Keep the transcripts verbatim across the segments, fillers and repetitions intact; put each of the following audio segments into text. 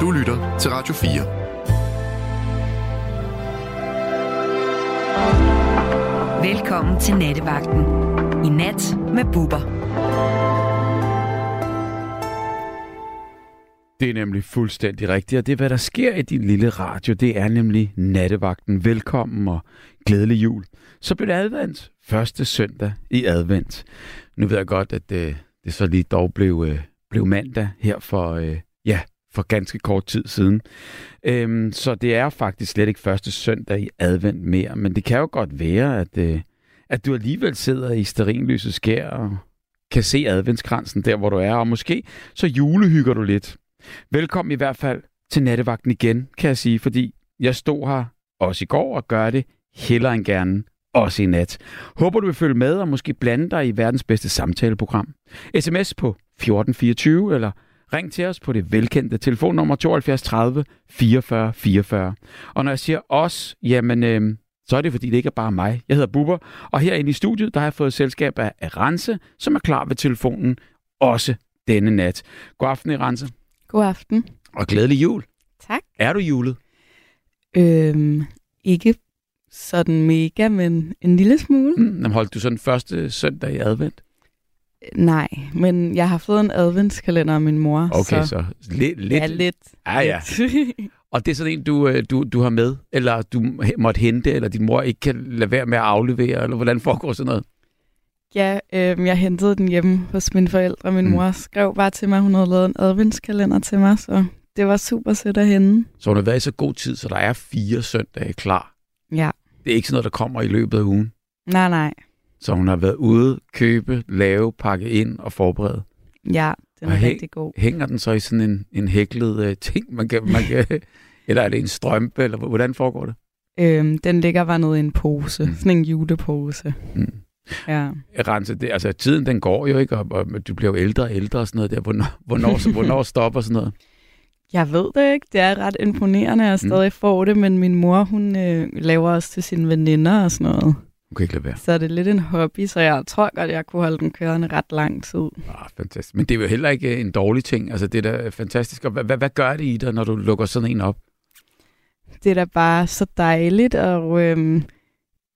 Du lytter til Radio fire. Velkommen til Nattevagten. I nat med Bubber. Det er nemlig fuldstændig rigtigt, og det er, hvad der sker i din lille radio. Det er nemlig Nattevagten. Velkommen og glædelig jul. Så blev det advent. Første søndag i advent. Nu ved jeg godt, at øh, det så lige dog blev, øh, blev mandag her for, øh, ja, for ganske kort tid siden. Øhm, så det er faktisk slet ikke første søndag i advent mere, men det kan jo godt være, at, øh, at du alligevel sidder i stearinlysets skær og kan se adventskransen der, hvor du er, og måske så julehygger du lidt. Velkommen i hvert fald til Nattevagten igen, kan jeg sige, fordi jeg stod her også i går og gør det hellere end gerne, også i nat. Håber du vil følge med og måske blande dig i verdens bedste samtaleprogram. S M S på fjorten fireogtyve eller ring til os på det velkendte telefonnummer tooghalvfjerds tredive fireogfyrre fireogfyrre. Og når jeg siger os, jamen øh, så er det fordi det ikke er bare mig. Jeg hedder Bubber, og herinde i studiet, der har jeg fået selskab af Arance, som er klar ved telefonen også denne nat. God aften, Arance. God aften. Og glædelig jul. Tak. Er du julet? Øhm, ikke sådan mega, men en lille smule. Mm, holdt du sådan første søndag i advent? Nej, men jeg har fået en adventskalender af min mor. Okay, så, så lidt, lidt. Ja, lidt. Ah, ja. Og det er sådan en, du, du, du har med, eller du måtte hente, eller din mor ikke kan lade være med at aflevere, eller hvordan foregår sådan noget? Ja, øh, jeg hentede den hjemme hos mine forældre. Min mm. mor skrev bare til mig, hun havde lavet en adventskalender til mig, så det var super sødt at hente. Så hun har været i så god tid, så der er fire søndage klar. Ja. Det er ikke sådan noget, der kommer i løbet af ugen. Nej, nej. Så hun har været ude, købe, lave, pakke ind og forberede. Ja, den er hæ- rigtig god. Hænger den så i sådan en, en hæklet uh, ting, man kan, man kan eller er det en strømpe, eller hvordan foregår det? Øhm, den ligger bare nede i en pose, mm. sådan en julepose. Mm. Ja. Rense, det, altså tiden den går jo ikke, og, og du bliver jo ældre og ældre og sådan noget der. Hvornår, hvornår, så, hvornår stopper sådan noget? Jeg ved det ikke. Det er ret imponerende, at jeg stadig mm. får det, men min mor, hun øh, laver også til sine veninder og sådan noget. Hun kan ikke lade være. Så er det lidt en hobby, så jeg tror godt, jeg kunne holde den kørende ret lang tid. Ah, fantastisk. Men det er jo heller ikke en dårlig ting. Altså, det er da fantastisk. Og hvad, hvad gør det i dig, når du lukker sådan en op? Det er da bare så dejligt og øh,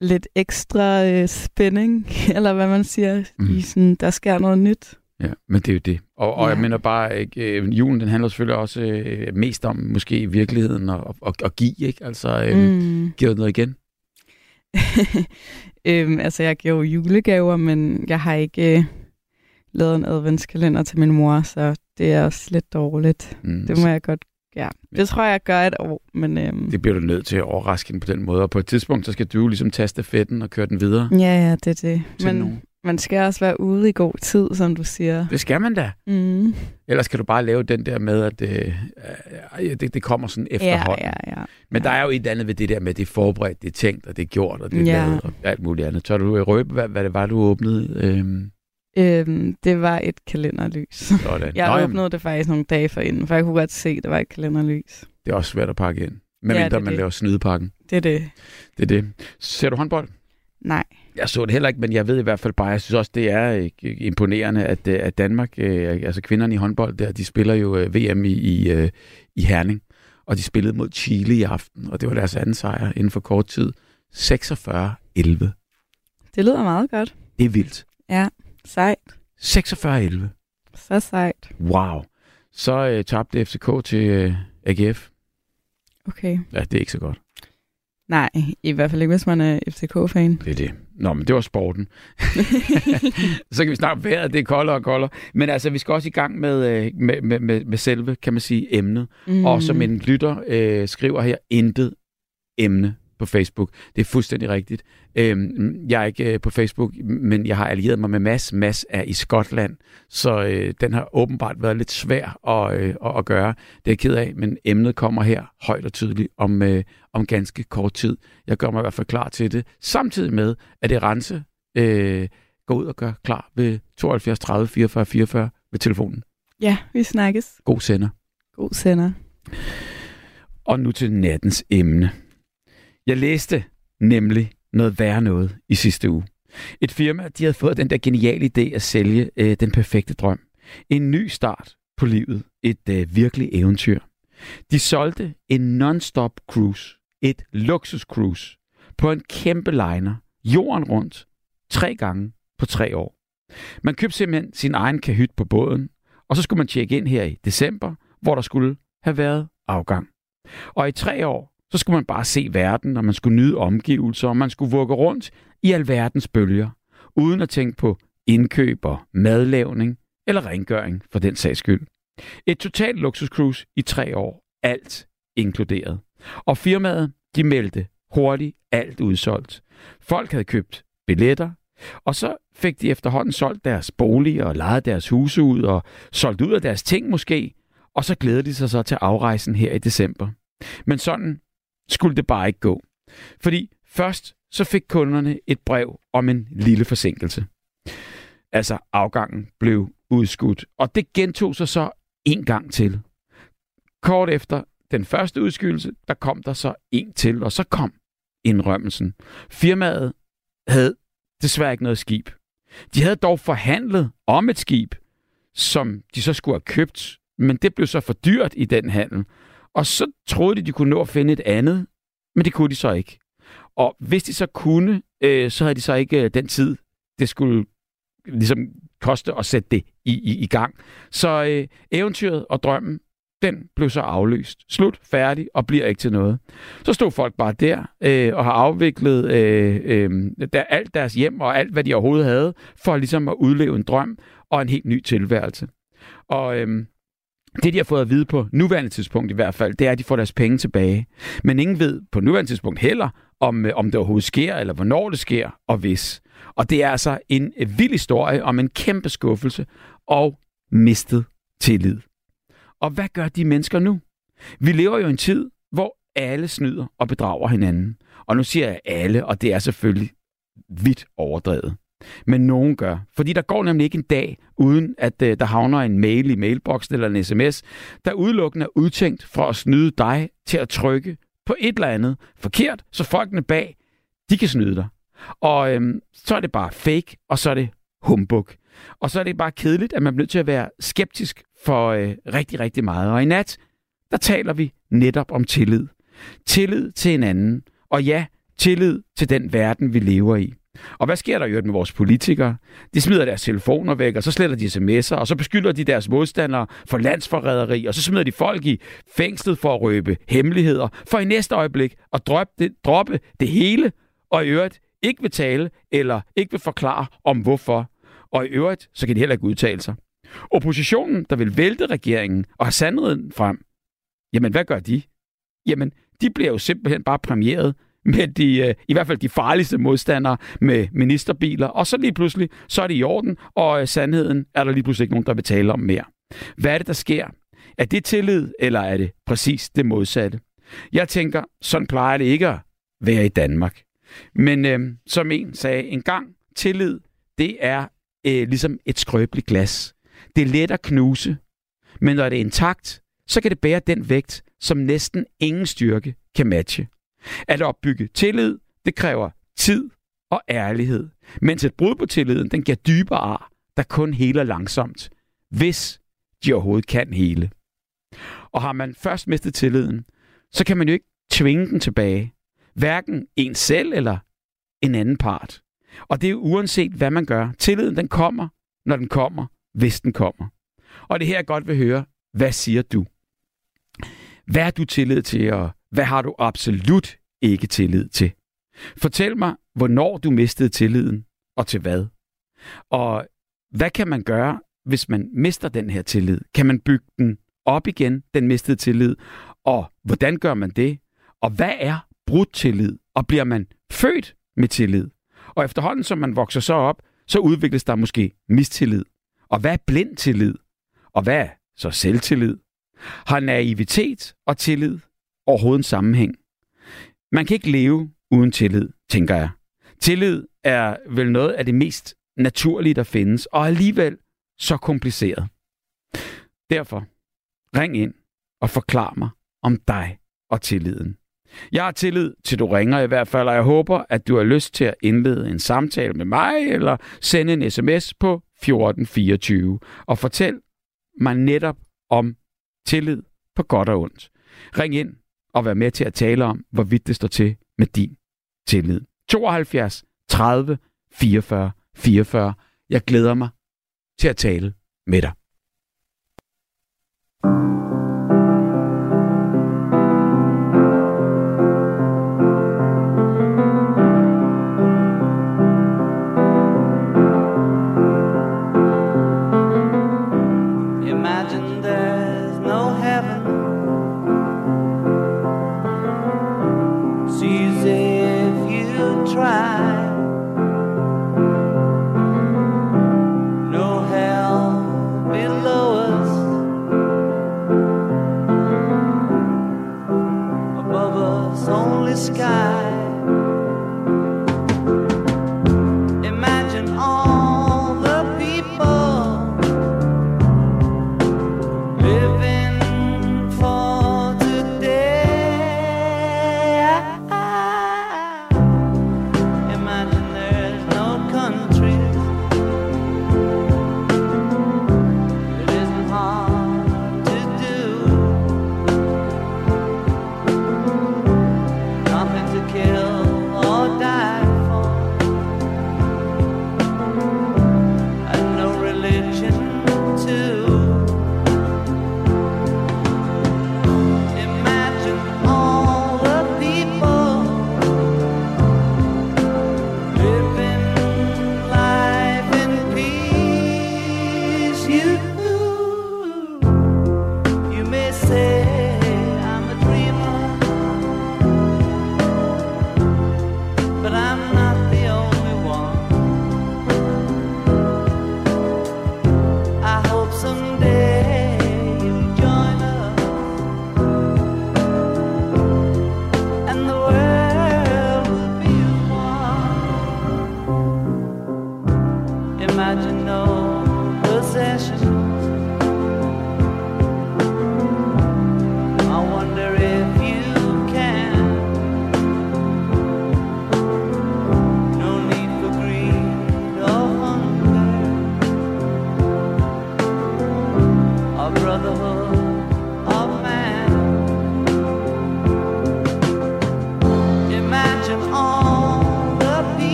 lidt ekstra øh, spænding, eller hvad man siger. Mm. I sådan, der sker noget nyt. Ja, men det er jo det. Og, og ja. Jeg mener bare, ikke, julen den handler selvfølgelig også øh, mest om, måske i virkeligheden, at give, ikke? Altså, øh, mm. giver noget igen? øhm, altså, jeg giver julegaver, men jeg har ikke øh, lavet en adventskalender til min mor, så det er også lidt dårligt. Mm. Det må jeg godt, ja. Det tror jeg, jeg gør et år, men... Øhm... Det bliver du nødt til at overraske hende på den måde, og på et tidspunkt, så skal du ligesom tage stafetten og køre den videre. Ja, ja, det er det. Men... Nogen. Man skal også være ude i god tid, som du siger. Det skal man da. Mm. Ellers kan du bare lave den der med, at øh, øh, det, det kommer sådan efterhånden. Ja, ja, ja. Men ja. Der er jo et andet ved det der med, at det er forberedt, det er tænkt, og det er gjort, og det er ja. Lavet, og alt muligt andet. Tør du røbe, hvad, hvad det var, du åbnede? Øhm? Øhm, det var et kalenderlys. Sådan. Jeg Nå, åbnede det faktisk nogle dage forinden, for jeg kunne godt se, at det var et kalenderlys. Det er også svært at pakke ind. Men ja, mindre man det. Laver snydepakken. Det er det. Det er det. Ser du håndbold? Nej. Jeg så det heller ikke, men jeg ved i hvert fald bare, jeg synes også, det er imponerende, at, at Danmark, altså kvinderne i håndbold der, de spiller jo V M i, i, i Herning, og de spillede mod Chile i aften, og det var deres anden sejr inden for kort tid. seksogfyrre elleve. Det lyder meget godt. Det er vildt. Ja, sejt. seksogfyrre elleve. Så sejt. Wow. Så øh, tabte F C K til øh, A G F. Okay. Ja, det er ikke så godt. Nej, i hvert fald ikke, hvis man er F C K-fan. Det er det. Nå, men det var sporten. Så kan vi snakke om vejret, det er koldere og koldere. Men altså, vi skal også i gang med, med, med, med, med selve, kan man sige, emnet. Mm. Og som en lytter øh, skriver her, intet emne på Facebook. Det er fuldstændig rigtigt. Øhm, jeg er ikke øh, på Facebook, men jeg har allieret mig med Mads. Mads er i Skotland, så øh, den har åbenbart været lidt svær at, øh, at gøre. Det er jeg ked af, men emnet kommer her højt og tydeligt om, øh, om ganske kort tid. Jeg gør mig i hvert fald klar til det, samtidig med, at det rense øh, går ud og gør klar ved tooghalvfjerds tredive fireogfyrre fireogfyrre ved telefonen. Ja, vi snakkes. God sender. God sender. Og nu til nattens emne. Jeg læste nemlig noget værre noget i sidste uge. Et firma, de havde fået den der geniale idé at sælge øh, den perfekte drøm. En ny start på livet. Et øh, virkelig eventyr. De solgte en non-stop cruise, et luksuscruise, på en kæmpe liner, jorden rundt, tre gange på tre år. Man købte simpelthen sin egen kahyt på båden, og så skulle man tjekke ind her i december, hvor der skulle have været afgang. Og i tre år, så skulle man bare se verden, og man skulle nyde omgivelser, og man skulle vugge rundt i alverdens bølger, uden at tænke på indkøb og madlavning eller rengøring for den sags skyld. Et totalt luksuscruise i tre år, alt inkluderet. Og firmaet, de meldte hurtigt alt udsolgt. Folk havde købt billetter, og så fik de efterhånden solgt deres boliger og lejet deres huse ud og solgt ud af deres ting måske, og så glædede de sig så til afrejsen her i december. Men sådan skulle det bare ikke gå. Fordi først så fik kunderne et brev om en lille forsinkelse. Altså afgangen blev udskudt, og det gentog sig så en gang til. Kort efter den første udskydelse, der kom der så en til, og så kom indrømmelsen. Firmaet havde desværre ikke noget skib. De havde dog forhandlet om et skib, som de så skulle have købt, men det blev så for dyrt i den handel. Og så troede de, de kunne nå at finde et andet, men det kunne de så ikke. Og hvis de så kunne, øh, så havde de så ikke øh, den tid, det skulle ligesom koste at sætte det i, i, i gang. Så øh, eventyret og drømmen, den blev så afløst. Slut, færdig og bliver ikke til noget. Så stod folk bare der øh, og har afviklet øh, øh, der, alt deres hjem og alt, hvad de overhovedet havde, for ligesom at udleve en drøm og en helt ny tilværelse. Og øh, det, de har fået at vide på nuværende tidspunkt i hvert fald, det er, at de får deres penge tilbage. Men ingen ved på nuværende tidspunkt heller, om, øh, om det overhovedet sker, eller hvornår det sker, og hvis. Og det er altså en vild historie om en kæmpe skuffelse og mistet tillid. Og hvad gør de mennesker nu? Vi lever jo i en tid, hvor alle snyder og bedrager hinanden. Og nu siger jeg alle, og det er selvfølgelig vidt overdrevet. Men nogen gør. Fordi der går nemlig ikke en dag, uden at øh, der havner en mail i mailboksen eller en sms, der udelukkende er udtænkt for at snyde dig til at trykke på et eller andet forkert, så folkene bag, de kan snyde dig. Og øhm, så er det bare fake, og så er det humbug. Og så er det bare kedeligt, at man bliver nødt til at være skeptisk for øh, rigtig, rigtig meget. Og i nat, der taler vi netop om tillid. Tillid til hinanden. Og ja, tillid til den verden, vi lever i. Og hvad sker der jo med vores politikere? De smider deres telefoner væk, og så sletter de sms'er, og så beskylder de deres modstandere for landsforræderi, og så smider de folk i fængslet for at røbe hemmeligheder, for i næste øjeblik at droppe det, droppe det hele, og i øvrigt ikke vil tale eller ikke vil forklare om hvorfor. Og i øvrigt, så kan de heller ikke udtale sig. Oppositionen, der vil vælte regeringen og have sandheden frem, jamen hvad gør de? Jamen, de bliver jo simpelthen bare præmieret med de, i hvert fald de farligste modstandere med ministerbiler, og så lige pludselig, så er det i orden, og sandheden er der lige pludselig ikke nogen, der vil tale om mere. Hvad er det, der sker? Er det tillid, eller er det præcis det modsatte? Jeg tænker, sådan plejer det ikke at være i Danmark. Men øh, som en sagde engang, tillid, det er øh, ligesom et skrøbeligt glas. Det er let at knuse, men når det er intakt, så kan det bære den vægt, som næsten ingen styrke kan matche. At opbygge tillid, det kræver tid og ærlighed, mens et brud på tilliden, den giver dybere ar, der kun heler langsomt, hvis de overhovedet kan hele. Og har man først mistet tilliden, så kan man jo ikke tvinge den tilbage, hverken en selv eller en anden part. Og det er uanset, hvad man gør. Tilliden, den kommer, når den kommer, hvis den kommer. Og det her jeg godt vil høre, hvad siger du? Hvad har du tillid til, og hvad har du absolut ikke tillid til? Fortæl mig, hvornår du mistede tilliden, og til hvad? Og hvad kan man gøre, hvis man mister den her tillid? Kan man bygge den op igen, den mistede tillid? Og hvordan gør man det? Og hvad er brudt tillid? Og bliver man født med tillid? Og efterhånden, som man vokser så op, så udvikles der måske mistillid. Og hvad er blind tillid? Og hvad er så selvtillid? Har naivitet og tillid overhovedet en sammenhæng? Man kan ikke leve uden tillid, tænker jeg. Tillid er vel noget af det mest naturlige, der findes, og alligevel så kompliceret. Derfor, ring ind og forklar mig om dig og tilliden. Jeg har tillid til, du ringer i hvert fald, og jeg håber, at du har lyst til at indlede en samtale med mig, eller sende en sms på fjorten fireogtyve, og fortæl mig netop om tillid på godt og ondt. Ring ind og vær med til at tale om, hvorvidt det står til med din tillid. tooghalvfjerds tredive fireogfyrre fireogfyrre. Jeg glæder mig til at tale med dig.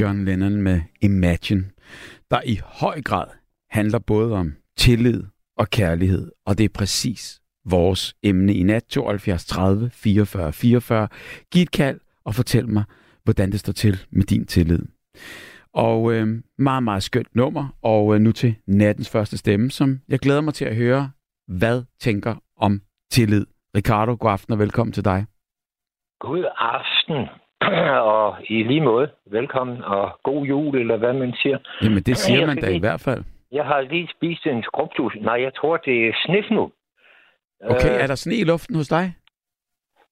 John Lennon med Imagine, der i høj grad handler både om tillid og kærlighed. Og det er præcis vores emne i nat. Tooghalvfjerds tredive fireogfyrre fireogfyrre. Giv et kald og fortæl mig, hvordan det står til med din tillid. Og øh, meget, meget skønt nummer. Og øh, nu til nattens første stemme, som jeg glæder mig til at høre. Hvad tænker om tillid? Ricardo, god aften og velkommen til dig. God aften. Og i lige måde, velkommen og god jul, eller hvad man siger. Jamen, det siger jeg man da lige, i hvert fald. Jeg har lige spist en skrubtus. Nej, jeg tror, det er sne nu. Okay, øh, er der sne i luften hos dig?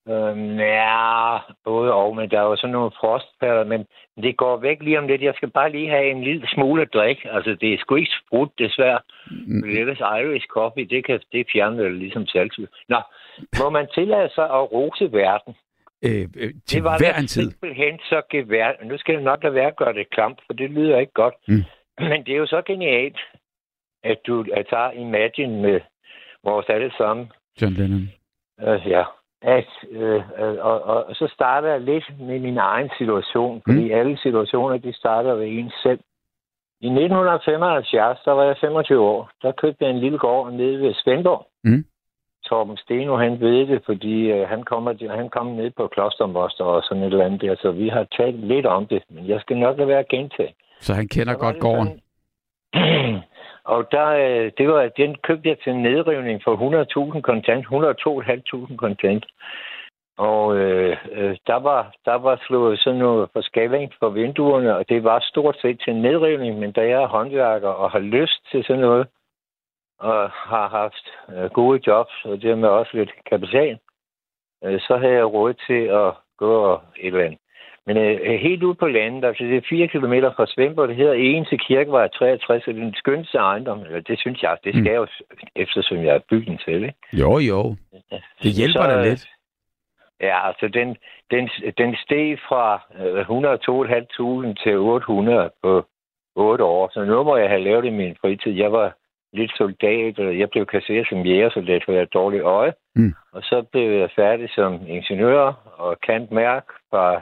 Øh, nej, både og, men der er jo sådan nogle frostperler, men det går væk lige om lidt. Jeg skal bare lige have en lille smule drik. Altså, det er sgu ikke sprudt, desværre. Mm. Ellers Irish coffee, det kan det fjerne ligesom salgsøl. Nå, må man tillade sig at rose verden? Øh, øh, til det var hver en tid. Simpelthen så gevær. Nu skal det nok lade være at gøre det klamt, for det lyder ikke godt. Mm. Men det er jo så genialt, at du at tager Imagine med vores alle sammen. John Lennon. Uh, ja. At, uh, uh, og, og så starter jeg lidt med min egen situation, fordi mm. alle situationer, de starter ved en selv. I nitten femoghalvfjerds, der var jeg femogtyve år, der købte jeg en lille gård nede ved Svendborg. Mm. Torben Steno, han ved det, fordi øh, han kommer han kom ned på klostermoster og sådan et eller andet der, så vi har talt lidt om det, men jeg skal nok lade være at gentage. Så han kender godt gården? Sådan, og der, øh, det var, den købte jeg til en nedrivning for hundrede tusind kontant, hundrede og to tusind fem hundrede kontant. Og øh, øh, der var, der var slået sådan noget forskalling for vinduerne, og det var stort set til nedrivning, men da jeg er håndværker og har lyst til sådan noget, og har haft øh, gode jobs, og dermed også lidt kapital, øh, så havde jeg råd til at gå et eller andet. Men øh, helt ude på landet, altså det er fire kilometer fra Svendborg, det hedder en til Kirkevej treogtres, og det er den skønste ejendom, eller det synes jeg, det skal jo, mm. eftersom jeg er bygden selv, ikke? Jo, jo. Det hjælper da lidt. Ja, altså den, den, den steg fra et hundrede og to tusind fem hundrede til otte hundrede på otte år. Så nu må jeg have lavet det i min fritid. Jeg var lidt soldat, og jeg blev kasseret som jægersoldat, for jeg havde et dårligt øje. Mm. Og så blev jeg færdig som ingeniør og kendt mærk fra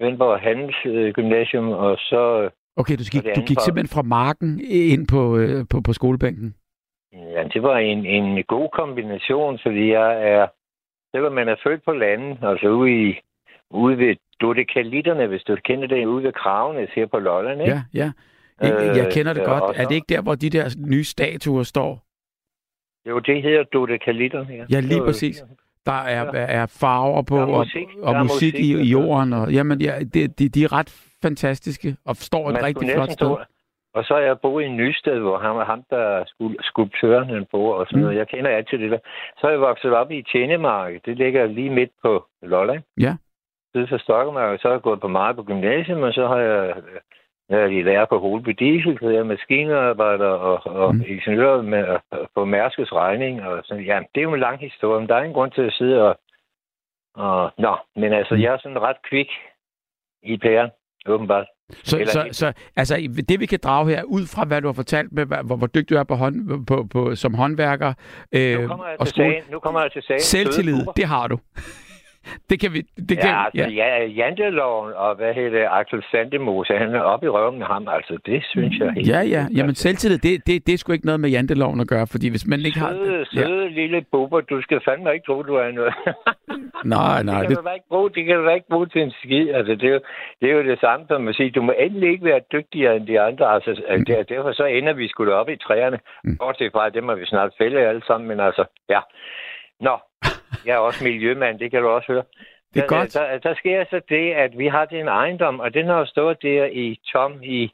Svendborg Handelsgymnasium, og så... Okay, du gik, du gik simpelthen fra marken ind på, på, på skolebænken? Ja, det var en, en god kombination, fordi jeg er... Selvom man er født på landet, altså ude, i, ude ved Dodekaliterne, hvis du kender det, ude ved Kravenes her på Lolland, ikke? Ja, ja. Jeg, jeg kender det øh, godt. Er det ikke der, hvor de der nye statuer står? Jo, det hedder Dodekaliter. Ja, ja, lige præcis. Der er, ja. er farver på, er musik, og, og musik, musik i, i jorden. Og, jamen, ja, det, de, de er ret fantastiske, og står et rigtig flot sted. Og så er jeg boet i Nysted, hvor han var ham, der skulptøren bor og sådan noget. Jeg kender altid det der. Så er jeg vokset op i Tjenemark. Det ligger lige midt på Lolland. Ja. Siden for Stokkemark, så har jeg gået på meget på gymnasium, og så har jeg været i lærer på Holeby Diesel, så jeg er maskinarbejder og, og mm. ingeniør med, og på Mærskes regning. Og sådan. Jamen, det er jo en lang historie, men der er ingen grund til at sidde og... og nå, men altså, jeg er sådan ret kvik i pæren, åbenbart. Så, så, så altså, det, vi kan drage her, ud fra hvad du har fortalt med, hvor, hvor dygtig du er på hånd, på, på, som håndværker øh, og skole. Nu kommer jeg til sagen. Selvtillid, det har du. det kan vi... Det ja, kan, altså, ja. ja, Janteloven og hvad hedder Axel Sandemose, han er oppe i røven med ham, altså, det synes jeg helt... Ja, ja, jamen selvtillid, det, det, det er sgu ikke noget med Janteloven at gøre, fordi hvis man ikke har... Søde, ja. søde lille Bubber, du skal fandme ikke tro, du er noget. Nej, nej. Det kan, det... Du ikke bruge, det kan du da ikke bruge til en skid. Altså, det, er jo, det er jo det samme som at sige, du må endelig ikke være dygtigere end de andre. Altså, mm. der, derfor så ender vi sgu da op i træerne. Mm. Bortset fra, det må vi snart fælde alle sammen, men altså, ja. Nå, jeg er også miljømand, det kan du også høre. Det er der, godt. Der, der sker så det, at vi har den ejendom, og den har jo stået der i tom i,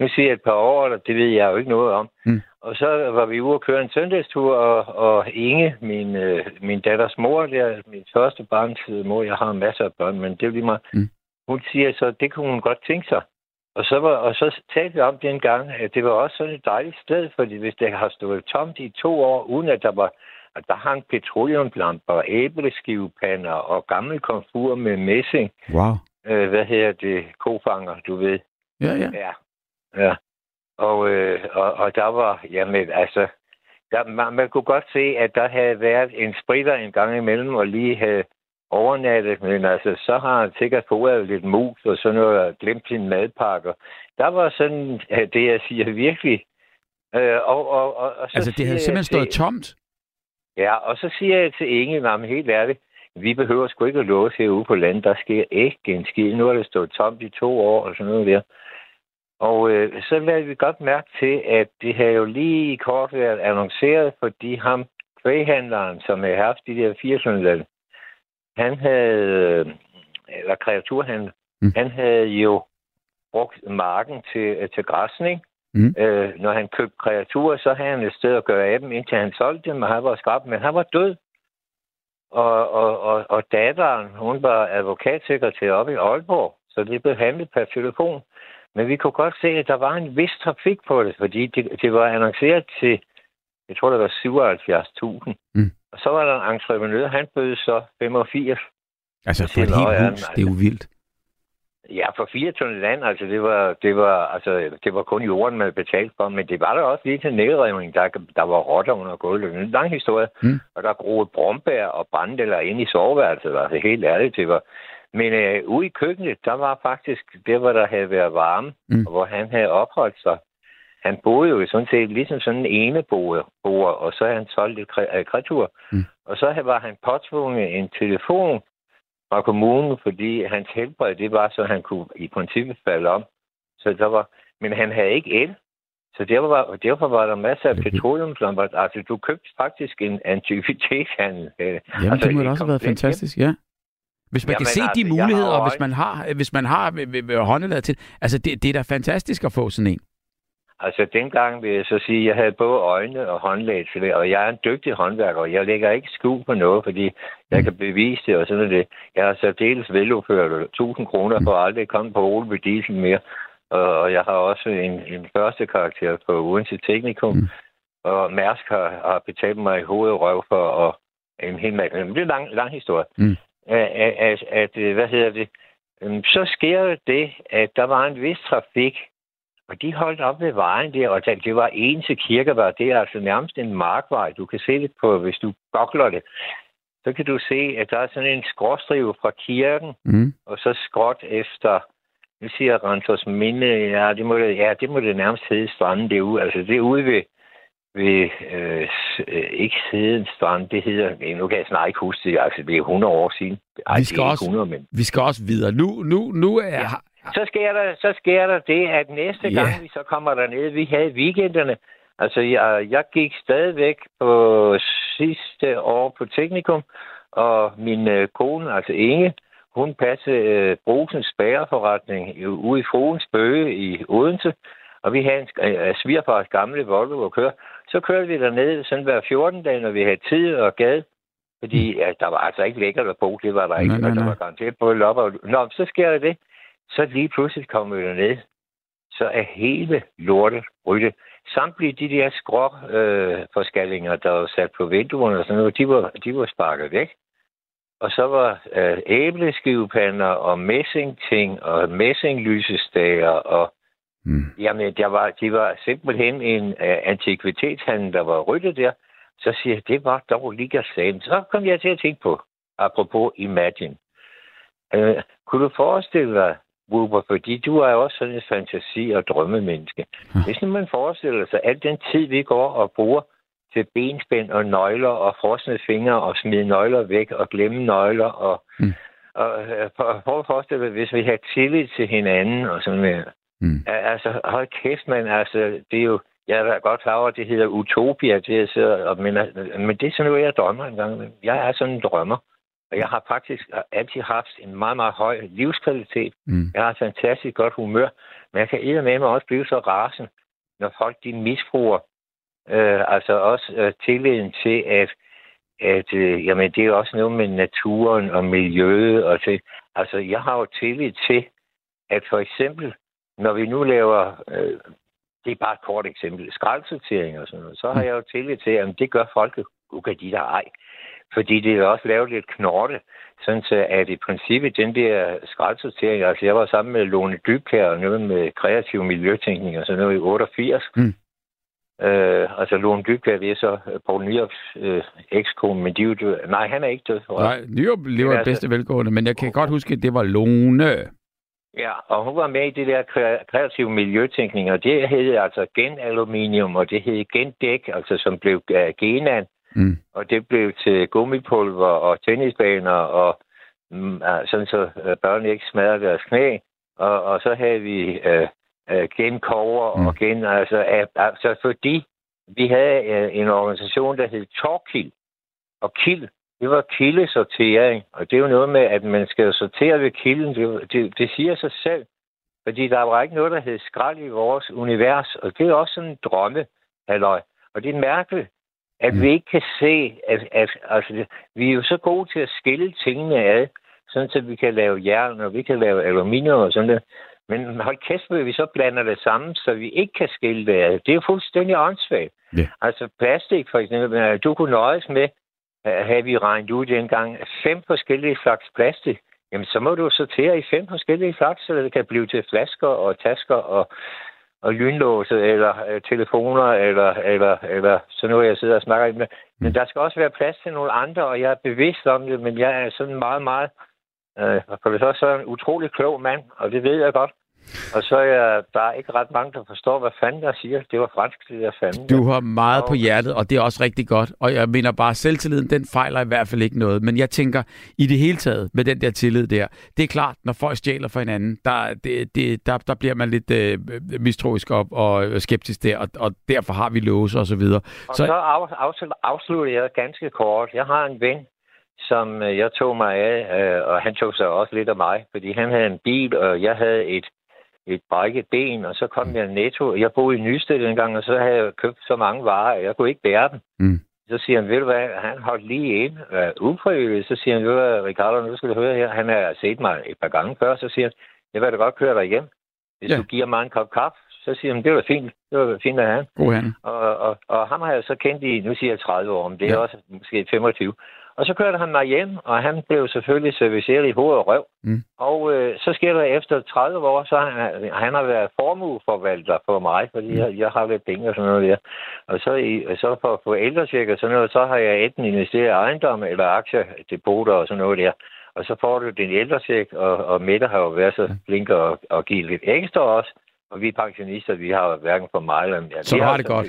nu siger jeg et par år, og det ved jeg jo ikke noget om. Mm. Og så var vi ude at køre en søndagstur, og, og Inge, min, min datters mor, der, min første barns mor, jeg har masser af børn, men det er jo lige meget, mm. hun siger så, at det kunne hun godt tænke sig. Og så, var, og så talte vi om det en gang, at det var også sådan et dejligt sted, fordi hvis det har stået tomt i to år, uden at der var... Og der hang petroleumlamper, æbleskivepander og gammel komfur med messing. Wow. Øh, hvad hedder det? Kofanger, du ved. Ja, ja. Ja, ja. Og, øh, og, og der var, jamen altså, der, man, man kunne godt se, at der havde været en spritter en gang imellem, og lige havde overnattet, men altså, så har han sikkert fået lidt mus og sådan noget, og glemt sin madpakke. Der var sådan, det jeg siger virkelig. Øh, og, og, og, og så altså, det havde simpelthen stået det, tomt? Ja, og så siger jeg til Inge, at helt ærligt, vi behøver sgu ikke at låse herude på landet. Der sker ikke en skid. Nu har det stået tomt i to år og sådan noget der. Og øh, så lader vi godt mærke til, at det har jo lige kort været annonceret, fordi ham, kvæghandleren, som havde haft de der firserne, han havde, eller kreaturhandler, mm. han havde jo brugt marken til, til græsning. Mm. Øh, når han købte kreaturer, så havde han et sted at gøre af dem, indtil han solgte dem, og han var skrab, men han var død. Og, og, og, og datteren, hun var advokatsekretær oppe i Aalborg, så det blev handlet per telefon. Men vi kunne godt se, at der var en vis trafik på det, fordi det, det var annonceret til, jeg tror, det var syvoghalvfjerds tusind. Mm. Og så var der en entreprenør, han bød så femogfirs. Altså for et helt hus, altså. Det er jo vildt. Ja, for fire tønder land, altså det var, det var, altså det var kun jorden, man betalte for, men det var der også lige til nedrivning, der, der var rotter under gulvet. Det er en lang historie, mm. og der groede brombær og brændeller ind i soveværelset, altså helt ærligt, det var. Men øh, ude i køkkenet, der var faktisk det, hvor der havde været varme, mm. og hvor han havde opholdt sig. Han boede jo sådan set ligesom sådan en eneboer, og så havde han solgt et kreatur, mm. og så var han påtvunget en telefon fra kommunen, fordi hans helbred, det var, så han kunne i princippet falde om. Så der var, men han havde ikke el, så derfor var, derfor var der masser af petroleumslamper. Altså, du købte faktisk en antikvitetshandel. Jamen, altså, det må da også have været fantastisk, hjem. Ja. Hvis man Jamen, kan se altså, de muligheder, og hvis man har, hvis man har ved, ved, ved håndelaget til, altså det, det er da fantastisk at få sådan en. Altså dengang vil jeg så sige, at jeg havde både øjne og håndlag til det, og jeg er en dygtig håndværker, og jeg lægger ikke skjul på noget, fordi jeg mm. kan bevise det og sådan noget. Jeg har særdeles velopført tusind kroner for at aldrig komme på Ole ved Diesel mere, og jeg har også en, en første karakter på Odense Teknikum, mm. og Mærsk har, har betalt mig i hovedet røv for og en hel masse. Det er en lang, lang historie. Mm. At, at, at, hvad hedder det? Så sker det, at der var en vis trafik, og de holdt op ved vejen der, og det var en til Kirkevej. Det er altså nærmest en markvej. Du kan se det på, hvis du gokler det. Så kan du se, at der er sådan en skråstrive fra kirken, mm. og så skråt efter, nu siger Rantos Minde, ja, det må det, ja, det må det nærmest hedde stranden derude. Altså det er ude ved, ved øh, ikke siden strand, det hedder, nu kan jeg snart ikke huske det, altså det er hundrede år siden. Ej, vi, skal det er også, hundrede, men... vi skal også videre. Nu, nu, nu er... Ja. Så sker, der, så sker der det, at næste gang yeah. vi så kommer dernede, vi havde weekenderne. Altså, jeg, jeg gik stadigvæk på sidste år på teknikum, og min øh, kone, altså Inge, hun passede øh, Brugsens bæreforretning ude i Fruens Bøge i Odense, og vi havde en øh, svigerfars gamle Volvo at køre. Så kørte vi dernede sådan hver fjorten dage, når vi havde tid og gad. Fordi altså, der var altså ikke lækkert at bo, det var der ikke, nej, nej, nej. Og der var garanteret både lopper og... Nå, så sker der det. Så lige pludselig kommer vi derned, så er hele lortet ryddet. Samtlige de der skråforskallinger, øh, der var sat på vinduerne og sådan noget, de var, de var sparket væk. Og så var øh, æbleskivepander og messingting og messinglysestager og... Mm. Jamen, der var, de var simpelthen en øh, antikvitetshandel, der var ryddet der. Så siger jeg, det var dog ligasagen. Så kom jeg til at tænke på, apropos Imagine. Øh, kunne du forestille dig, Bubber, fordi du er også sådan en fantasi- og drømmemenneske. Hvis man forestiller sig, at den tid, vi går og bruger til benspænd og nøgler og frosne fingre og smide nøgler væk og glemme nøgler og, mm. og, og prøv at forestille dig, hvis vi har tillid til hinanden og sådan noget. Mm. Altså, hold kæft, man, altså, det er jo, jeg er godt klar over, at det hedder utopia, det jeg sidder og, men, men det er sådan noget, jeg drømmer engang. Jeg er sådan en drømmer. Og jeg har faktisk altid haft en meget, meget høj livskvalitet. Mm. Jeg har et fantastisk godt humør. Men jeg kan eddermame også blive så rasende, når folk de misbruger. Øh, altså også øh, tilliden til, at, at øh, jamen, det er også noget med naturen og miljøet. Og til. Altså, jeg har jo tillid til, at for eksempel, når vi nu laver, øh, det er bare et kort eksempel, skraldsortering og sådan noget, så har jeg jo tillid til, at jamen, det gør folk jo. Okay, de der ej. Fordi det er også lavet lidt knorte, sådan så at i princippet den der skraldsortering, altså jeg var sammen med Lone Dybkær og noget med kreativ miljøtænkning og sådan noget i otteogfirs. Mm. Øh, altså Lone Dybkær, det er så Paul Nyhoffs øh, ekskone, men de er jo død. Nej, han er ikke død. For nej, Nyhoff lever i altså... bedste velgående, men jeg kan godt huske, at det var Lone. Ja, og hun var med i det der kreative miljøtænkning, og det hed altså genaluminium, og det hed gendæk, altså som blev uh, genan. Mm. Og det blev til gummipulver og tennisbaner, og mm, sådan så børnene ikke smadrer deres knæ. Og, og så havde vi øh, øh, genkover mm. og gen... Altså, øh, altså fordi vi havde øh, en organisation, der hed Torkild. Og kild, det var kildesortering. Og det er jo noget med, at man skal sortere ved kilden. Det, det, det siger sig selv. Fordi der var ikke noget, der hed skrald i vores univers. Og det er også sådan en drømme, halløj. Og det er mærkeligt. At vi ikke kan se, at, at, at altså, vi er jo så gode til at skille tingene ad, sådan så vi kan lave jern, og vi kan lave aluminium og sådan noget. Men hold kæft, vi så blander det sammen, så vi ikke kan skille det ad. Det er jo fuldstændig åndssvagt. Yeah. Altså plastik, for eksempel, du kunne nøjes med, havde vi regnet ud dengang, fem forskellige slags plastik. Jamen, så må du sortere i fem forskellige slags, så det kan blive til flasker og tasker og... og lynlåse, eller øh, telefoner, eller, eller, eller sådan noget, jeg sidder og snakker med. Men der skal også være plads til nogle andre, og jeg er bevidst om det, men jeg er sådan meget, meget, øh, for det er sådan en utrolig klog mand, og det ved jeg godt. Og så er jeg, der er ikke ret mange, der forstår, hvad fanden der siger. Det var fransk, det der fanden. Du har meget og... på hjertet, og det er også rigtig godt. Og jeg mener bare, selvtilliden, den fejler i hvert fald ikke noget. Men jeg tænker, i det hele taget, med den der tillid der, det er klart, når folk stjæler for hinanden, der, det, det, der, der bliver man lidt øh, mistroisk op og skeptisk der, og, og derfor har vi låse og så videre. Og så, så af, af, afslutter jeg ganske kort. Jeg har en ven, som jeg tog mig af, og han tog sig også lidt af mig, fordi han havde en bil, og jeg havde et, et brækket ben, og så kom mm. jeg netto. Jeg boede i Nysted dengang, og så havde jeg købt så mange varer, at jeg kunne ikke bære dem. Mm. Så siger han, ved du hvad, han holdt lige ind, uh, ufrivilligt, så siger han, ved du hvad, Ricardo, nu skal du høre her, han har set mig et par gange før, så siger han, jeg vil da godt køre dig hjem, hvis ja. du giver mig en kop kaffe. Så siger han, det var fint, det var fint af han. Oh, han. Og, og, og ham har jeg så kendt i, nu siger jeg tredive år, men det er ja. også måske femogtyve. Og så kørte han mig hjem, og han blev selvfølgelig serviceret i hoved og røv. Mm. Og øh, så sker der efter tredive år, så han, han har været formueforvalter for mig, fordi mm. jeg, jeg har lidt penge og sådan noget der. Og så, i, så for at få ældretjek og sådan noget, så har jeg enten investeret i ejendom eller aktiedepoter og sådan noget der. Og så får du din ældretjek, og, og Mette har jo været så flink at, at give lidt ekstra også. Og vi pensionister, vi har hverken for mig eller... Ja, så det har det godt.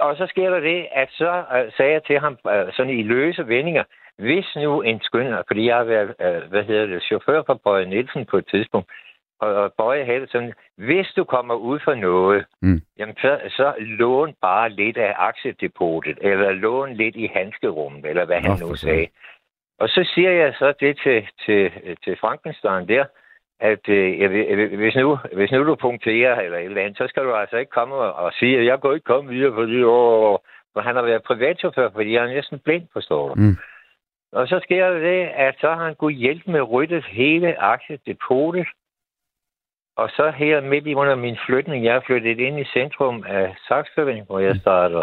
Og så sker der det, at så uh, sagde jeg til ham uh, sådan i løse vendinger, hvis nu en skynder, fordi jeg har været, uh, hvad hedder det, chauffør for Bøje Nielsen på et tidspunkt, og, og Bøje havde sådan, hvis du kommer ud for noget, mm. jamen så, så lån bare lidt af aktiedepotet, eller lån lidt i handskerummet, eller hvad han oh, nu sagde. Og så siger jeg så det til, til, til Frankenstein der, at øh, hvis, nu, hvis nu du punkterer eller et eller andet, så skal du altså ikke komme og, og sige, at jeg går ikke komme videre, fordi åh, han har været privatchauffør, fordi han er næsten blind, forstår du. Mm. Og så sker det, at så har han kunne hjælpe med ryddet hele aktiedepotet, og så her midt i under min flytning, jeg er flyttet ind i centrum af Saksforb, hvor jeg starter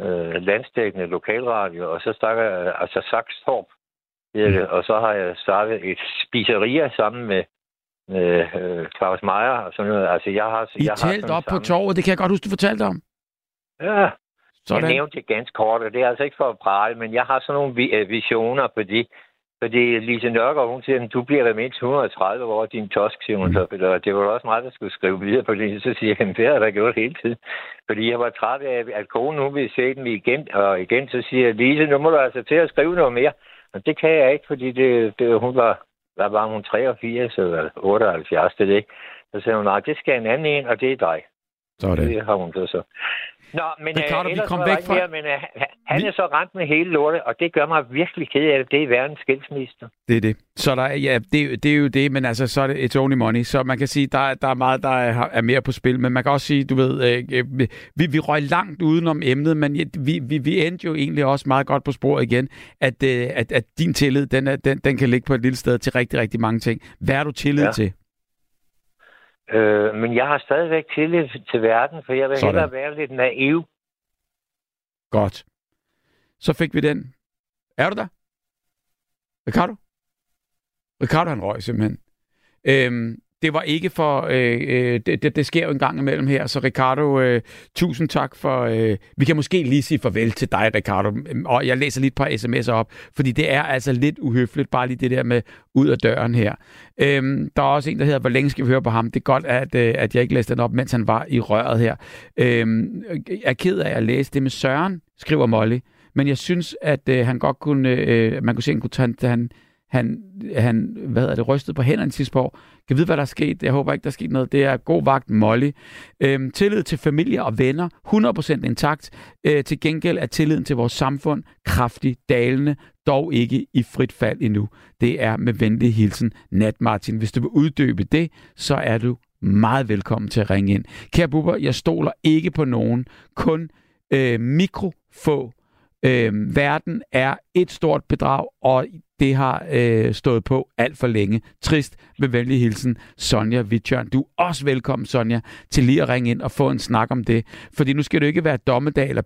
øh, landsdækkende lokalradio, og så starter jeg altså Saksforb, mm. og så har jeg startet et spiseria sammen med med øh, Klaus Meier og sådan noget. Altså, jeg har... I jeg talt har op sammen. På torvet, det kan jeg godt huske, du fortalte om. Ja, sådan. Jeg nævnte det ganske kort, og det er altså ikke for at prale, men jeg har sådan nogle vi- visioner, fordi, fordi Lise Nørgaard, hun siger, du bliver da mindst et hundrede og tredive år, din tosk, siger hun mm. så, og det var også meget, der skulle skrive videre på det, så siger jeg, det har jeg da gjort hele tiden, fordi jeg var træt af, at konen, hun ville se dem igen, og igen, så siger jeg, Lise, nu må du altså til at skrive noget mere, og det kan jeg ikke, fordi det, det, hun var... Der var hun treogfirs eller otteoghalvfjerds, det er det ikke. Så sagde hun, nej, det skal en anden en, og det er dig. Så er det. Det har hun så så. Nå, men Ricardo, uh, ellers kom var væk fra... her, men uh, han vi... er så rent med hele lortet, og det gør mig virkelig ked af det. Det er verdens skilsmisse. Det er det. Så der er, ja, det, det er jo det, men altså, så er det it's only money. Så man kan sige, der, der er meget, der er, er mere på spil, men man kan også sige, du ved, øh, vi, vi røg langt udenom emnet, men vi, vi, vi endte jo egentlig også meget godt på sporet igen, at, øh, at, at din tillid, den, er, den, den kan ligge på et lille sted til rigtig, rigtig mange ting. Hvad er du tillid ja. til? Øh, men jeg har stadigvæk tillid til verden, for jeg vil Sådan. hellere være lidt naiv. Godt. Så fik vi den. Er du der? Ricardo? Ricardo, han røg simpelthen. Øhm, det var ikke for... Øh, øh, det, det sker jo en gang imellem her, så Ricardo, øh, tusind tak for... Øh, vi kan måske lige sige farvel til dig, Ricardo. Og jeg læser lige et par sms'er op, fordi det er altså lidt uhøfligt, bare lige det der med ud af døren her. Øhm, der er også en, der hedder, hvor længe skal vi høre på ham? Det er godt, at, øh, at jeg ikke læste den op, mens han var i røret her. Øhm, jeg er ked af at læse det med Søren, skriver Molly. Men jeg synes, at øh, han godt kunne... Øh, man kunne se, at han kunne tage... Han, Han, han hvad hedder det, rystede på hænderne sidste år. Kan vide, hvad der er sket? Jeg håber ikke, der er sket noget. Det er god vagt, Molly. Øhm, tillid til familie og venner, hundrede procent intakt. Øh, til gengæld er tilliden til vores samfund kraftigt dalende, dog ikke i frit fald endnu. Det er med venlig hilsen, Nat Martin. Hvis du vil uddybe det, så er du meget velkommen til at ringe ind. Kære Bubber, jeg stoler ikke på nogen. Kun øh, mikrofå. Øh, verden er et stort bedrag, og det har øh, stået på alt for længe. Trist, med venlig hilsen, Sonja Wtjørn. Du er også velkommen, Sonja, til lige at ringe ind og få en snak om det. Fordi nu skal det ikke være dommedag eller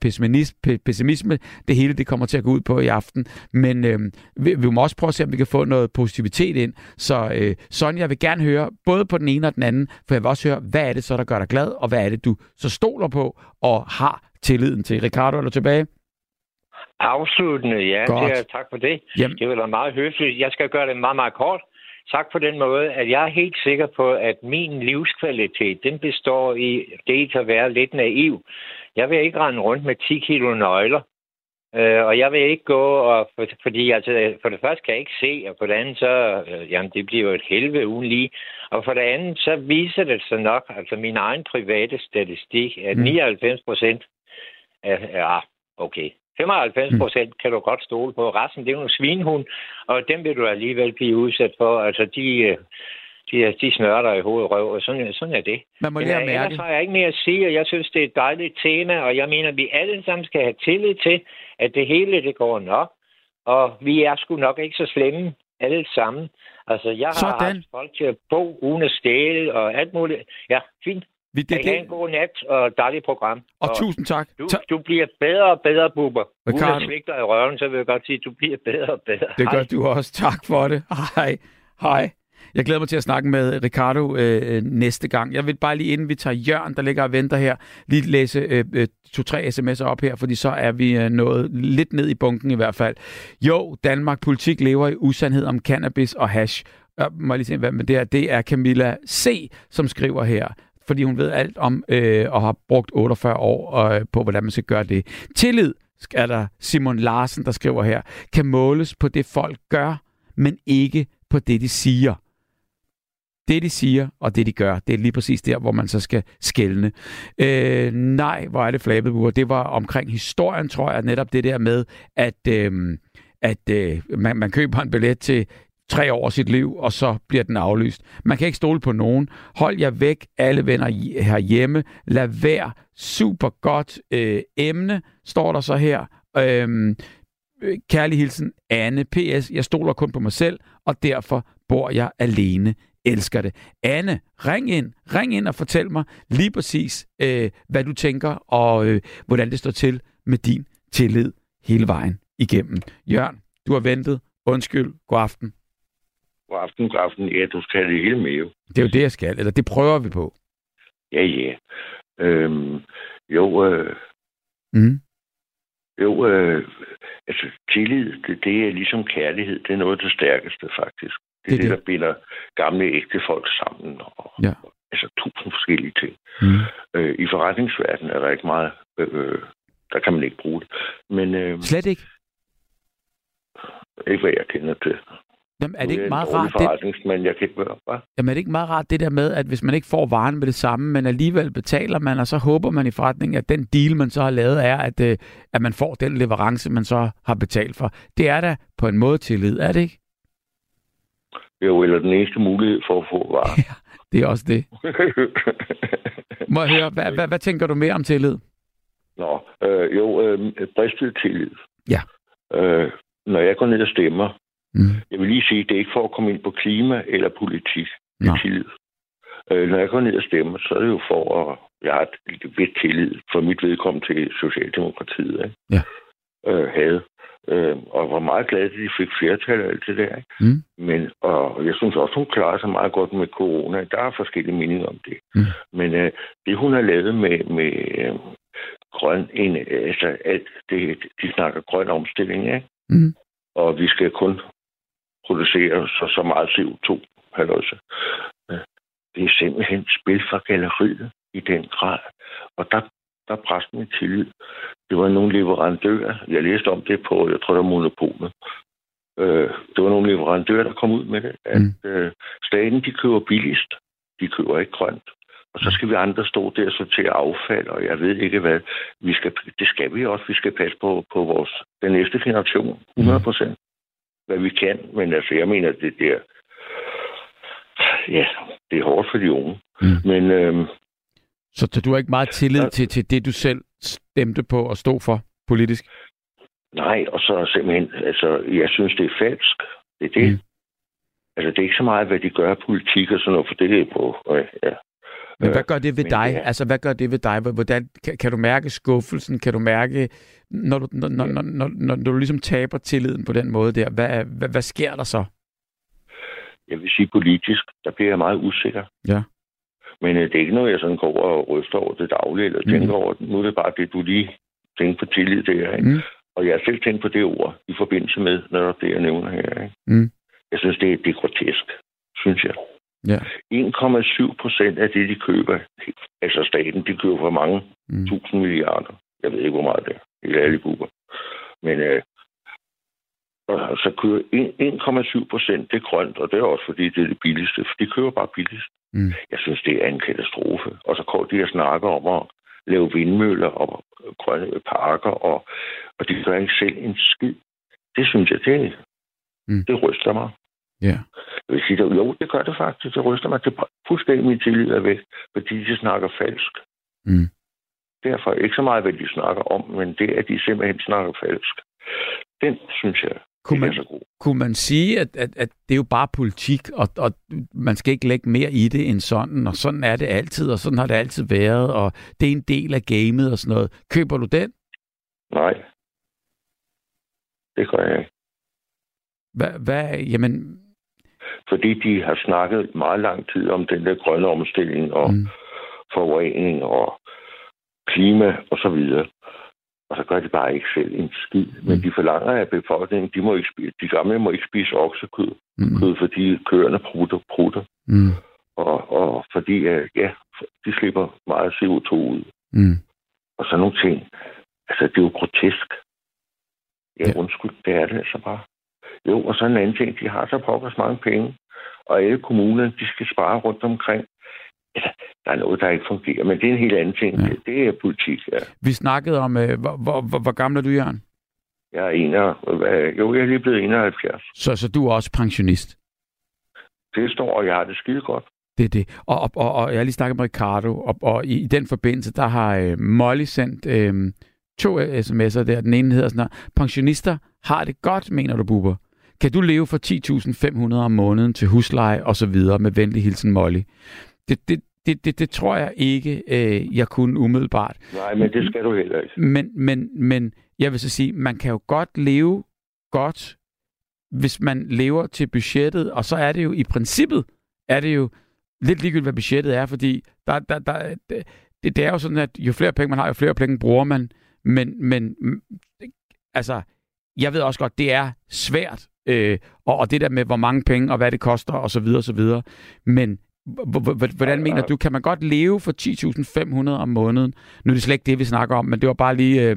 pessimisme. Det hele det kommer til at gå ud på i aften. Men øh, vi, vi må også prøve at se, om vi kan få noget positivitet ind. Så øh, Sonja vil gerne høre, både på den ene og den anden, for jeg vil også høre, hvad er det så, der gør dig glad, og hvad er det, du så stoler på og har tilliden til. Ricardo, er du tilbage? Afsluttende, ja. Det er, tak for det. Jamen. Det var meget høfligt. Jeg skal gøre det meget, meget kort. Tak på den måde, at jeg er helt sikker på, at min livskvalitet, den består i det at være lidt naiv. Jeg vil ikke rende rundt med ti kilo nøgler, øh, og jeg vil ikke gå, og for, fordi altså, for det første kan jeg ikke se, og for det andet, så øh, jamen, det bliver jo et helvede uden lige. Og for det andet, så viser det sig nok, altså min egen private statistik, at nioghalvfems procent er, er okay. femoghalvfems procent mm. kan du godt stole på. Resten, det er jo en svinehund, og dem vil du alligevel blive udsat for. Altså, de, de, de snørter i hovedet røv, og sådan, sådan er det. Man må lære at mærke. Ellers har jeg ikke mere at sige, og jeg synes, det er et dejligt tema, og jeg mener, at vi alle sammen skal have tillid til, at det hele, det går nok, og vi er sgu nok ikke så slemme alle sammen. Altså, jeg har sådan. haft folk til at bo uden at stjæle og alt muligt. Ja, fint. Vi det, det. En god nat og dejligt program. Og, og tusind tak. Du, du bliver bedre og bedre, Bubber. Uden at svække dig i røven, så vil jeg godt sige, at du bliver bedre og bedre. Det gør Hej. du også. Tak for det. Hej. Hej. Jeg glæder mig til at snakke med Ricardo øh, næste gang. Jeg vil bare lige, inden vi tager Jørn, der ligger og venter her, lige læse øh, øh, to-tre sms'er op her, fordi så er vi øh, nået lidt ned i bunken i hvert fald. Jo, Danmark politik lever i usandhed om cannabis og hash. Jeg må lige se, hvad med det er. Det er Camilla C., som skriver her, fordi hun ved alt om øh, og har brugt otteogfyrre år øh, på, hvordan man skal gøre det. Tillid, er der Simon Larsen, der skriver her, kan måles på det, folk gør, men ikke på det, de siger. Det, de siger, og det, de gør, det er lige præcis der, hvor man så skal skelne. Øh, nej, hvor er det flabet, det var omkring historien, tror jeg, netop det der med, at, øh, at øh, man, man køber en billet til tre år af sit liv, og så bliver den aflyst. Man kan ikke stole på nogen. Hold jer væk, alle venner herhjemme. Lad være. Super godt øh, emne, står der så her. Øh, kærlig hilsen, Anne. P S. Jeg stoler kun på mig selv, og derfor bor jeg alene. Elsker det. Anne, ring ind. Ring ind og fortæl mig lige præcis, øh, hvad du tænker, og øh, hvordan det står til med din tillid hele vejen igennem. Jørn, du har ventet. Undskyld. God aften. God aften, god aften. Ja, du skal have det hele med, jo. Det er jo det, jeg skal. Eller det prøver vi på. Ja, ja. Øhm, jo, øh... Mm. Jo, øh... altså, tillid, det, det er ligesom kærlighed. Det er noget af det stærkeste, faktisk. Det er det, det, det. Der binder gamle, ægte folk sammen. Og, ja. og, altså, tusind forskellige ting. Mm. Øh, I forretningsverdenen er der ikke meget... Øh, der kan man ikke bruge det. Men, øh... Slet ikke? Ikke, hvad jeg kender til. Jamen, er det ikke meget rart, det... jeg kan ikke være. Jamen, er det ikke meget rart det der med, at hvis man ikke får varen med det samme, men alligevel betaler man, og så håber man i forretningen, at den deal, man så har lavet, er, at, at man får den leverance, man så har betalt for. Det er da på en måde tillid, er det ikke? Jo, eller den eneste mulighed for at få varen. Ja, det er også det. Må jeg høre, hvad, hvad, hvad tænker du mere om tillid? Nå, øh, jo, øh, bristet tillid. Ja. Øh, når jeg går ned og stemmer, Mm. jeg vil lige sige, at det er ikke for at komme ind på klima eller politik. Det er tillid. Øh, når jeg går ned og stemmer, så er det jo for at... Jeg har et vidt tillid for mit vedkommende til Socialdemokratiet. Ikke? Ja. Øh, havde. Øh, og var meget glad, at de fik flertal og alt det der. Ikke? Mm. Men, og jeg synes også, hun klarer sig meget godt med corona. Der er forskellige meninger om det. Mm. Men øh, det, hun har lavet med... med øh, grøn... En, altså, at det, de snakker grøn omstilling, ikke? Mm. Og vi skal kun... producerer så, så meget C O to. Halløjse. Det er simpelthen spil fra galleriet i den grad. Og der, der bræste min tillid. Det var nogle leverandører. Jeg læste om det på, jeg tror, der var Monopolet. Øh, det var nogle leverandører, der kom ud med det. At mm. øh, staten, de køber billigst. De køber ikke grønt. Og så skal vi andre stå der og sortere affald, og jeg ved ikke hvad. Vi skal, det skal vi også. Vi skal passe på, på vores, den næste generation. hundrede procent. Mm. hvad vi kan, men altså, jeg mener, det der... Ja, det er hårdt for de unge. Mm. Men, øhm, så, så du har ikke meget tillid og, til, til det, du selv stemte på og stod for politisk? Nej, og så simpelthen, altså, jeg synes, det er falsk. Det er det. Mm. Altså, det er ikke så meget, hvad de gør af politik og sådan noget, for det er på. Ja. Men hvad gør det ved men, dig? Ja. Altså, hvad gør det ved dig? Hvordan, kan, kan du mærke skuffelsen? Kan du mærke, når du, når, når, når, når du ligesom taber tilliden på den måde der? Hvad, hvad, hvad sker der så? Jeg vil sige politisk, der bliver jeg meget usikker. Ja. Men uh, det er ikke noget, jeg sådan går og ryster over det daglige, eller mm. tænker over det. Nu er det bare det, du lige tænker på tillid der. Ikke? Mm. Og jeg har selv tænkt på det ord i forbindelse med, når det, jeg nævner her. Ikke? Mm. Jeg synes, det, det er grotesk, synes jeg. Ja. en komma syv procent af det, de køber, altså staten, de køber for mange mm. tusind milliarder. Jeg ved ikke, hvor meget det er. Eller alle grupper. Men øh, så køber en komma syv procent, det er grønt, og det er også fordi, det er det billigste. For de køber bare billigst. Mm. Jeg synes, det er en katastrofe. Og så går de og snakker om at lave vindmøller og grønne parker, og, og de gør ikke selv en skid. Det synes jeg, det, mm. det ryster mig. Yeah. Jeg vil sige, jo, det gør det faktisk. Det ryster mig. Det fuldstændig min tillid er væk, fordi de snakker falsk. Mm. Derfor ikke så meget, hvad de snakker om, men det, at de simpelthen snakker falsk. Den synes jeg, kunne man, er så god. Kunne man sige, at, at, at det er jo bare politik, og, og man skal ikke lægge mere i det end sådan, og sådan er det altid, og sådan har det altid været, og det er en del af gamet og sådan noget. Køber du den? Nej. Det gør jeg ikke. Hva, hvad? Jamen... Fordi de har snakket meget lang tid om den der grønne omstilling og mm. forurening og klima og så videre. Og så gør de bare ikke selv en skid. Men mm. de forlanger af befolkningen, de, må ikke spise, de gamle må ikke spise oksekød, mm. kød, fordi køerne prutter, prutter. Mm. Og, og fordi, ja, de slipper meget C O to ud. Mm. Og sådan nogle ting. Altså, det er jo grotesk. Ja, ja. Undskyld, det er det altså bare. Jo, og så en anden ting, de har så pokkers mange penge, og alle kommuner, de skal spare rundt omkring. Altså, der er noget, der ikke fungerer, men det er en helt anden ting. Ja. Det er politik, ja. Vi snakkede om, øh, hvor, hvor, hvor, hvor gammel er du, Jørn? Jeg er enoghalvfjerds. Jo, jeg er lige blevet enoghalvfjerds. Så, så du er også pensionist? Det står, og jeg har det skide godt. Det er det. Og, og, og, og jeg har lige snakket med Ricardo, og, og i, i den forbindelse, der har øh, Molly sendt øh, to sms'er der. Den ene hedder sådan her: pensionister har det godt, mener du, Bubber? Kan du leve for ti tusind fem hundrede om måneden til husleje og så videre, med venlig hilsen Molly? Det, det, det, det, det tror jeg ikke, øh, jeg kunne umiddelbart. Nej, men det skal du heller ikke. Men, men, men jeg vil så sige, man kan jo godt leve godt, hvis man lever til budgettet, og så er det jo i princippet, er det jo lidt ligegyldigt, hvad budgettet er, fordi der, der, der, det, det er jo sådan, at jo flere penge man har, jo flere penge bruger man, men, men altså, jeg ved også godt, det er svært, øh, og, og det der med, hvor mange penge, og hvad det koster, og så videre, og så videre, men hvordan mener du, kan man godt leve for ti tusind fem hundrede om måneden? Nu er det slet ikke det, vi snakker om, men det var bare lige... Øh,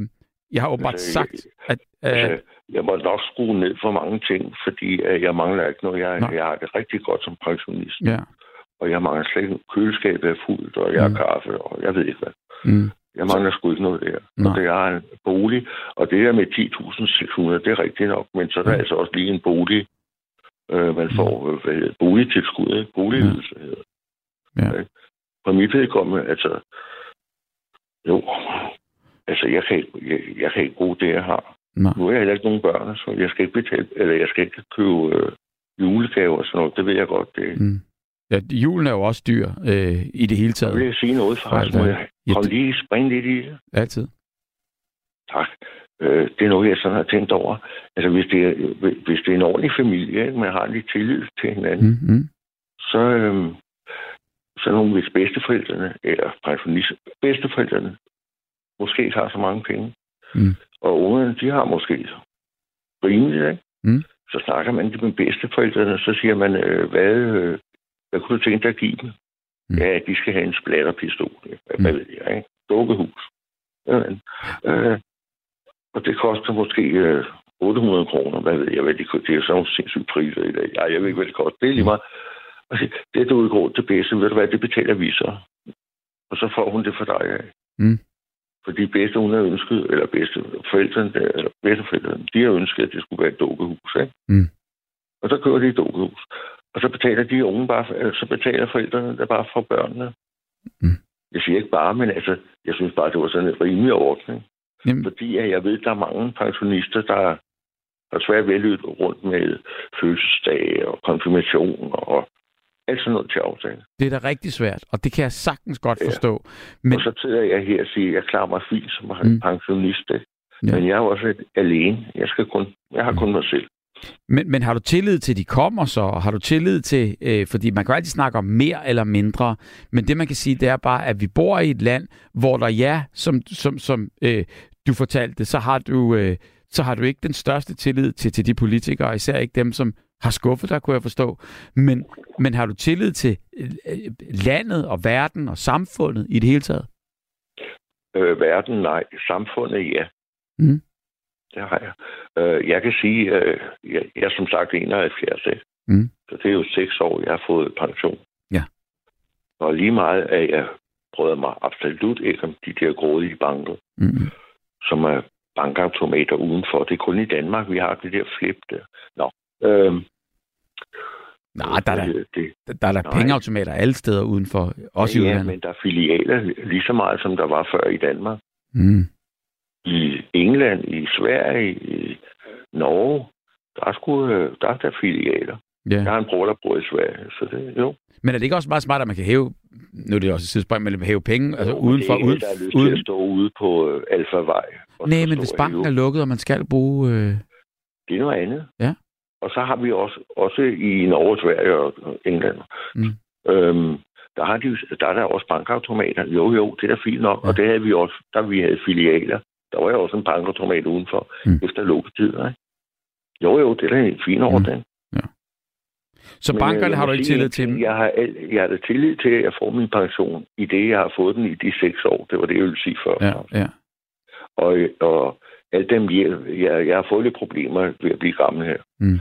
jeg har åbenbart sagt, at... Øh, jeg må nok skrue ned for mange ting, fordi øh, jeg mangler ikke noget. Jeg, jeg har det rigtig godt som pensionist. Ja. Og jeg mangler slet ikke... Køleskabet er fuldt, og jeg har mm. kaffe, og jeg ved ikke hvad. Mm. Jeg mangler sgu ikke noget der. Nej. Og det er en bolig, og det der med ti tusind seks hundrede, det er rigtigt nok, men så er der mm. altså også lige en bolig. Man får mm. boligtilskud, boligydelse ja. Hedder det. Ja. På mit vedkommende, altså, jo, altså, jeg kan ikke, jeg, jeg kan ikke bruge det, jeg har. Nej. Nu er jeg heller ikke nogen børn, så jeg skal ikke betale, eller jeg skal ikke købe øh, julegaver og sådan noget, det ved jeg godt. Det. Mm. Ja, julen er jo også dyr øh, i det hele taget. Jeg vil sige noget, faktisk, må jeg kom lige springe lidt i det. Altid. Tak. Det er noget, jeg sådan har tænkt over. Altså, hvis det er, hvis det er en ordentlig familie, man har lidt tillid til hinanden, mm-hmm. så øh, så nogle hvis bedsteforældrene, eller bedsteforældrene, måske har så mange penge. Mm. Og ungerne, de har måske rimeligt, ikke? Mm. Så snakker man det med bedsteforældrene, så siger man, øh, hvad, øh, hvad kunne du tænke dig at give dem? Mm. Ja, de skal have en splatterpistol. Hvad mm. ved jeg, ikke? Dukkehus. Jamen, øh, og det koster måske øh, otte hundrede kroner. Hvad ved jeg, hvad det koster? Det er jo sådan nogle sindssygt priser i dag. Ej, jeg ved ikke, hvad det koster. Det er lige meget. Altså, det er du i grund til bedste. Ved du hvad, det betaler vi så. Og så får hun det for dig af. Mm. Fordi bedste, hun har ønsket, eller bedste forældrene, eller bedsteforældrene, de har ønsket, at det skulle være et dukkehus, ikke? Mm. Og så kører de et dukkehus. Og så betaler de unge bare, for, så betaler forældrene der bare for børnene. Mm. Jeg siger ikke bare, men altså, jeg synes bare, det var sådan en rimelig ordning. Jamen. Fordi jeg ved, der er mange pensionister, der er svært velløbet rundt med fødselsdage og konfirmationer og alt sådan noget til aftale. Det er da rigtig svært, og det kan jeg sagtens godt forstå. Ja. Men... Og så sidder jeg her og siger, at jeg klarer mig fint som mm. pensionist. Ja. Men jeg er også alene. Jeg, skal kun, jeg har kun mm. mig selv. Men, men har du tillid til, de kommer så? Har du tillid til, øh, fordi man kan altid snakke om mere eller mindre, men det man kan sige, det er bare, at vi bor i et land, hvor der ja, som, som, som øh, du fortalte, så har du, øh, så har du ikke den største tillid til, til de politikere, især ikke dem, som har skuffet dig, kunne jeg forstå. Men, men har du tillid til øh, landet og verden og samfundet i det hele taget? Øh, verden, nej. Samfundet, ja. Mm. Det har jeg. Øh, jeg kan sige, øh, jeg, jeg er som sagt enoghalvfjerds. Mm. Så det er jo seks år, jeg har fået pension. Ja. Og lige meget, at jeg brød mig absolut ikke om de der grådige banker, mm. som er bankautomater udenfor. Det er kun i Danmark, vi har det der flip der. Nå. Øhm. Nej, der er der, det, der, er der pengeautomater alle steder udenfor, også ja, i udlandet. Ja, men der er filialer lige så meget, som der var før i Danmark. Mm. I England, i Sverige, i Norge, der er, sgu, der, er der filialer. Yeah. Jeg har en bror, der bor i Sverige, så det jo. Men er det ikke også meget smart, at man kan hæve, nu er det også et sidespring, men man kan hæve penge, altså jo, udenfor, det er uden, der er lyst uden... til at stå ude på uh, Alfa-vej. Nej, men hvis banken er lukket, og man skal bruge... Uh... Det er noget andet. Ja. Og så har vi også, også i Norge, Sverige og England, mm. øhm, der, har de, der er der også bankautomater. Jo, jo, det er da fint nok. Ja. Og det havde vi også, da vi havde filialer. Der var jo også en bankautomat udenfor, mm. efter lukketider, ikke? Jo, jo, det er da en fin ordning. Mm. Ja. Så men bankerne har du ikke tillid til dem? Jeg har, jeg har da tillid til, at jeg får min pension i det, jeg har fået den i de seks år. Det var det, jeg ville sige før. Ja, ja. Og, og alle dem, jeg, jeg, jeg har fået lidt problemer ved at blive gammel her. Mm.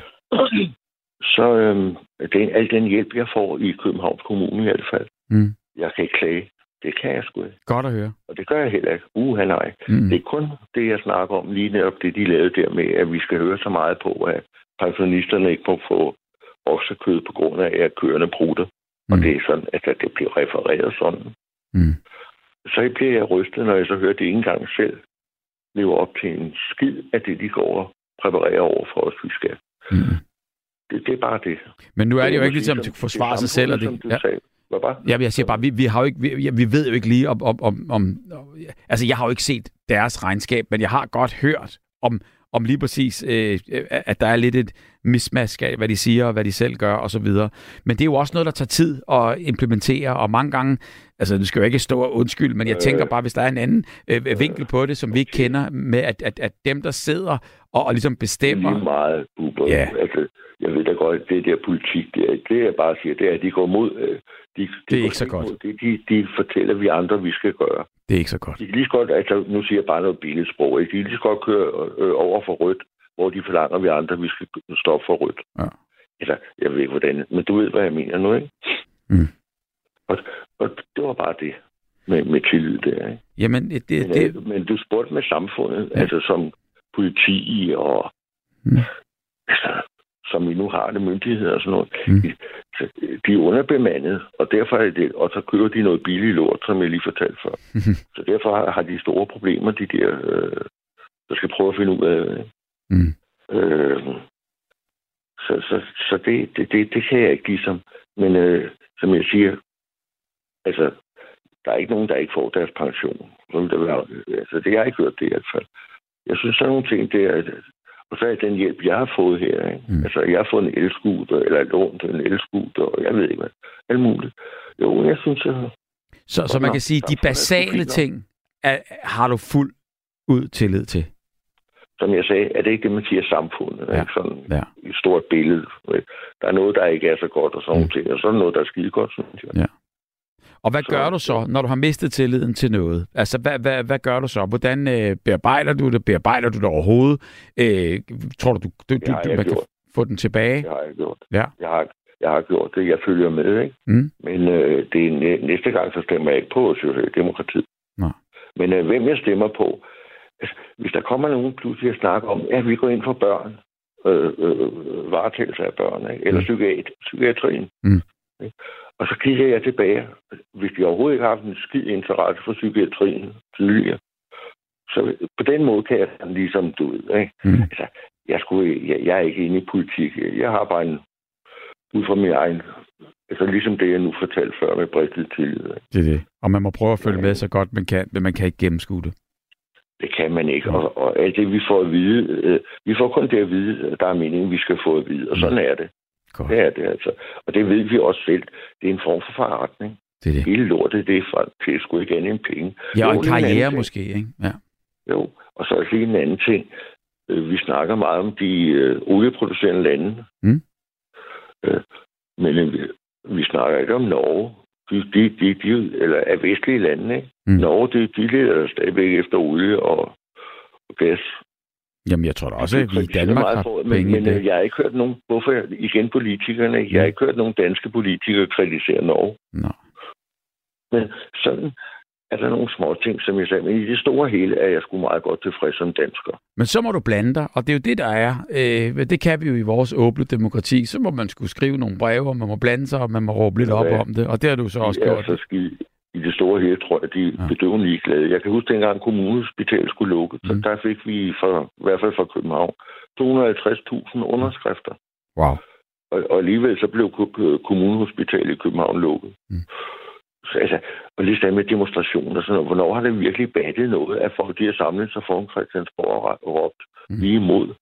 Så øhm, den, al den hjælp, jeg får i Københavns Kommune i hvert fald, mm. jeg kan ikke klage. Det kan jeg sgu ikke. Godt at høre. Og det gør jeg heller ikke. Uha, nej. Mm. Det er kun det, jeg snakker om lige netop det, de lavede der med, at vi skal høre så meget på, at pensionisterne ikke må få oksekød på grund af, at køerne prutter. Mm. Og det er sådan, at det bliver refereret sådan. Mm. Så bliver jeg rystet, når jeg så hører det ikke engang selv lever op til en skid af det, de går og præparerer over for os, vi skal. Mm. Det, det er bare det. Men nu er det jo ikke ligesom til at forsvare sig selv. Og det, ja. Ja, jeg siger bare, vi, vi, har jo ikke, vi, vi ved jo ikke lige om, om, om, om... Altså, jeg har jo ikke set deres regnskab, men jeg har godt hørt om, om lige præcis, øh, at der er lidt et mismask af, hvad de siger, og hvad de selv gør, og så videre. Men det er jo også noget, der tager tid at implementere, og mange gange... Altså, det skal jo ikke stå og undskyld, men jeg tænker bare, hvis der er en anden øh, vinkel på det, som vi ikke kender, med at, at, at dem, der sidder og, og ligesom bestemmer... Det er meget ubød. Ja. Altså, jeg ved da godt, det der politik, det, er, det jeg bare siger, det er, at de går mod... Øh, de, de det er ikke så godt. Det, de, de fortæller, vi andre, vi skal gøre. Det er ikke så godt. De lige så godt, altså, nu siger jeg bare noget billedsprog, ikke? De lige så godt kører øh, over for rødt, hvor de forlanger, vi andre, vi skal stoppe for rødt. Ja. Altså, jeg ved ikke, hvordan... Men du ved, hvad jeg mener nu, ikke? Mm. Og, og det var bare det med, med tillid der, ikke? Jamen, det, det... Men, men du spurgte med samfundet, ja. Altså som politi og mm. altså, som vi nu har det, myndigheder og sådan noget. Mm. De, de er underbemandet, og derfor er det, og så kører de noget billig lort, som jeg lige fortalte før. Mm. Så derfor har, har de store problemer, de der, øh, der skal prøve at finde ud af. Mm. Øh, så så, så det, det, det, det kan jeg ikke ligesom. Men øh, som jeg siger, altså, der er ikke nogen, der ikke får deres pension. Altså, det har jeg ikke hørt det i hvert fald. Jeg synes, sådan nogle ting, det er... Og så er den hjælp, jeg har fået her, ikke? Mm. Altså, jeg har fået en elskuter, eller lånt en elskuter, og jeg ved ikke hvad. Alt muligt. Jo, jeg synes, jeg... Så, så man kan sige, de basale ting er, har du fuld ud tillid til? Som jeg sagde, er det ikke det, man siger samfundet? Ja. Ikke? Sådan ja. Et stort billede. Der er noget, der ikke er så godt, og sådan mm. ting. Og så er noget, der er skide godt, synes jeg. Ja. Og hvad så, gør du så, når du har mistet tilliden til noget? Altså, hvad, hvad, hvad gør du så? Hvordan øh, bearbejder du det? Bearbejder du det overhovedet? Øh, tror du, du, du, du man gjort. Kan få den tilbage? Det har jeg gjort. Ja. Jeg, har, jeg har gjort det. Jeg følger med, ikke? Mm. Men øh, det er næste gang, så stemmer jeg ikke på Socialdemokratiet. Nå. Men øh, hvem jeg stemmer på? Altså, hvis der kommer nogen pludselig at snakke om, at vi går ind for børn, øh, øh, varetagelse af børn, ikke? Eller mm. psykiat, psykiatrien, mm. ikke? Og så kigger jeg tilbage. Hvis de overhovedet ikke har haft en skid interesse for psykiatrien tidligere, så på den måde kan jeg ligesom du ved, ikke? Mm. Altså, jeg, skulle, jeg, jeg er ikke inde i politik. Jeg har bare en... Ud fra min egen... Altså ligesom det, jeg nu fortalte før med bristet tillid. Det er det. Og man må prøve at følge ja. Med så godt man kan, men man kan ikke gennemskue det. Det kan man ikke. Og, og alt det, vi får at vide... Øh, vi får kun det at vide, der er meningen, vi skal få at vide. Og sådan er det. God. Det er det altså. Og det ved vi også selv. Det er en form for forretning. Det er det. Hele lortet, det er til sgu ikke andet end penge. Ja, og jo, en karriere en måske, ikke? Ja. Jo, og så også lige en anden ting. Vi snakker meget om de øh, olieproducerende lande. Mm. Øh, men øh, vi snakker ikke om Norge. De, de, de, de eller af vestlige lande, ikke? Mm. Norge, de, de leder stadigvæk efter olie og, og gas. Jamen, jeg tror da også, at vi i Danmark har for, men, penge men, det. Jeg har ikke hørt nogen... Hvorfor igen politikerne? Jeg har ikke hørt nogen danske politikere kritisere Norge. Nå. Men sådan er der nogle små ting, som jeg sagde. Men i det store hele er jeg sgu meget godt tilfreds som dansker. Men så må du blande dig, og det er jo det, der er. Øh, det kan vi jo i vores åbne demokrati. Så må man skulle skrive nogle breve, og man må blande sig, og man må råbe lidt ja, op om det. Og det har du så også gjort. Så i det store hele, tror jeg, de er ja. bedøvende ligeglade. Jeg kan huske, dengang kommunehospitalet skulle lukke, så mm. der fik vi, for, i hvert fald fra København, to hundrede og halvtreds tusind underskrifter. Wow. Og, og alligevel så blev kommunehospitalet i København lukket. Mm. Så, altså, og lige sådan med demonstrationer og sådan noget. Hvornår har det virkelig battet noget, at folk de har samlet sig foran Christiansborg og råbt mm. lige imod?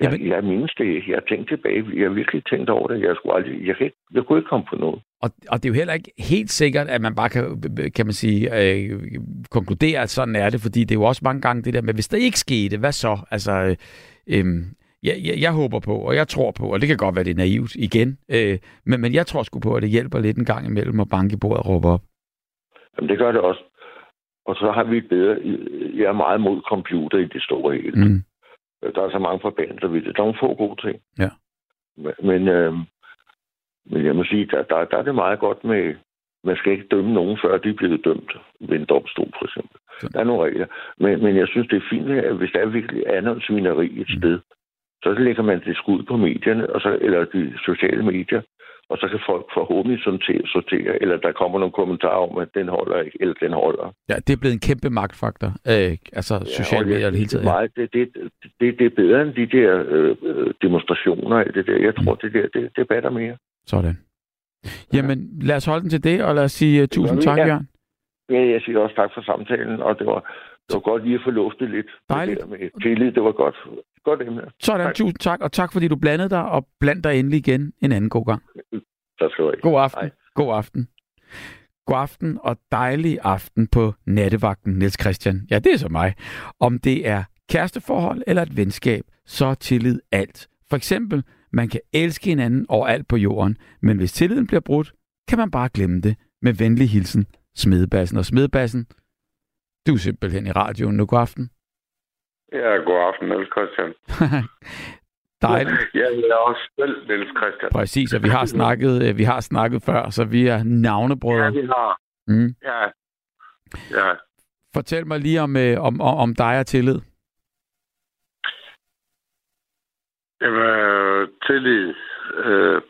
Jeg, jeg, jeg mindes det. Jeg har tænkt tilbage. Jeg har virkelig tænkt over det. Jeg, skulle aldrig, jeg, kan ikke, jeg kunne ikke komme på noget. Og, og det er jo heller ikke helt sikkert, at man bare kan, kan man sige, øh, konkludere, at sådan er det. Fordi det er jo også mange gange det der med, hvis det ikke skete, hvad så? Altså... Øh, øh, Jeg, jeg, jeg håber på, og jeg tror på, og det kan godt være, det er naivt igen, øh, men, men jeg tror sgu på, at det hjælper lidt en gang imellem at banke i bordet og råbe op. Jamen, det gør det også. Og så har vi et bedre... Jeg er meget mod computer i det store hele. Mm. Der er så mange forbandelser ved det. Der er nogle få gode ting. Ja. Men, øh, men jeg må sige, der, der, der er det meget godt med... Man skal ikke dømme nogen, før de er blevet dømt ved en domstol, for eksempel. Så. Der er nogle regler. Men, men jeg synes, det er fint, at hvis der er virkelig andet svineri et sted, mm. så lægger man det skud på medierne, og så, eller de sociale medier, og så kan folk forhåbentlig sortere, eller der kommer nogle kommentarer om, at den holder ikke, eller den holder. Ja, det er blevet en kæmpe magtfaktor, øh, altså sociale ja, medier det hele tiden. Meget, det, det, det, det er bedre end de der øh, demonstrationer, det der. Jeg tror, mm. det der, det, det batter mere. Sådan. Jamen, lad os holde den til det, og lad os sige uh, tusind tak, Jørn. Ja, jeg siger også tak for samtalen, og det var... Det var godt lige at få luftet lidt. Dejligt. Det med tillid, det var godt. Godt emne. Sådan, tak. Tusind tak, og tak fordi du blandede dig, og bland dig endelig igen en anden god gang. Tak skal du have. God aften. Hej. God aften. God aften, og dejlig aften på nattevagten, Nils Christian. Ja, det er så mig. Om det er kæresteforhold eller et venskab, så er tillid alt. For eksempel, man kan elske hinanden overalt på jorden, men hvis tilliden bliver brudt, kan man bare glemme det. Med venlig hilsen, Smedebassen. Og Smedebassen, du er simpelthen i radioen nu. God aften. Ja, god aften, Nils Christian. Dejligt. Ja, jeg er også selv Nils Christian. Præcis, og vi har snakket, vi har snakket før, så vi er navnebrødre. Ja, vi har. Mm. Ja. ja. Fortæl mig lige om, om, om dig og tillid. Jamen, tillid. Øh,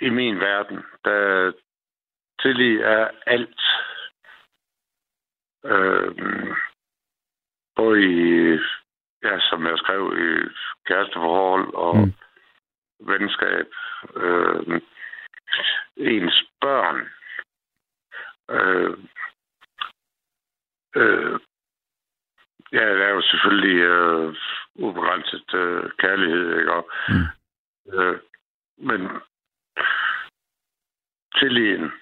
I min verden, der tillid er alt. Øh, både i, ja, som jeg skrev, i kæresteforhold og mm. venskab. Øh, ens børn. Øh, øh, ja, der er jo selvfølgelig øh, ubegrænset øh, kærlighed, ikke? Og, mm. øh, men tilliden.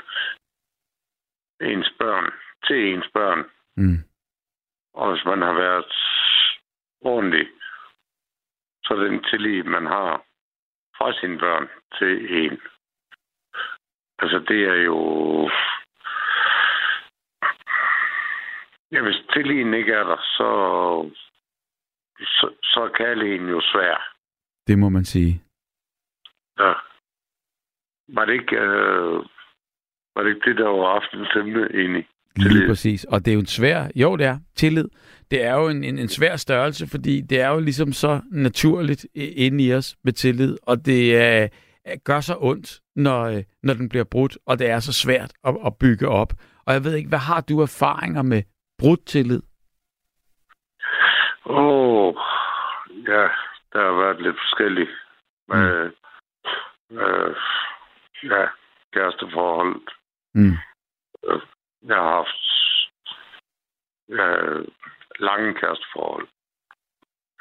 Ens børn. til ens børn. Mm. Og hvis man har været ordentlig, så er den tillid, man har fra sine børn til en. Altså, det er jo... Ja, hvis tilliden ikke er der, så, så, så er kærligheden jo svær. Det må man sige. Ja. Var det ikke, øh... var det, ikke det, der var aftenens emne egentlig? Lige præcis. Og det er jo en svær... Jo, det er. Tillid. Det er jo en, en, en svær størrelse, fordi det er jo ligesom så naturligt inde i os med tillid, og det øh, gør så ondt, når, når den bliver brudt, og det er så svært at, at bygge op. Og jeg ved ikke, hvad har du erfaringer med brudt tillid? Åh, oh, ja. Der har været lidt forskelligt. Mm. Øh, øh, ja, kæresteforhold. Mm. Øh. Jeg har haft øh, lange kæresteforhold.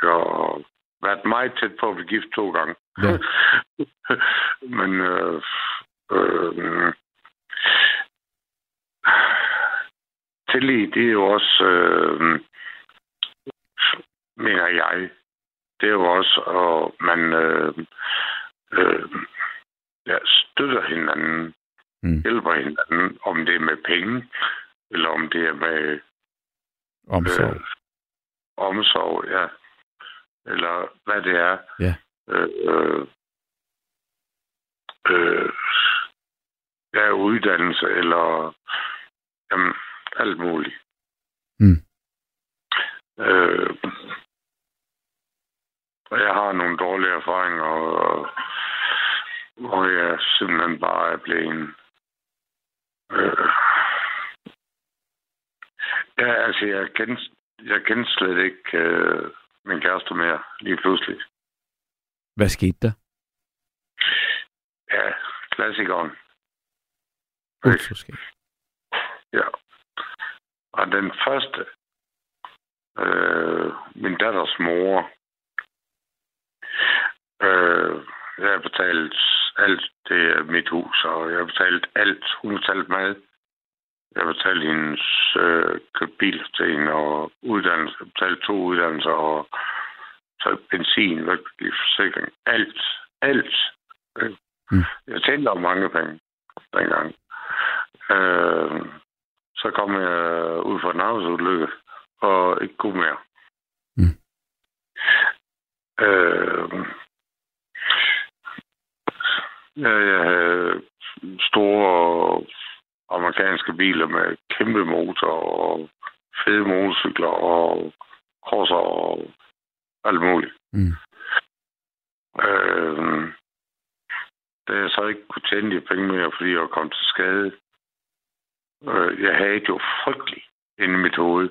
Jeg har været meget tæt på at blive gift to gange. Ja. Men øh, øh, tillid, det er jo også, øh, mener jeg, det er jo også, at man øh, øh, ja, støtter hinanden. Mm. Hjælper hinanden, om det er med penge, eller om det er med omsorg, øh, omsorg ja. Eller hvad det er. Yeah. Øh, øh, øh, der er uddannelse eller jamen, alt muligt. Mm. Øh, og jeg har nogle dårlige erfaringer, og, og jeg simpelthen bare er blevet en... Øh, ja, altså, jeg kendte, jeg kendte slet ikke øh, min kæreste mere lige pludselig. Hvad skete der? Ja, klassikeren. Utroskab. Ja. Og den første, øh, min datters mor, øh, jeg har betalt alt, det er mit hus, og jeg har betalt alt, hun har betalt mad. Jeg har betalt hendes øh, bil til hende, og uddannelse, jeg har betalt to uddannelser, og så benzin, virkelig forsikring, alt, alt. Mm. Jeg tjente om mange penge dengang. Øh, så kom jeg ud for en arbejdsulykke, og ikke kunne mere. Mm. Øh, jeg havde store amerikanske biler med kæmpe motorer og fede motorcykler og korser og alt muligt. Mm. Øh, da jeg så ikke kunne tjene de penge mere, fordi jeg kom til skade. Øh, jeg havde det jo frygteligt inde i mit hoved,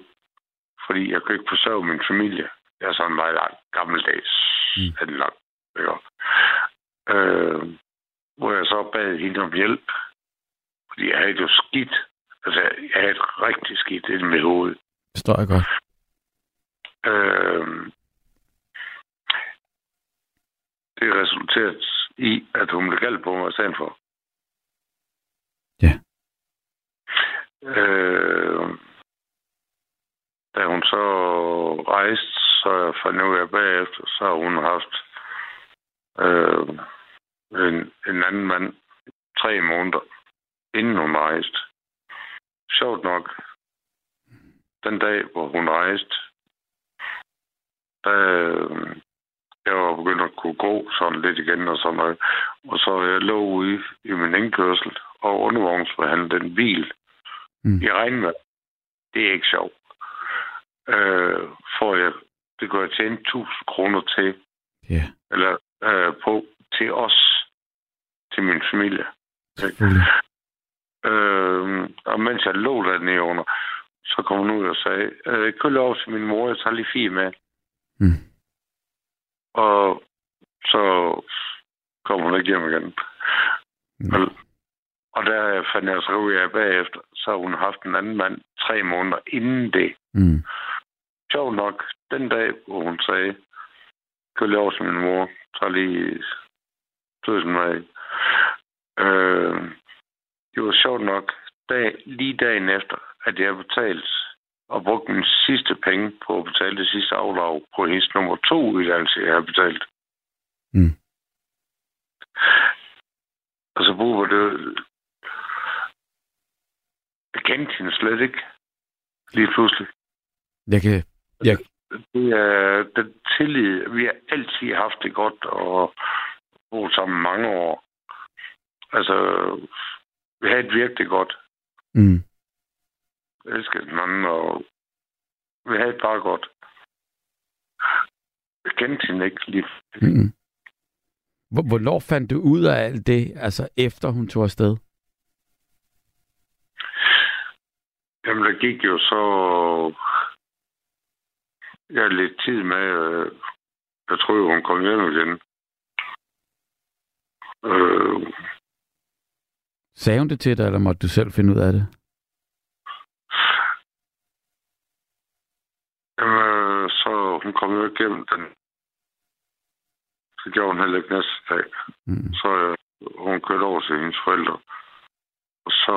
fordi jeg kunne ikke forsørge min familie. Jeg er sådan meget gammeldags handler. Mm. Øh, hvor jeg så bad hende om hjælp, fordi jeg havde det jo skidt. Altså, jeg havde det rigtig skidt inde i mit hoved. Det står jeg godt. Øh, Det resulterede i, at hun blev galt på mig i stedet for. Ja. Øh, da hun så rejste, så fandt jeg ud af bagefter, så har hun haft øh, en, en anden mand tre måneder, inden hun rejste. Sjovt nok, den dag, hvor hun rejste, der... Jeg var begyndt at kunne gå sådan lidt igen og sådan noget. Og så jeg lå ude i min indkørsel og undervognsforhandlede en bil mm. i regnvejr. Det er ikke sjovt. Øh, for jeg, det kunne jeg tjene tusind kroner til. Yeah. Eller øh, på til os. Til min familie. Øh, og mens jeg lå der nede under, så kom hun ud og sagde, øh, kød lov til min mor, jeg tager lige fire med. Mm. Og så kom hun ikke hjem igen. Mm. Og der fandt jeg så ud af bagefter, så hun haft en anden mand tre måneder inden det. Mm. Sjovt nok, den dag, hvor hun sagde, kød lige over til min mor, så lige tøsen mig. Øh, det var sjovt nok, dag, lige dagen efter, at jeg betalte og brugte min sidste penge på at betale det sidste afdrag på hendes nummer to uddannelse, jeg har betalt. Mm. Og så Bubber døde. Jeg kendte hende slet ikke. Lige pludselig. Jeg kan... Jeg... Det er den tillid. Vi har altid haft det godt og boet sammen mange år. Altså, vi havde det virkelig godt. Mm. Jeg elskede den anden, og vi havde det bare godt. Jeg kendte hende ikke lige. Mm-hmm. Hvornår fandt du ud af alt det, altså efter hun tog afsted? Jamen, der gik jo så... Jeg havde lidt tid med... Jeg tror, hun kom hjem igen. Øh... Sagde hun det til dig, eller måtte du selv finde ud af det? Jamen, så hun kom jo igennem den. Så gjorde hun heller ikke næste dag. Mm. Så hun kørte over til hendes forældre. Og så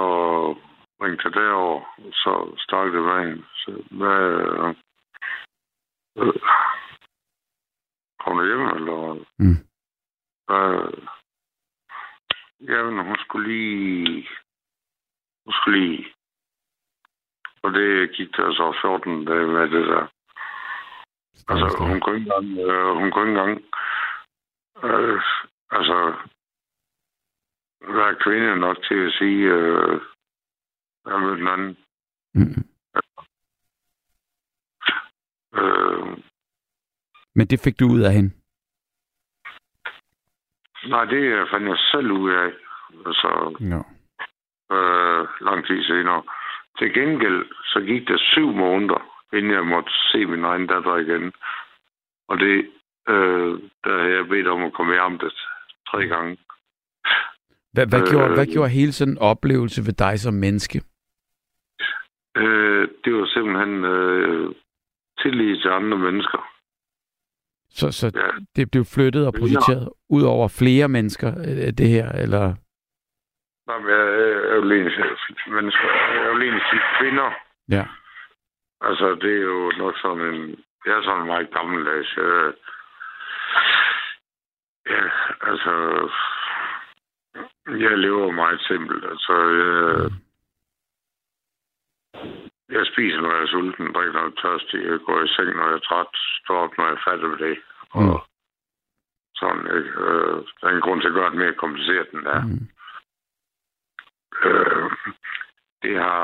ringte jeg derovre, og så snakkede jeg med hende. Så hvad... Øh, kom du hjem, eller... Mm. Øh, jamen, hun skulle lige... Hun skulle lige... Og det gik der så fjorten dage med det der. Altså, hun kunne ikke engang... Øh, hun kunne ikke engang øh, altså, Der er kvinder nok til at sige, øh, hvad ved den anden. Mm. Øh. Men det fik du ud af hende? Nej, det fandt jeg selv ud af. Altså, no. øh, lang tid senere. Til gengæld, så gik der syv måneder, inden jeg måtte se min egen datter igen. Og det, øh, der havde jeg bedt om at komme i amtet tre gange. Hvad, hvad, øh, gjorde, hvad gjorde hele sådan en oplevelse ved dig som menneske? Øh, det var simpelthen øh, tillid til andre mennesker. Så, så ja. Det blev flyttet og projiceret ja. Ud over flere mennesker, det her, eller? Nej, men jeg er jo lige mennesker. Jeg er jo lige kvinder. Ja. Altså, det er jo nok sådan en... Jeg er sådan meget gammeldags. Jeg... Ja, altså... Jeg lever meget simpelt. Altså, jeg... Jeg spiser, når jeg er sulten, drikker, når jeg er tørstig. Jeg går i seng, når jeg er træt. Står op, når jeg er fattig ved det. Og mm. sådan, ikke? Der er en grund til at gøre det mere kompliceret, end der. Mm. Øh, det har...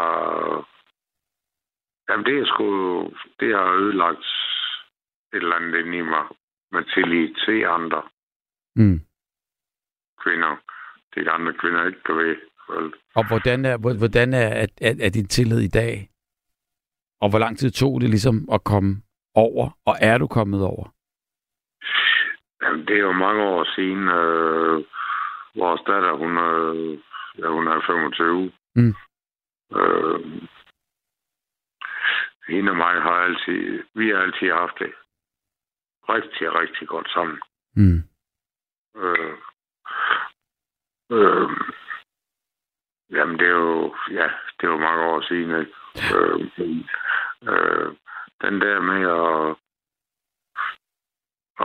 Jamen, det er sgu... Det har ødelagt et eller andet inde i mig. Med tillid til andre. Mm. Kvinder. Det er andre kvinder ikke, kan ved. Vel? Og hvordan er, hvordan er, er, er, er din tillid i dag? Og hvor lang tid tog det ligesom at komme over? Og er du kommet over? Jamen, det er jo mange år siden. Øh, vores datter, hun øh, ja, hun er femogtyve. Mm. Øh, hende og mig har altid... Vi har altid haft det rigtig, rigtig godt sammen. Mm. Øh, øh, jamen, det er jo... Ja, det er jo mange år siden, ikke? Øh, øh, den der med at,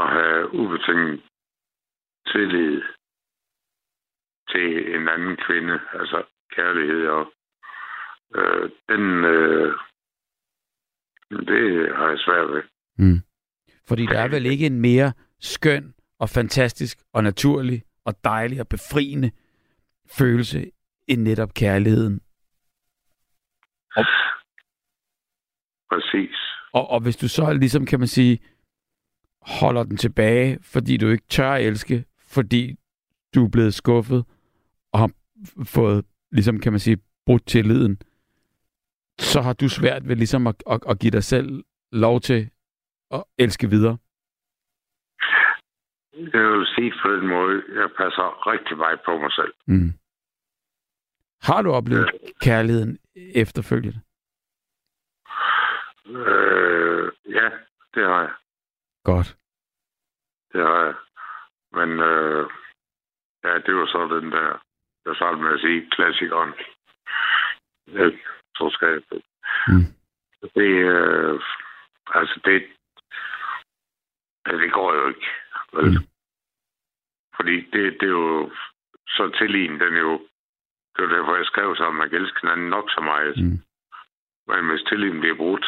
at have ubetinget tillid til en anden kvinde, altså kærlighed og øh, den øh, det har jeg svært ved. Mm. Fordi der er vel ikke en mere skøn og fantastisk og naturlig og dejlig og befriende følelse end netop kærligheden. Og, præcis. Og, og hvis du så ligesom, kan man sige, holder den tilbage, fordi du ikke tør at elske, fordi du er blevet skuffet, og har fået, ligesom kan man sige, brudt tilliden, så har du svært ved ligesom at, at, at give dig selv lov til at elske videre. Jeg vil sige på den måde, jeg passer rigtig meget på mig selv. Mm. Har du oplevet øh, kærligheden efterfølgende? Øh, ja, det har jeg. Godt. Det har jeg. Men øh, ja, det var så den der, jeg startede med at sige, klassikeren. Jeg tror, skal jeg det. Mm. Det, øh, altså, det, det går jo ikke. Vel? Mm. Fordi det, det er jo så tilliden, den er jo, det var derfor, jeg skrev sammen, at jeg elsker hinanden nok så meget. Mm. Men hvis tilliden bliver brudt,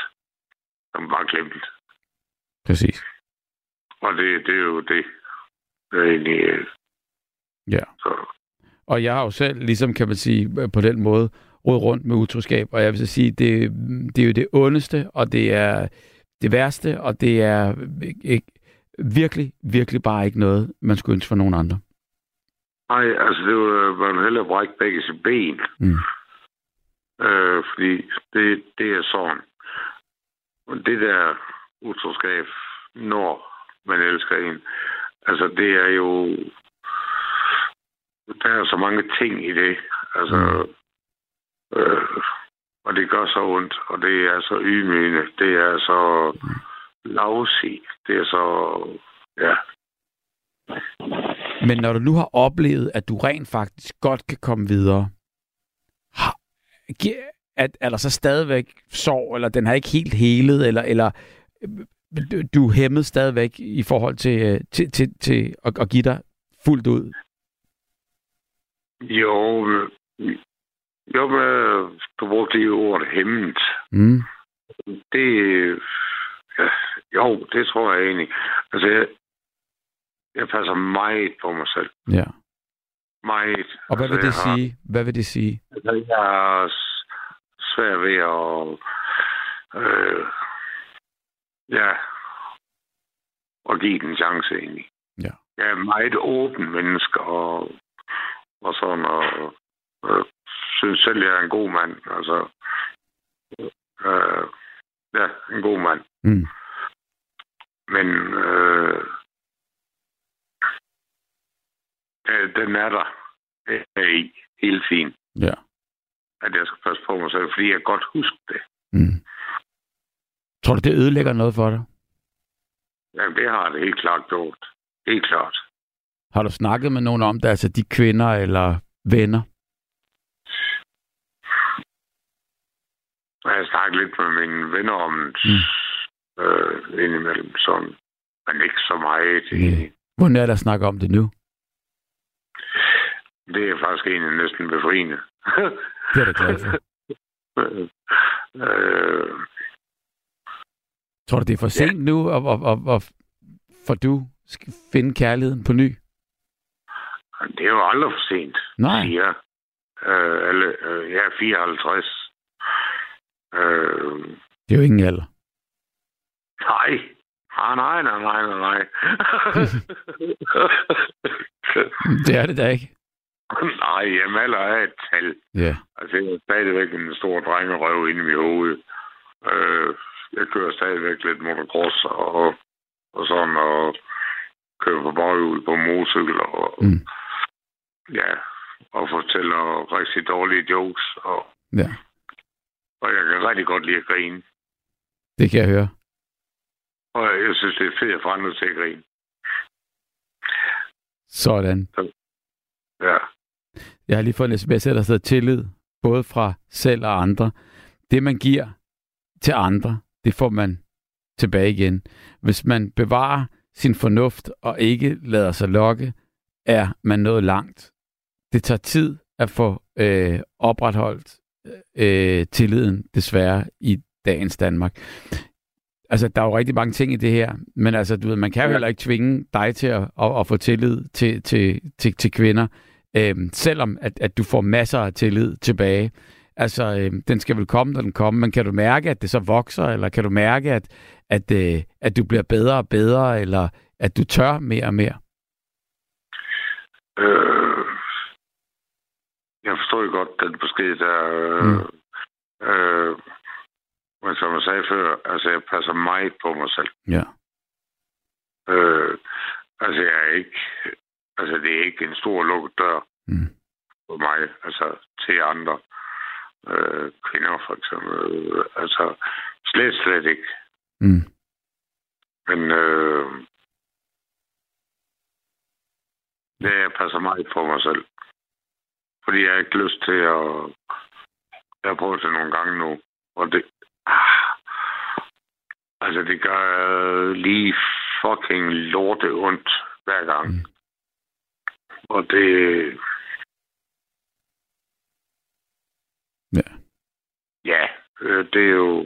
så er man bare glemt. Præcis. Og det, det er jo det. Det er egentlig... Ja. Så. Og jeg har jo selv, ligesom kan man sige, på den måde, rodet rundt med utroskab, og jeg vil så sige, det, det er jo det ondeste, og det er det værste, og det er ikke, virkelig, virkelig bare ikke noget, man skulle ønske for nogen andre. Nej, altså det var jo hellere brække begge sine ben. Mm. Øh, fordi det, det er sådan. Og det der utroskab, når man elsker en, altså det er jo... Der er så mange ting i det, altså, øh, og det gør så ondt, og det er så ydmygende, det er så lavsigt, det er så, ja. Men når du nu har oplevet, at du rent faktisk godt kan komme videre, er der så stadigvæk sorg, eller den har ikke helt helet, eller, eller du er hæmmet stadigvæk i forhold til, til, til, til at, at give dig fuldt ud? Jo, jo, du brugte de ord hemmet. Mm. Det, ja, jo, det tror jeg egentlig. Altså, jeg, jeg passer meget på mig selv. Ja. Meget. Og hvad vil det altså, sige? Hvad vil det sige? Jeg er svær ved at... Øh, ja. Og give den chance, egentlig. Ja. Jeg er meget åben menneske, og, og sådan, og øh, synes selv, jeg er en god mand. Altså, øh, ja, en god mand. Mm. Men... Øh, den er der i hele tiden. Ja. At jeg skal passe på mig selv, fordi jeg godt husker det. Mm. Tror du, det ødelægger noget for dig? Ja, det har det helt klart gjort. Helt klart. Har du snakket med nogen om det, altså de kvinder eller venner? Jeg har snakket lidt med mine venner om mm. øh, indimellem sådan, men ikke så meget. Mm. Hvordan er der snakker om det nu? Det er faktisk egentlig næsten befriende. Det er det klart. øh... Tror du, det er for sent ja. nu, og, og, og, og for du skal finde kærligheden på ny? Det er jo aldrig for sent. Nej. Ja. Øh, alle, øh, jeg er fireoghalvtreds. Øh... Det er jo ingen alder. Nej. Ah, nej, nej, nej, nej, nej. Det er det da ikke. Nej, jamen alder er et tal. Yeah. Altså, jeg er stadigvæk en stor drengerøv inde i mit hoved. Øh, jeg kører stadigvæk lidt motocross og, og sådan, og kører på baghjul på motorcykel, og, mm. ja, og fortæller rigtig dårlige jokes. Og, yeah. og jeg kan rigtig godt lide at grine. Det kan jeg høre. Og jeg synes, det er fedt at få andre til at grine. Sådan. Så, ja. Jeg har lige fået en sms, der hedder tillid, både fra selv og andre. Det, man giver til andre, det får man tilbage igen. Hvis man bevarer sin fornuft og ikke lader sig lokke, er man nået langt. Det tager tid at få øh, opretholdt øh, tilliden, desværre, i dagens Danmark. Altså, der er jo rigtig mange ting i det her, men altså, du ved, man kan jo heller ikke tvinge dig til at, at, at få tillid til, til, til, til kvinder. Øhm, selvom at, at du får masser af tillid tilbage. Altså, øhm, den skal vel komme, når den kommer, men kan du mærke, at det så vokser, eller kan du mærke, at, at, øh, at du bliver bedre og bedre, eller at du tør mere og mere? Øh, jeg forstår jo godt den besked, der... Øh, mm. øh, men som jeg sagde før, altså, jeg passer meget på mig selv. Ja. Øh, altså, jeg er ikke... Altså, det er ikke en stor lukket dør mm. for mig, altså til andre øh, kvinder, for eksempel. Altså, slet, slet ikke. Mm. Men øh, ja, jeg passer meget på mig selv. Fordi jeg har ikke lyst til at... Jeg har prøvet det nogle gange nu, og det... Ah, altså, det gør lige fucking lorte ondt hver gang. Mm. Og det... Ja. Ja, øh, det er jo...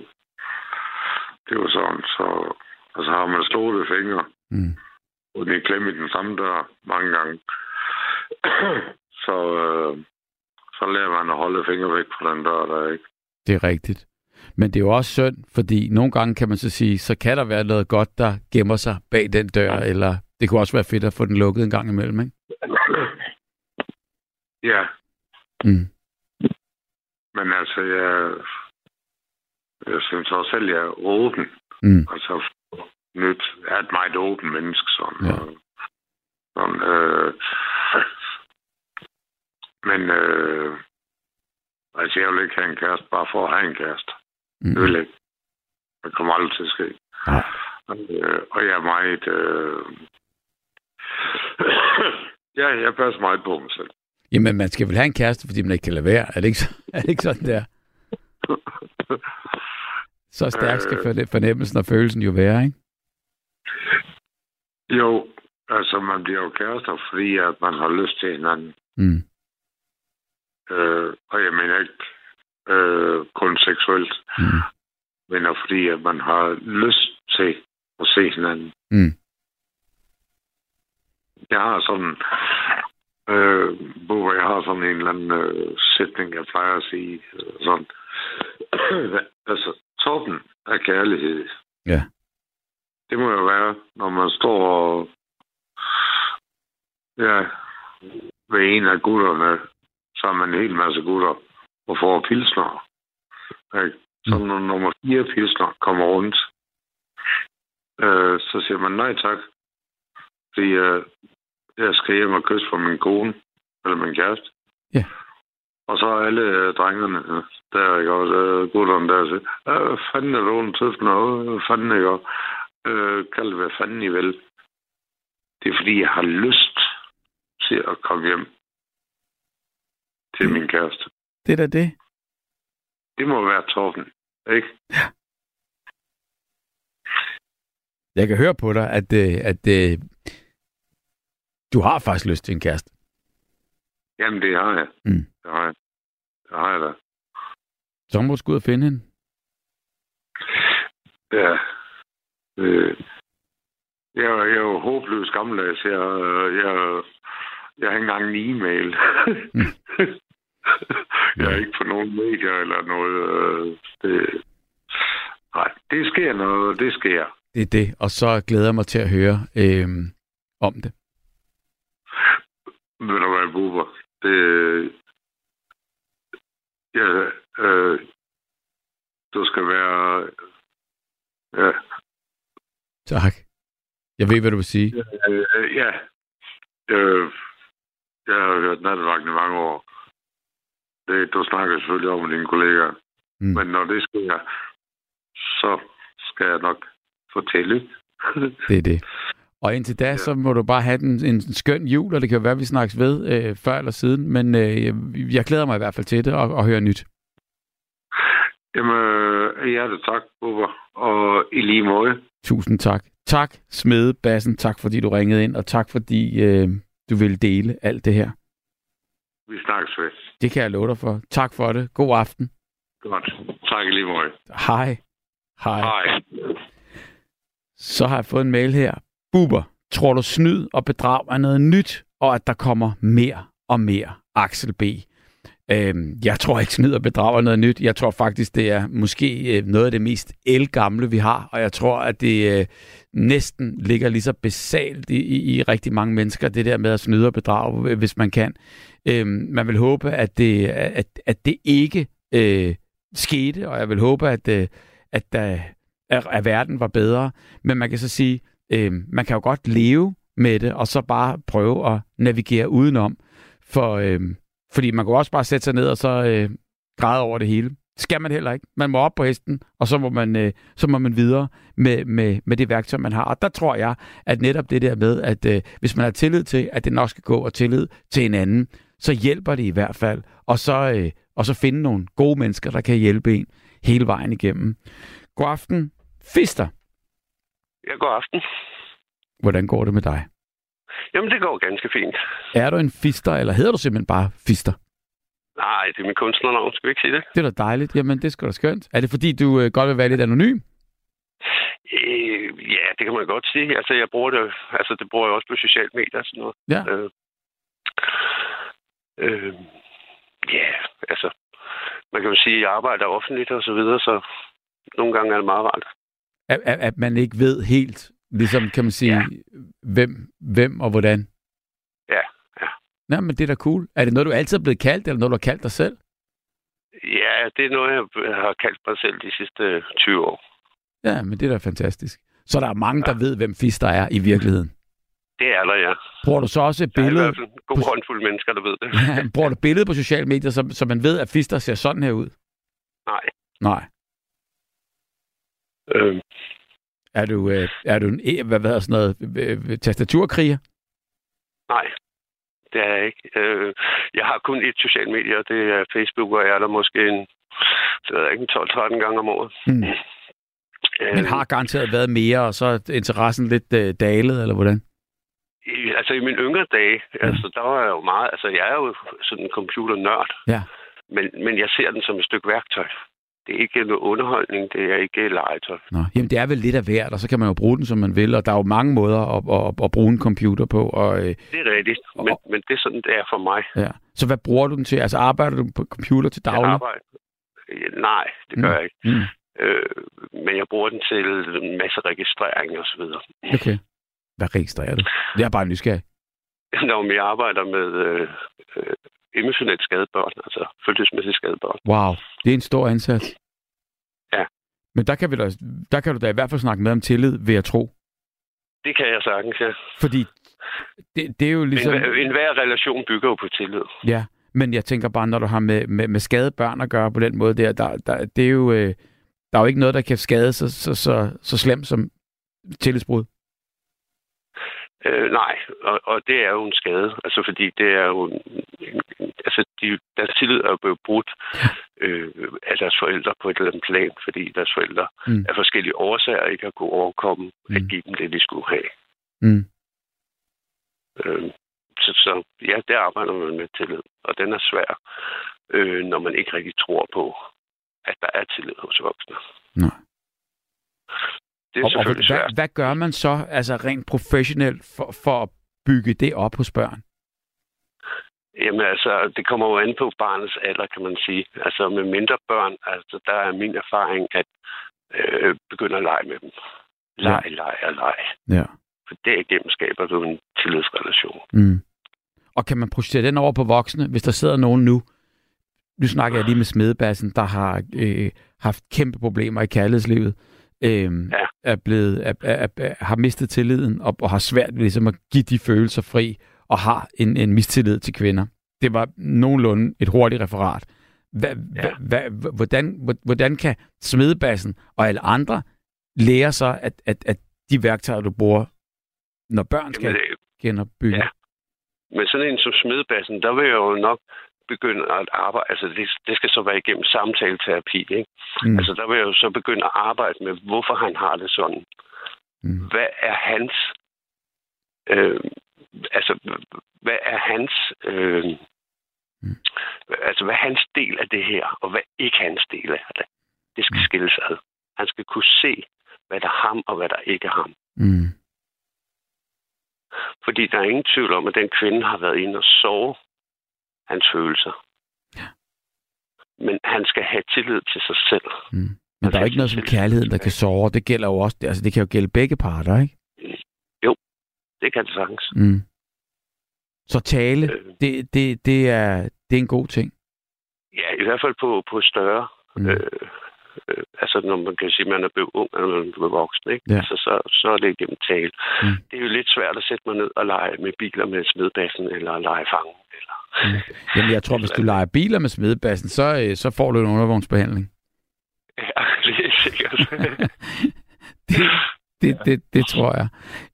Det er jo sådan, så... Altså, har man slået fingre, mm. og det er klemme i den samme dør mange gange, så... Øh, så lærer man at holde fingre væk fra den dør, der ikke... Det er rigtigt. Men det er jo også synd, fordi nogle gange kan man så sige, så kan der være noget godt, der gemmer sig bag den dør, eller det kunne også være fedt at få den lukket en gang imellem, ikke? Ja. Mm. Men altså, jeg, jeg synes også selv, jeg er åben. Mm. Altså, nyt er et meget åben menneske, sådan. Ja. Og, sådan øh, men øh, altså, jeg vil ikke have en kæreste, bare for at have en kæreste. Mm. Det vil jeg ikke. Det kommer aldrig til at ske. Ja. Øh, og jeg er meget... Øh... ja, jeg passer meget på mig selv. Jamen, man skal vel have en kæreste, fordi man ikke kan lade være. Er det ikke, er det ikke sådan der? Så stærk skal fornemmelsen og følelsen jo være, ikke? Jo, altså man bliver jo kærester, fordi at man har lyst til hinanden. Mm. Øh, og jeg mener ikke øh, kun seksuelt, mm. men også fordi at man har lyst til at se hinanden. Mm. Jeg har sådan... Øh, hvor jeg har sådan en eller anden øh, sætning, jeg plejer at sige. Sådan. Altså, toppen af kærlighed. Ja. Det må jo være, når man står og... Ja, ved en af gutterne, så har man en hel masse gutter og får pilsner. Ikke? Så når nummer fire pilsner kommer rundt, øh, så siger man nej tak. Fordi øh, jeg skal hjem og kysse for min kone, eller min kæreste. Ja. Og så alle øh, drengerne, der ikke også, øh, gutterne der siger, hvad fanden er Lone Tøfner, hvad fanden er jeg? Øh, kald det, hvad fanden I vil. Det er fordi, jeg har lyst til at komme hjem til min kæreste. Det er da det. Det må være toppen, ikke? Ja. Jeg kan høre på dig, at, at, at du har faktisk lyst til en kæreste. Jamen, det har jeg. Mm. Det har jeg. Det har jeg da. Så må du sgu ud og finde hende. Ja. Øh. Jeg, jeg er jo håbløs gammeldags. Jeg, jeg, jeg har ikke engang en e-mail. Mm. Jeg er ikke på nogen medier eller noget. Det, nej, det sker noget, det sker. Det er det, og så glæder jeg mig til at høre øh, om det. Ved du hvad, Bubber? Det, ja, øh, du skal være... Ja. Tak. Jeg ved, hvad du vil sige. Øh, øh, ja. Øh, jeg har hørt nattevagten i mange år. Det, du snakker selvfølgelig om med dine kollegaer. Mm. Men når det sker, så skal jeg nok fortælle. Det er det. Og indtil da, ja. Så må du bare have en, en skøn jul, og det kan jo være, vi snakkes ved øh, før eller siden. Men øh, jeg glæder mig i hvert fald til det, og, og høre nyt. Jamen, hjertet tak, Bubber. Og i lige måde. Tusind tak. Tak, Smedebassen. Tak, fordi du ringede ind, og tak, fordi øh, du ville dele alt det her. Vi snakkes ved. Det kan jeg love dig for. Tak for det. God aften. Godt. Tak lige meget. Hej. Hej. Hej. Så har jeg fået en mail her. Bubber, tror du snyd og bedrag er noget nyt, og at der kommer mere og mere? Axel B. Øhm, jeg tror ikke snyd og bedrag er noget nyt. Jeg tror faktisk, det er måske noget af det mest ældgamle, vi har, og jeg tror, at det øh, næsten ligger lige så basalt i, i, i rigtig mange mennesker, det der med at snyde og bedrage, hvis man kan. Øhm, man vil håbe, at det, at, at det ikke øh, skete, og jeg vil håbe, at, øh, at, der, at, at verden var bedre. Men man kan så sige, øh, man kan jo godt leve med det, og så bare prøve at navigere udenom, for... Øh, Fordi man kan også bare sætte sig ned og så øh, græde over det hele. Skal man heller ikke. Man må op på hesten, og så må man, øh, så må man videre med, med, med det værktøj, man har. Og der tror jeg, at netop det der med, at øh, hvis man har tillid til, at det nok skal gå, og tillid til hinanden, så hjælper det i hvert fald. Og så, øh, og så finde nogle gode mennesker, der kan hjælpe en hele vejen igennem. God aften, Fister. Ja, god aften. Hvordan går det med dig? Jamen, det går ganske fint. Er du en fister, eller hedder du simpelthen bare Fister? Nej, det er min kunstnernavn. Skal vi ikke sige det? Det er da dejligt. Jamen, det skal da skønt. Er det fordi, du øh, godt vil være lidt anonym? Øh, ja, det kan man godt sige. Altså, jeg bruger det, altså, det bruger jeg også på sociale medier og sådan noget. Ja. Øh, øh, ja, altså, man kan jo sige, at jeg arbejder offentligt og så videre, så nogle gange er det meget rart. At, at, at man ikke ved helt... Ligesom, kan man sige, ja. hvem, hvem og hvordan? Ja, ja. Nå, men det er da cool. Er det noget, du altid er blevet kaldt, eller noget, du har kaldt dig selv? Ja, det er noget, jeg har kaldt mig selv de sidste tyve år. Ja, men det er da fantastisk. Så der er mange, ja. Der ved, hvem Fister er i virkeligheden? Det er der, ja. Bruger du så også et billede... Jeg er i hvert fald en god håndfuld mennesker, der ved det. Ja, bruger du billede på sociale medier, så, så man ved, at Fister ser sådan her ud? Nej. Nej. Øhm... Er du, øh, er du en e, hvad hedder sådan noget, øh, tastaturkriger? Nej, det er jeg ikke. Øh, jeg har kun et socialt medie, og det er Facebook, og jeg er der måske en, tolv tretten gange om året. Mm. Øh, Men har garanteret været mere, og så er interessen lidt øh, dalet, eller hvordan? I, altså i mine yngre dage, mm. altså der var jeg jo meget, altså jeg er jo sådan en computernørd. Ja. Men, men jeg ser den som et stykke værktøj. Det er ikke noget underholdning, det er ikke legetøj. Nå, jamen det er vel lidt af hvert, og så kan man jo bruge den, som man vil, og der er jo mange måder at, at, at bruge en computer på. Og, det er rigtigt, og, men, men det er sådan, det er for mig. Ja. Så hvad bruger du den til? Altså arbejder du på computer til daglig? Jeg arbejder. Nej, det gør mm. jeg ikke. Mm. Øh, men jeg bruger den til en masse registrering og så videre. Okay. Hvad registrerer du? Det er bare nysgerrig. Nå, men jeg arbejder med... Øh, øh, emotionelt skadede børn, altså følelsesmæssigt skadede børn. Wow, det er en stor ansats. Ja. Men der kan, vi da, der kan du da i hvert fald snakke med om tillid ved at tro. Det kan jeg sagtens, ja. Fordi det, det er jo ligesom... En, en hver relation bygger jo på tillid. Ja, men jeg tænker bare, når du har med, med, med skadede børn at gøre på den måde der, der, der, det er jo, øh, der er jo ikke noget, der kan skade så, så, så, så slemt som tillidsbrud. Øh, nej, og, og det er jo en skade, altså fordi det er jo, altså de, deres tillid er jo blevet brudt øh, af deres forældre på et eller andet plan, fordi deres forældre mm. af forskellige årsager ikke har kunnet overkomme mm. at give dem det, de skulle have. Mm. Øh, så, så ja, der arbejder man med tillid, og den er svær, øh, når man ikke rigtig tror på, at der er tillid hos voksne. Nej. Og, og hvad, hvad gør man så altså rent professionelt for, for at bygge det op hos børn? Jamen altså, det kommer jo an på barnets alder, kan man sige. Altså med mindre børn, altså der er min erfaring, at øh, begynde at lege med dem. Leg, ja. leg og leg. Ja. For derigennem skaber du en tillidsrelation. Mm. Og kan man projicere den over på voksne, hvis der sidder nogen nu? Nu snakker jeg lige med smedebassen, der har øh, haft kæmpe problemer i kærlighedslivet. Øhm, ja. er blevet er, er, er, har mistet tilliden og, og har svært ved ligesom at give de følelser fri og har en, en mistillid til kvinder. Det var nogenlunde et hurtigt referat. Hva, ja. hva, hva, hvordan, hvordan kan smedebassen og alle andre lære sig, at, at, at de værktøjer, du bruger, når børn skal Jamen, det, genopbygge? Ja. Men sådan en som smedebassen, der vil jeg jo nok begynde at arbejde, altså det, det skal så være igennem samtaleterapi, ikke? Mm. Altså der vil jeg jo så begynde at arbejde med, hvorfor han har det sådan. Mm. Hvad er hans, øh, altså hvad er hans, øh, mm. altså hvad er hans del af det her, og hvad ikke hans del af det. Det skal mm. skilles ad. Han skal kunne se, hvad der er ham, og hvad der ikke er ham. Mm. Fordi der er ingen tvivl om, at den kvinde har været inde og sove hans følelser. Ja. Men han skal have tillid til sig selv. Mm. Men han der er ikke noget som kærligheden, der kan såre. Det gælder jo også, altså det kan jo gælde begge parter, ikke? Jo, det kan det sagtens. Mm. Så tale, øh. det, det, det, er, det er en god ting? Ja, i hvert fald på, på større... Mm. Øh, øh, altså når man kan sige, at man er blevet ung, eller man er blevet voksen, ikke? Ja. Altså, så, så er det igennem tale. Mm. Det er jo lidt svært at sætte mig ned og lege med biler med smedebassen, eller lege fangen, eller... Mm. Jamen, jeg tror, hvis du leger biler med smedebassen, så, så får du en undervognsbehandling. Ja, det er sikkert. det, det, det, det tror jeg.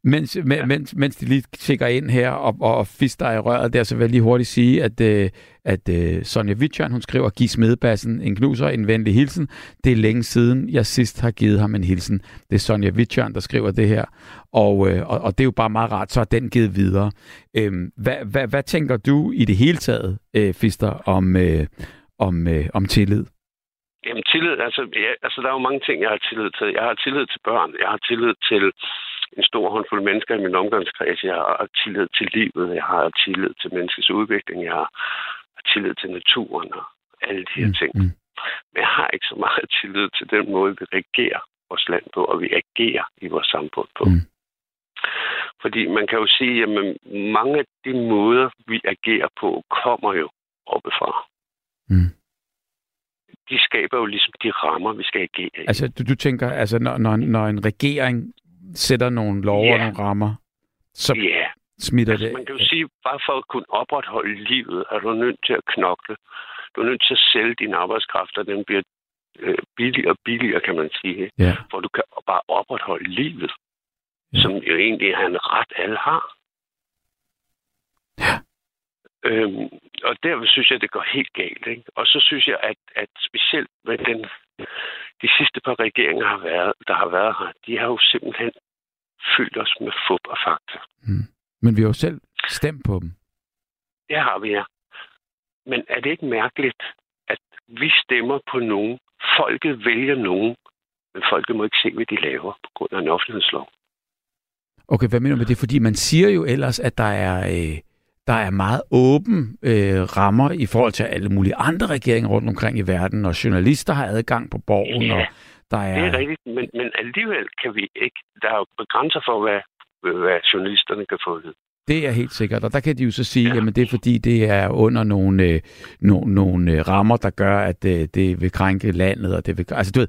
Mens, ja. mens, mens de lige tjekker ind her og, og fister i røret der, så vil jeg lige hurtigt sige, at, at, at Sonja Wtjørn, hun skriver, giv smedebassen en knuser, en venlig hilsen. Det er længe siden, jeg sidst har givet ham en hilsen. Det er Sonja Wtjørn, der skriver det her. Og, og, og det er jo bare meget rart, så er den givet videre. Øhm, hvad, hvad, hvad tænker du i det hele taget, øh, Fister, om, øh, om, øh, om tillid? Jamen tillid, altså, ja, altså der er jo mange ting, jeg har tillid til. Jeg har tillid til børn, jeg har tillid til en stor håndfuld mennesker i min omgangskreds, jeg har tillid til livet, jeg har tillid til menneskets udvikling, jeg har tillid til naturen og alle de her mm, ting. Mm. Men jeg har ikke så meget tillid til den måde, vi regerer vores land på, og vi agerer i vores samfund på. Mm. Fordi man kan jo sige, at mange af de måder, vi agerer på, kommer jo oppefra. Mm. De skaber jo ligesom de rammer, vi skal agere i. Altså, du, du tænker, altså, når, når, når en regering sætter nogle love yeah. og nogle rammer, så yeah. smitter altså, det... Man kan jo sige, bare for at kunne opretholde livet, er du nødt til at knokle. Du er nødt til at sælge dine arbejdskræfter, den bliver øh, billigere og billigere, kan man sige. Yeah. For du kan bare opretholde livet, yeah. som jo egentlig er en ret, alle har. Ja. Yeah. Øhm, og derfor synes jeg, at det går helt galt, ikke? Og så synes jeg, at, at specielt med den, de sidste par regeringer, har været, der har været her, de har jo simpelthen fyldt os med fup og fakta. Mm. Men vi har jo selv stemt på dem. Det har vi, ja. Men er det ikke mærkeligt, at Vi stemmer på nogen. Folket vælger nogen. Men folket må ikke se, hvad de laver på grund af en offentlighedslov. Okay, hvad mener du med det? Fordi man siger jo ellers, at der er, øh, der er meget åben øh, rammer i forhold til alle mulige andre regeringer rundt omkring i verden, og journalister har adgang på borgen. Ja, og der er... det er rigtigt, men, men alligevel kan vi ikke. Der er jo begrænser for, hvad, hvad journalisterne kan få ud. Det er helt sikkert, og der kan de jo så sige, ja. Jamen det er fordi, det er under nogle, øh, no, nogle rammer, der gør, at øh, det vil krænke landet, og det vil... Altså, du ved,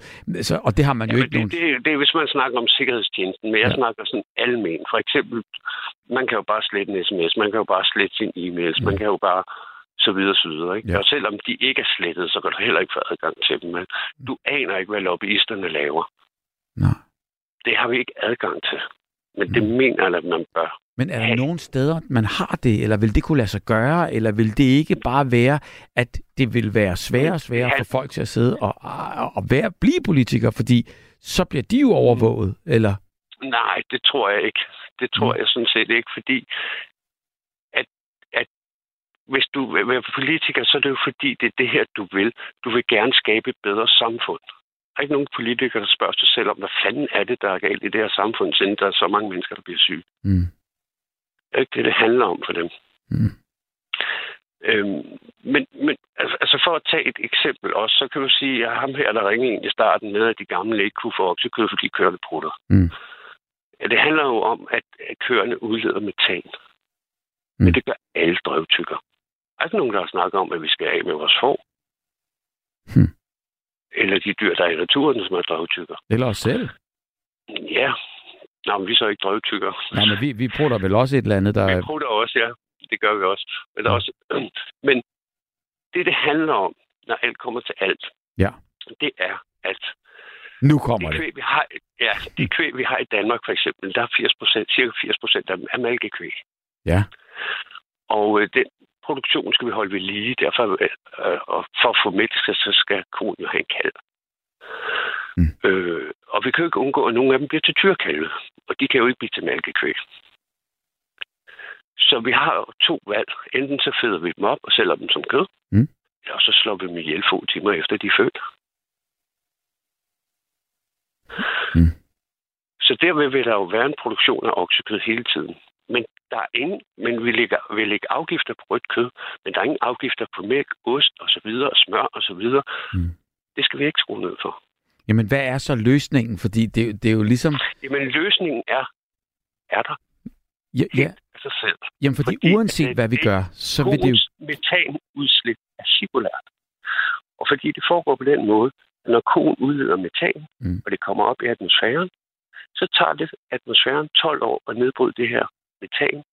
så, og det har man ja, jo ikke det, nogen... Det, det, det er, hvis man snakker om sikkerhedstjenesten, men jeg ja. snakker sådan almen. For eksempel, man kan jo bare slette en sms, man kan jo bare slette sin e-mails, ja. man kan jo bare så videre, så videre. Ikke? Ja. Og selvom de ikke er slettet, så kan du heller ikke få adgang til dem. Men du aner ikke, hvad lobbyisterne laver. Nej. Det har vi ikke adgang til. Men mm. det mener jeg, at man bør. Men er der ja. nogle steder, man har det, eller vil det kunne lade sig gøre, eller vil det ikke bare være, at det vil være sværere og sværere ja. for folk til at sidde og, og, og være, blive politikere, fordi så bliver de jo overvåget, eller? Nej, det tror jeg ikke. Det tror mm. jeg sådan set ikke, fordi at, at hvis du vil være politiker, så er det jo fordi, det er det her, du vil. Du vil gerne skabe et bedre samfund. Der er ikke nogen politikere, der spørger sig selv om, hvad fanden er det, der er galt i det her samfund, siden der er så mange mennesker, der bliver syge. Mm. Det er ikke det, det handler om for dem. Mm. Øhm, men men altså, altså for at tage et eksempel også, så kan du sige, at ham her, der ringede ind i starten med, at de gamle ikke kunne få oksekød, fordi de kørte prutter. Mm. Ja, det handler jo om, at køerne udleder metan. Mm. Men det gør alle drøvtykker. Der er ikke nogen, der har snakket om, at vi skal af med vores får. Mm. Eller de dyr, der er i naturen, som er drøvtykker. Eller os selv. Ja. Nå, men vi er så ikke drøvtykker. Nej, men vi, vi prutter vel også et eller andet, der... Vi prutter også, ja. Det gør vi også. Men, også. men det, det handler om, når alt kommer til alt, ja. det er, at... Nu kommer de kvæg, det. Vi har, ja, de kvæg, vi har i Danmark, for eksempel, der er firs procent, cirka firs procent af dem er malkekvæg. Ja. Og øh, den produktion skal vi holde ved lige, derfor, øh, og for at få mælk, så skal konen jo have en kalv. Mm. Øh, og vi kan jo ikke undgå, at nogle af dem bliver til tyrkalve, og de kan jo ikke blive til malkekvæg. Så vi har jo to valg. Enten så fedder vi dem op og sælger dem som kød, mm. eller så slår vi dem ihjel få timer efter, de er født. Mm. Så derved vil der jo være en produktion af oksekød hele tiden. Men, der er ingen, men vi, lægger, vi lægger afgifter på rødt kød, men der er ingen afgifter på mælk, ost osv., og smør osv. Mm. Det skal vi ikke skrue ned for. Jamen, hvad er så løsningen? Fordi det, det er jo ligesom... Jamen, løsningen er, er der. Ja, ja. Af sig selv. Jamen, fordi, fordi uanset at, hvad vi gør, så vil det jo... metanudslip er cirkulært. Og fordi det foregår på den måde, når koen udleder metan, mm. og det kommer op i atmosfæren, så tager det atmosfæren tolv år at nedbryde det her metan,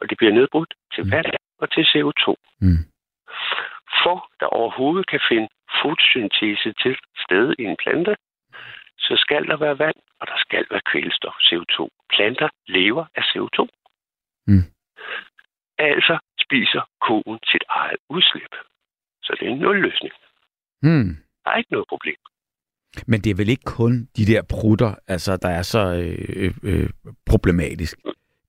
og det bliver nedbrudt til mm. vand og til C O to. Mm. For der overhovedet kan finde fotosyntese til stede i en plante, så skal der være vand, og der skal være kvælstof, C O to. Planter lever af C O to. Mm. Altså spiser koen sit eget udslip. Så det er en nulløsning. Mm. Der er ikke noget problem. Men det er vel ikke kun de der prutter, altså, der er så øh, øh, problematisk?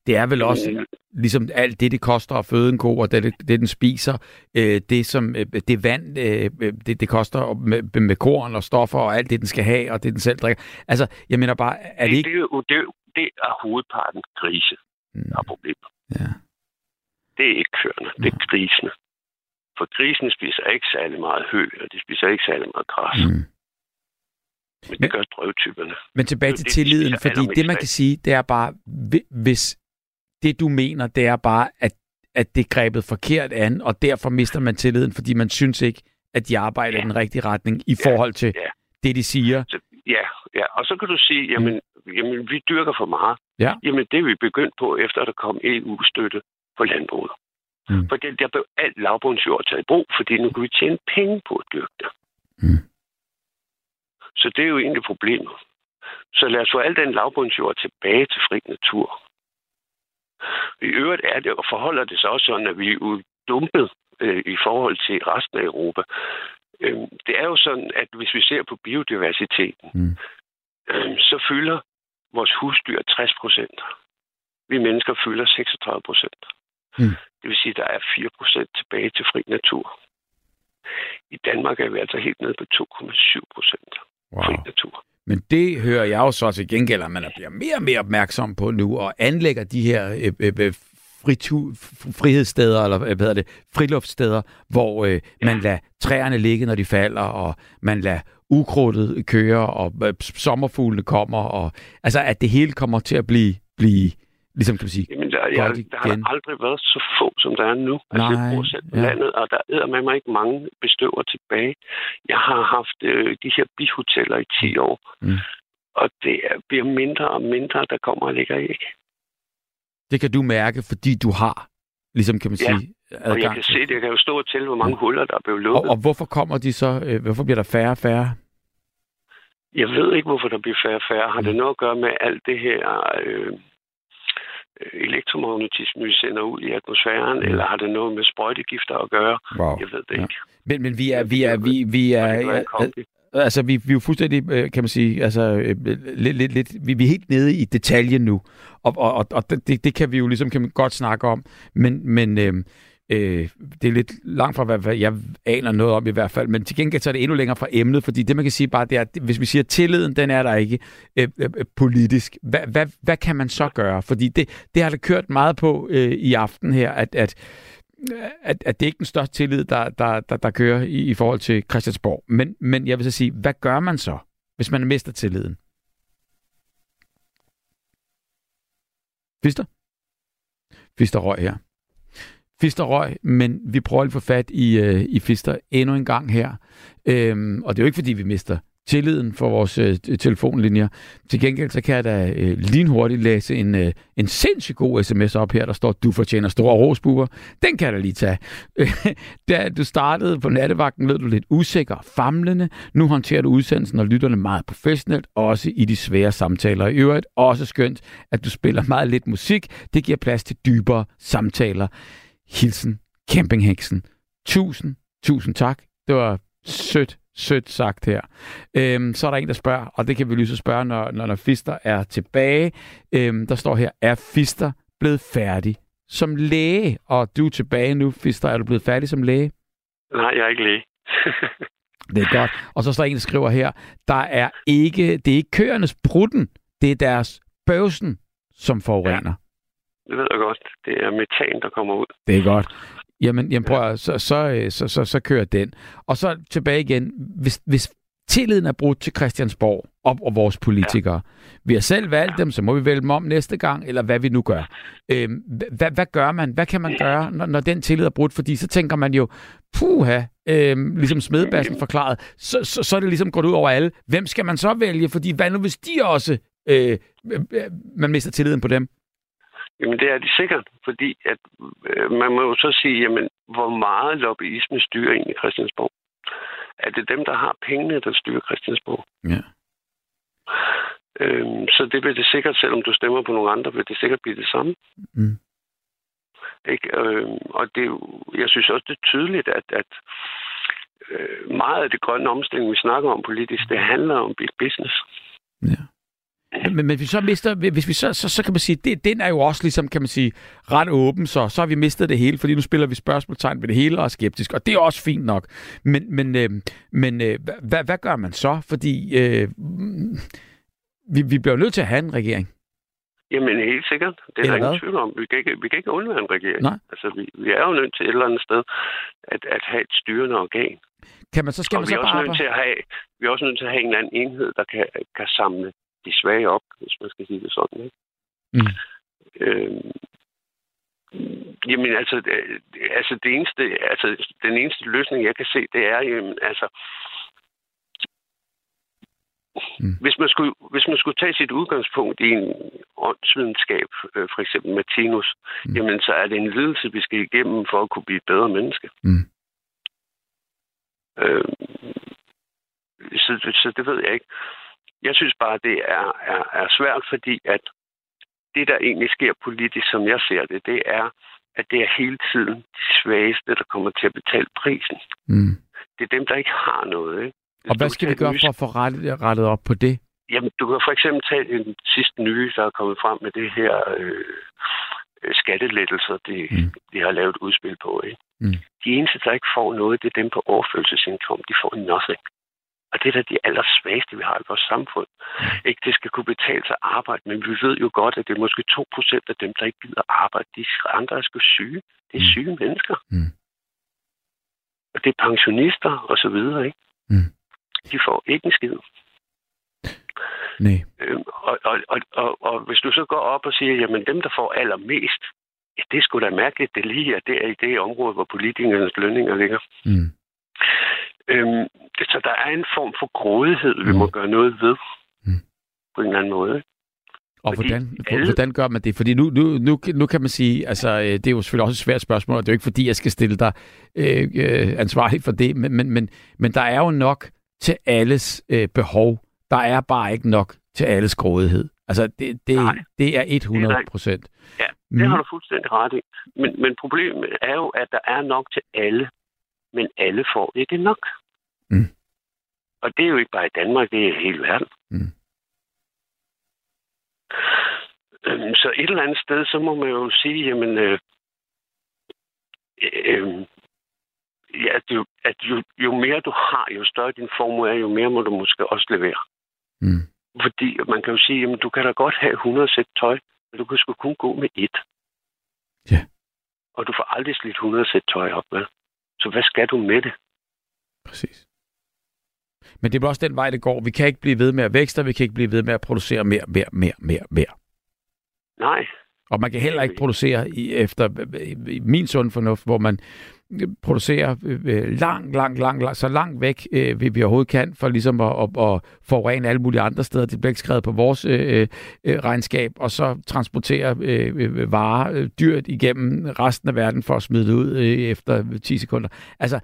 Det er vel også ligesom alt det, det koster at føde en ko, og det, det den spiser, øh, det, som, øh, det vand, øh, det, det koster med, med korn og stoffer, og alt det, den skal have, og det, den selv drikker. Altså, jeg mener bare, er det, det ikke... Det er, det, det er hovedparten grise, der er problemer. Ja. Det er ikke køerne, det er grisene. For grisene spiser ikke særlig meget hø, og de spiser ikke særlig meget græs. Mm. Men det gør drøvtyperne. Men tilbage til det, tilliden, de fordi det, man kan sige, det er bare, hvis... Det, du mener, det er bare, at, at det grebet forkert an, og derfor mister man tilliden, fordi man synes ikke, at de arbejder ja. i den rigtige retning i ja. forhold til ja. det, de siger. Så, ja, ja, og så kan du sige, jamen, mm. jamen vi dyrker for meget. Ja. Jamen, det er vi begyndt på, efter at der kom E U-støtte på landbruget. Mm. For det, der blev alt lavbundsjord taget i brug, fordi nu kan vi tjene penge på at dyrke det. Mm. Så det er jo egentlig problemet. Så lad os få al den lavbundsjord tilbage til fri natur. I øvrigt er det, og forholder det sig også sådan, at vi er jo dumpet øh, i forhold til resten af Europa. Øh, det er jo sådan, at hvis vi ser på biodiversiteten, mm. øh, så fylder vores husdyr tres procent. Vi mennesker fylder seksogtredive procent. Mm. Det vil sige, at der er fire procent tilbage til fri natur. I Danmark er vi altså helt nede på to komma syv procent wow. fri natur. Men det hører jeg jo så til gengæld, at man bliver mere og mere opmærksom på nu, og anlægger de her øh, øh, fritu, frihedssteder, eller hvad hedder det, friluftssteder, hvor øh, ja. man lader træerne ligge, når de falder, og man lader ukrudtet køre, og øh, sommerfuglene kommer, og altså at det hele kommer til at blive, blive ligesom kan man sige, jamen, der, jeg, der har der aldrig været så få, som der er nu. Altså, nej, jeg bor selv på ja. landet, og der æder med mig ikke mange bestøver tilbage. Jeg har haft øh, de her bihoteller i ti år, mm. og det bliver mindre og mindre, der kommer og ligger æg. Det kan du mærke, fordi du har, ligesom kan man ja. sige, adgang. Og jeg kan se det. Jeg kan jo stå og tælle, hvor mange huller, der er blevet lukket. Og, og hvorfor kommer de så? Øh, hvorfor bliver der færre og færre? Jeg ved ikke, hvorfor der bliver færre og færre. Har mm. det noget at gøre med alt det her... Øh, elektromagnetisme, vi sender ud i atmosfæren, eller har det noget med sprøjtegifter at gøre? Wow. Jeg ved det ikke. Ja. Men, men vi er... Vi er, vi, vi er, er altså, vi, vi er jo fuldstændig, kan man sige, altså, lidt, lidt, lidt, vi er helt nede i detaljen nu, og, og, og det, det kan vi jo ligesom kan man godt snakke om, men, men øh, øh, det er lidt langt fra, hvad jeg aner noget om i hvert fald, men til gengæld så er det endnu længere fra emnet, fordi det, man kan sige bare, det er, hvis vi siger, at tilliden, den er der ikke øh, øh, politisk, hvad, hvad, hvad kan man så gøre? Fordi det, det har det kørt meget på øh, i aften her, at, at At, at det ikke er den største tillid, der, der, der, der kører i, i forhold til Christiansborg. Men, men jeg vil så sige, hvad gør man så, hvis man mister tilliden? Fister? Fister røg her. Fister røg, men vi prøver at få fat i, øh, i Fister endnu en gang her. Øhm, og det er jo ikke, fordi vi mister tilliden for vores øh, telefonlinjer. Til gengæld så kan jeg da øh, lynhurtigt læse en, øh, en sindssygt god sms op her, der står, du fortjener store rosbuber. Den kan jeg da lige tage. Da du startede på nattevagten, lød du lidt usikker og famlende. Nu håndterer du udsendelsen og lytterne meget professionelt, også i de svære samtaler. I øvrigt også skønt, at du spiller meget lidt musik. Det giver plads til dybere samtaler. Hilsen, campingheksen. Tusind, tusind tak. Det var sødt. Sødt sagt her. Øhm, så er der en, der spørger, og det kan vi lige så spørge, når, når, når Fister er tilbage. Øhm, der står her, er Fister blevet færdig som læge? Og du er tilbage nu, Fister. Er du blevet færdig som læge? Nej, jeg er ikke læge. Det er godt. Og så står der en, der skriver her, der er ikke, det er ikke køernes brutten, det er deres bøvsen, som forurener. Ja, det ved jeg godt. Det er metan, der kommer ud. Det er godt. Jamen, jamen prøv at, så, så, så, så, så kører den. Og så tilbage igen. Hvis, hvis tilliden er brudt til Christiansborg og, og vores politikere, vi har selv valgt dem, så må vi vælge dem om næste gang, eller hvad vi nu gør. Øhm, hvad, hvad gør man? Hvad kan man gøre, når, når den tillid er brudt? Fordi så tænker man jo, puha, øhm, ligesom Smedebassen forklarede, så, så, så er det ligesom gået ud over alle. Hvem skal man så vælge? Fordi hvad nu, hvis de også, øh, man mister tilliden på dem? Jamen, det er de sikkert, fordi at, øh, man må jo så sige, jamen, hvor meget lobbyisme styrer egentlig Christiansborg? Er det dem, der har pengene, der styrer Christiansborg? Ja. Øhm, så det bliver det sikkert, selvom du stemmer på nogle andre, vil det sikkert blive det samme. Mm. Ikke? Øhm, og det, jeg synes også, det er tydeligt, at, at øh, meget af det grønne omstilling, vi snakker om politisk, det handler om big business. Ja. Men, men vi så mister, hvis vi så, så, så kan man sige, det, den er jo også ligesom, kan man sige, ret åben, så, så har vi mistet det hele, fordi nu spiller vi spørgsmålstegn ved det hele og er skeptisk, og det er også fint nok. Men, men, øh, men øh, hvad, hvad gør man så? Fordi øh, vi, vi bliver nødt til at have en regering. Jamen helt sikkert. Det er der ingen tvivl om. Vi kan ikke, vi kan ikke undvære en regering. Nej. Altså, vi, vi er jo nødt til et eller andet sted at, at have et styrende organ. Kan man så, skal man så bare... Nødt til at have, vi er også nødt til at have en eller anden enhed, der kan, kan samle de svage op, hvis man skal sige det sådan. Ikke? Mm. Øhm, jamen, altså, det, altså, det eneste, altså, den eneste løsning, jeg kan se, det er, jamen, altså, mm. hvis, man skulle, hvis man skulle tage sit udgangspunkt i en åndsvidenskab, øh, for eksempel Martinus, mm. jamen, så er det en lidelse, vi skal igennem for at kunne blive et bedre menneske. Mm. Øhm, så, så det ved jeg ikke. Jeg synes bare, det er, er, er svært, fordi at det, der egentlig sker politisk, som jeg ser det, det er, at det er hele tiden de svageste, der kommer til at betale prisen. Mm. Det er dem, der ikke har noget. Ikke? Og hvad skal vi gøre for at få rettet, rettet op på det? Jamen, du kan for eksempel tage den sidste nye, der er kommet frem med det her øh, skattelettelser, de, mm. de har lavet udspil på. Ikke? Mm. De eneste, der ikke får noget, det er dem på overførselsindkomst. De får nothing. Og det er da de allersvageste, vi har i vores samfund. Ikke, det skal kunne betale sig arbejde, men vi ved jo godt, at det er måske to procent af dem, der ikke gider arbejde. De andre er sgu syge. Det er syge mennesker. Mm. Og det er pensionister og så videre, ikke? Mm. De får ikke en skid. Nej. Øhm, og, og, og, og, og hvis du så går op og siger, jamen dem, der får allermest, ja, det er sgu da mærkeligt, det lige er der i det område, hvor politikernes lønninger ligger. Mm. Øhm, så der er en form for grådighed, vi mm. må gøre noget ved, mm. på en eller anden måde. Og fordi hvordan, alle... hvordan gør man det? Fordi nu, nu, nu, nu kan man sige, altså det er jo selvfølgelig også et svært spørgsmål, og det er jo ikke fordi, jeg skal stille dig øh, ansvarlig for det, men, men, men, men der er jo nok til alles øh, behov. Der er bare ikke nok til alles grådighed. Altså det, det, det er hundrede procent. Ja, det har du fuldstændig ret i. Men, men problemet er jo, at der er nok til alle, men alle får ikke nok. Mm. Og det er jo ikke bare i Danmark, det er hele verden. Mm. Øhm, så et eller andet sted, så må man jo sige, jamen, øh, øh, ja, at, jo, at jo, jo mere du har, jo større din formue er, jo mere må du måske også levere. Mm. Fordi man kan jo sige, jamen, du kan da godt have hundrede sæt tøj, men du kan sgu kun gå med et. Ja. Yeah. Og du får aldrig slidt hundrede sæt tøj op, vel? Så hvad skal du med det? Præcis. Men det er også den vej, det går. Vi kan ikke blive ved med at vækste, vi kan ikke blive ved med at producere mere, mere, mere, mere, mere. Nej. Og man kan heller ikke producere i, efter i min sund fornuft, hvor man producerer øh, langt, langt, langt, lang, så langt væk, øh, vi, vi overhovedet kan, for ligesom at, at, at forurene alle mulige andre steder. Det bliver ikke skrevet på vores øh, øh, regnskab, og så transportere øh, varer øh, dyrt igennem resten af verden for at smide det ud øh, efter ti sekunder. Altså,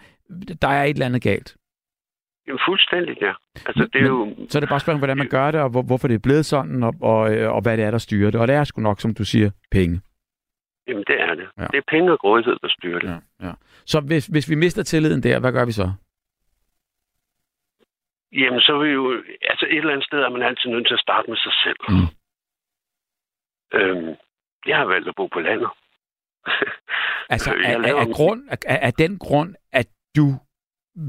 der er et eller andet galt. Jamen, fuldstændig, ja. Altså, det er men, jo... Så er det bare spørgsmålet, hvordan man gør det, og hvor, hvorfor det er blevet sådan, og, og, og hvad det er, der styrer det. Og det er sgu nok, som du siger, penge. Jamen, det er det. Ja. Det er penge og grådighed, der styrer det. Ja, ja. Så hvis, hvis vi mister tilliden der, hvad gør vi så? Jamen, så er vi jo... Altså, et eller andet sted er man altid nødt til at starte med sig selv. Mm. Øhm, jeg har valgt at bo på landet. Altså, er, er, er, grund, er, er den grund, at du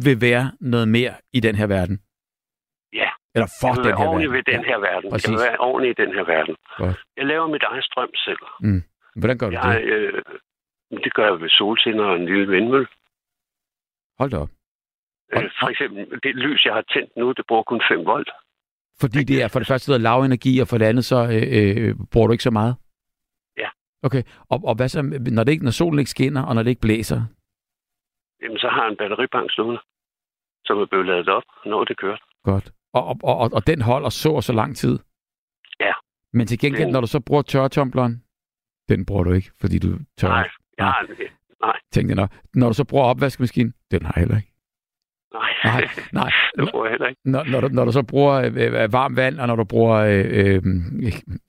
vil være noget mere i den her verden? Ja. Eller for den her, den her verden. Jeg vil være den her verden. Jeg vil være ordentlig i den her verden. Jeg laver mit eget strøm selv. Mm. Hvordan gør du jeg, det? Øh, det gør jeg ved solceller og en lille vindmølle. Hold da op. Hold, øh, for eksempel, det lys, jeg har tændt nu, det bruger kun fem volt. Fordi det er for det første lav energi, og for det andet, så øh, bruger du ikke så meget? Ja. Okay, og, og hvad så, når, det ikke, når solen ikke skinner, og når det ikke blæser? Jamen, så har jeg en batteribank stående, som er blevet ladet op, når det kører. Godt. Og, og, og, og den holder så og så lang tid? Ja. Men til gengæld, den... når du så bruger tørretumbleren, den bruger du ikke, fordi du tørrer? Nej, jeg har den ikke. Nej. Tænk dig nok. Når du så bruger opvaskemaskinen, den har jeg heller ikke. Nej, nej, nej. Den bruger jeg heller ikke. Når, når, du, når du så bruger øh, varmt vand, og når du bruger... Øh, øh,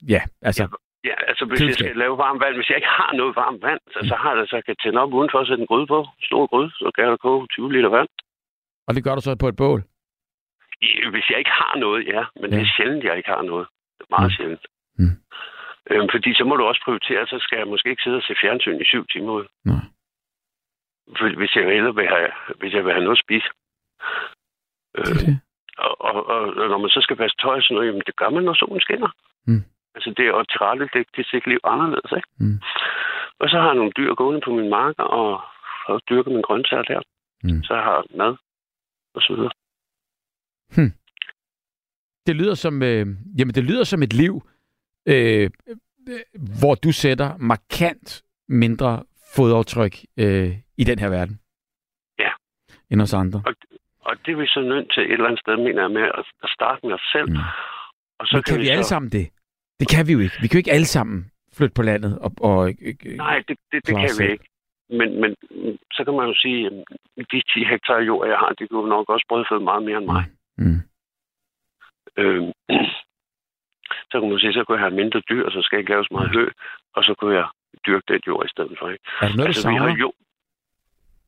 ja, altså... Ja. Ja, altså hvis jeg skal lave varmt vand, hvis jeg ikke har noget varmt vand, så, så har jeg så jeg kan tænde op udenfor og sætte en gryde på, en stor gryde, så kan jeg koge tyve liter vand. Og det gør du så på et bål? Ja, hvis jeg ikke har noget, ja, men ja. Det er sjældent, jeg ikke har noget. Det er meget mm. sjældent. Mm. Øhm, fordi så må du også prioritere, så skal jeg måske ikke sidde og se fjernsyn i syv timer ud. Nej. Hvis jeg hellere vil have, hvis jeg vil have noget at spise. Øh, det det. Og, og, og, og når man så skal passe tøj og sådan noget, jamen det gør man, når solen skinner. Mm. Altså det er at tilrettelægge det sit liv anderledes, ikke? Mm. Og så har jeg nogle dyr gående på min marker, og, og dyrker mine grøntsager der. Mm. Så har jeg mad, og så videre. Hmm. Det lyder som, øh, jamen det lyder som et liv, øh, øh, hvor du sætter markant mindre fodaftryk øh, i den her verden. Ja. End os andre. Og, og det er vi så nødt til et eller andet sted, mener jeg, med at, at starte med os selv. Mm. Og så kan, kan vi, vi så... alle sammen det? Det kan vi jo ikke. Vi kan jo ikke alle sammen flytte på landet. Og, og, øh, Nej, det, det, det kan vi ikke. Men, men så kan man jo sige, at de ti hektar jord, jeg har, de kunne nok også brødføde meget mere end mig. Mm. Øhm, så kan man sige, så kunne jeg have mindre dyr, og så skal jeg ikke lave så meget hø, og så kunne jeg dyrke den jord i stedet for. Ikke? Er det noget, altså, du savner? Jo...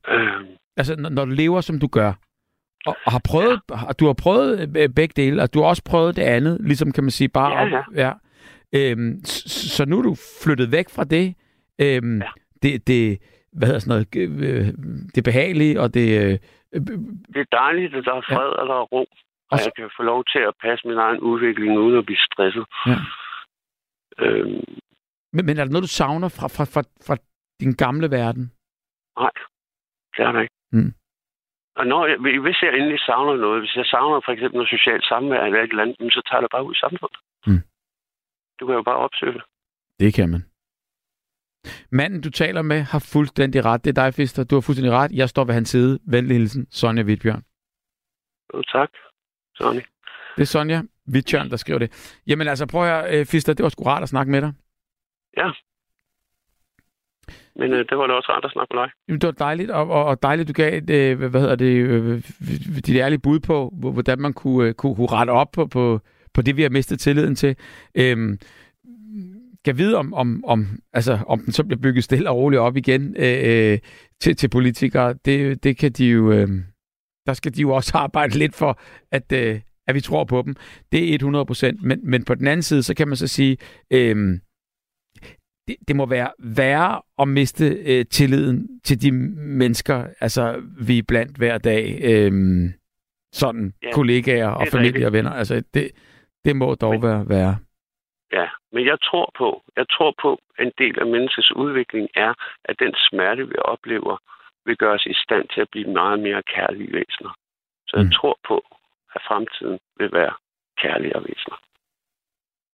Øhm... Altså, når du lever, som du gør, og har prøvet, ja. Du har prøvet begge dele, og du har også prøvet det andet, ligesom kan man sige, bare... Ja, ja. Op, ja. Øhm, så nu er du flyttet væk fra det. Øhm, ja. det, det hvad hedder sådan noget, det behagelige, og det... Det er dejligt, at der er fred, ja, og der er ro, og jeg kan få lov til at passe min egen udvikling, uden at blive stresset. Ja. Øhm. Men, men er der noget, du savner fra, fra, fra, fra din gamle verden? Nej, det er der ikke. Mm. Og når jeg, hvis jeg endelig savner noget, hvis jeg savner for eksempel noget socialt samvær eller et eller andet, så tager det bare ud i samfundet. Mm. Du kan jo bare opsøge det. Det kan man. Manden, du taler med, har fuldstændig ret. Det er dig, Fister. Du har fuldstændig ret. Jeg står ved hans side. Venlig hilsen, Sonja Wtjørn. Jo, tak, Sonja. Det er Sonja Wtjørn, der skriver det. Jamen altså, prøv at høre, Fister. Det var sgu rart at snakke med dig. Ja. Men øh, det var da også rart at snakke med dig. Jamen, det var dejligt, og, og, og dejligt, du gav et, øh, hvad hedder det, øh, dit ærlige bud på, hvordan man kunne, øh, kunne rette op på, på, på det, vi har mistet tilliden til. Øhm, kan vide, om, om, om, altså, om den så bliver bygget stille og roligt op igen øh, til, til politikere. Det, det kan de jo, øh, der skal de jo også arbejde lidt for, at, øh, at vi tror på dem. Det er hundrede procent, men, men på den anden side, så kan man så sige... Øh, Det, det må være værre at miste øh, tilliden til de mennesker, altså vi er blandt hver dag, øh, sådan ja, kollegaer og familie og venner. Altså det, det må dog men, være værre. Ja, men jeg tror på, jeg tror på, en del af menneskets udvikling er, at den smerte, vi oplever, vil gøre os i stand til at blive meget mere kærlige væsener. Så jeg mm. tror på, at fremtiden vil være kærligere væsener.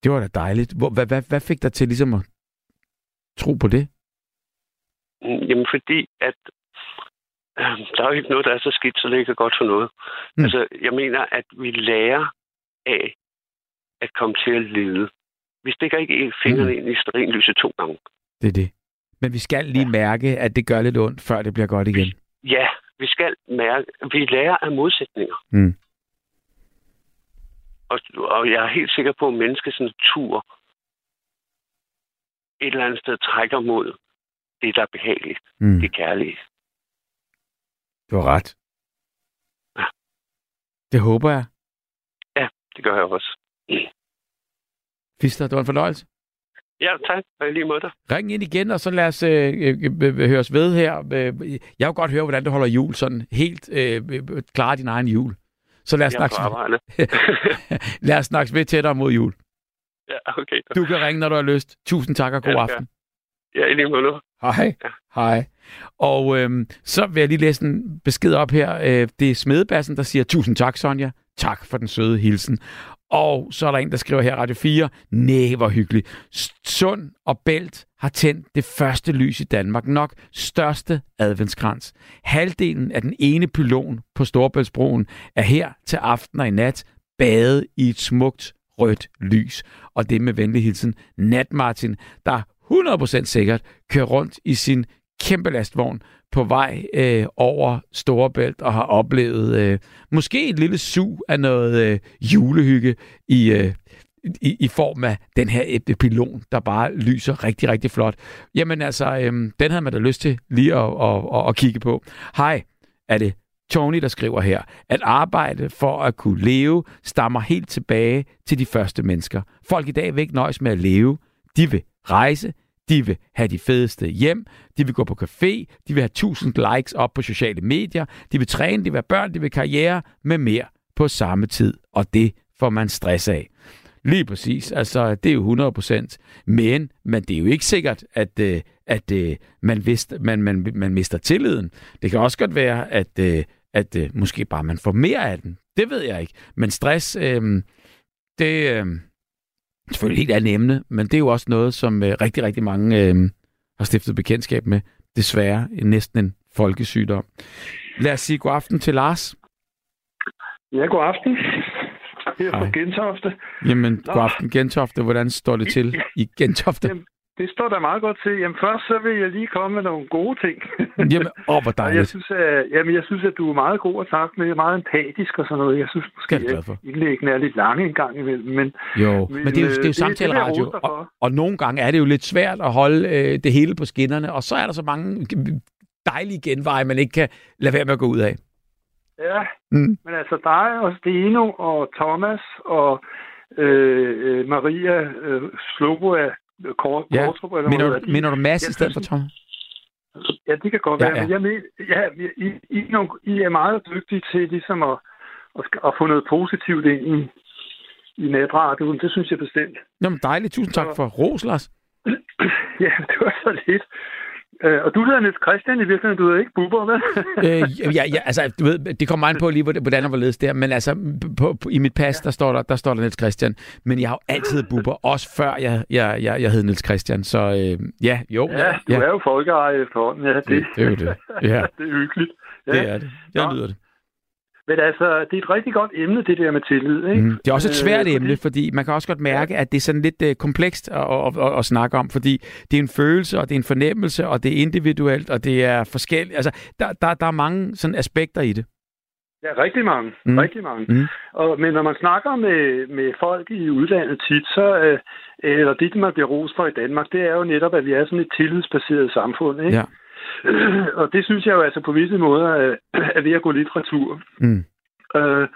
Det var da dejligt. Hvor, hvad, hvad, hvad fik dig til ligesom at tro på det? Jamen, fordi at øh, der er jo ikke noget, der er så skidt, så det ikke er godt for noget. Mm. Altså, jeg mener, at vi lærer af at komme til at lede. Vi stikker ikke fingrene mm. ind i stearinlyset to gange. Det er det. Men vi skal lige ja. mærke, at det gør lidt ondt, før det bliver godt igen. Ja, vi skal mærke. Vi lærer af modsætninger. Mm. Og, og jeg er helt sikker på, at menneskets natur et eller andet sted trækker mod det, der er behageligt, mm. det kærlige. Du har ret. Ja. Det håber jeg. Ja, det gør jeg også. Mm. Fister, det var en fornøjelse. Ja, tak. Og jeg lige mod dig. Ring ind igen, og så lad os øh, øh, høre os ved her. Jeg vil godt høre, hvordan du holder jul sådan helt øh, klare din egen jul. Så lad os, snakkes ved. lad os snakkes ved tættere mod jul. Ja, okay. Du kan ringe, når du har lyst. Tusind tak og god ja, aften. Ja, i lige måde. Hej. Ja. Hej. Og øhm, så vil jeg lige læse en besked op her. Øh, det er Smedebassen, der siger, tusind tak, Sonja. Tak for den søde hilsen. Og så er der en, der skriver her, Radio fire. Næh, hvor hyggeligt. Sund og Bælt har tændt det første lys i Danmark. Nok største adventskrans. Halvdelen af den ene pylon på Storebæltsbroen er her til aften og i nat badet i et smukt rødt lys. Og det med venlig hilsen Nat Martin, der hundrede procent sikkert kører rundt i sin kæmpe lastvogn på vej øh, over Storebælt og har oplevet øh, måske et lille sug af noget øh, julehygge i, øh, i, i form af den her pylon, der bare lyser rigtig, rigtig flot. Jamen altså, øh, den havde man da lyst til lige at, at, at, at kigge på. Hej, er det Tony, der skriver her, at arbejde for at kunne leve stammer helt tilbage til de første mennesker. Folk i dag vil ikke nøjes med at leve. De vil rejse, de vil have de fedeste hjem, de vil gå på café, de vil have tusind likes op på sociale medier, de vil træne, de vil være børn, de vil karriere med mere på samme tid. Og det får man stress af. Lige præcis. Altså, det er jo hundrede procent. Men, men det er jo ikke sikkert, at, at, at man, vidste, man, man, man mister tilliden. Det kan også godt være, at at øh, måske bare man får mere af den. Det ved jeg ikke. Men stress, øh, det øh, er selvfølgelig helt andet emne, men det er jo også noget, som øh, rigtig, rigtig mange øh, har stiftet bekendtskab med. Desværre næsten en folkesygdom. Lad os sige god aften til Lars. Ja, god aften. Her fra Gentofte. Jamen, god aften Gentofte. Hvordan står det til i Gentofte? Jamen, det står der meget godt til. Jamen først så vil jeg lige komme med nogle gode ting. Jamen, åh, hvor dejligt. Jeg synes, at, jamen, jeg synes, at du er meget god at snakke med. Meget empatisk og sådan noget. Jeg synes måske, at indlæggene er lidt lange en gang imellem. Men, jo, men, men det er jo, det er jo samtaleradio. Det, det og, og nogle gange er det jo lidt svært at holde øh, det hele på skinnerne. Og så er der så mange dejlige genveje, man ikke kan lade være med at gå ud af. Ja, mm. men altså dig og Steno og Thomas og øh, Maria øh, Sloboa Kort, ja, Kortrup, eller minder, noget, minder du Mads i stedet for Tom? Ja, det kan godt være. Ja, ja. Jeg mener, ja, I, I, I er meget dygtige til ligesom at, at, at få noget positivt ind i, i natradioen. Det synes jeg bestemt. Jamen dejligt. Tusind tak for ros, Lars. Ja, det var så lidt. Øh, og du hedder Nils Christian i virkeligheden, du hedder ikke Bubber, hvad? øh, ja, ja, altså, du ved, det kommer an på lige, hvordan og hvorledes det er, men altså, på, på, i mit pas, ja. der står der, der står der Nils Christian, men jeg har jo altid Bubber, også før jeg, jeg, jeg, jeg hed Nils Christian, så øh, ja, jo. Ja, ja, du ja. er jo folkeejer efterhånden, ja. Det, det, det er jo det. Ja. Det er hyggeligt. Ja. Det er det. Jeg lyder det. Men altså, det er et rigtig godt emne, det der med tillid, ikke? Mm. Det er også et svært øh, emne, fordi man kan også godt mærke, at det er sådan lidt øh, komplekst at, at, at, at snakke om, fordi det er en følelse, og det er en fornemmelse, og det er individuelt, og det er forskelligt. Altså, der, der, der er mange sådan aspekter i det. Ja, rigtig mange. Mm. Rigtig mange. Mm. Og, men når man snakker med, med folk i udlandet tit, så, øh, eller det, man bliver rost for i Danmark, det er jo netop, at vi er sådan et tillidsbaseret samfund, ikke? Ja. Og det synes jeg jo altså på visse måder er ved at gå lidt retur. Mm. Øh,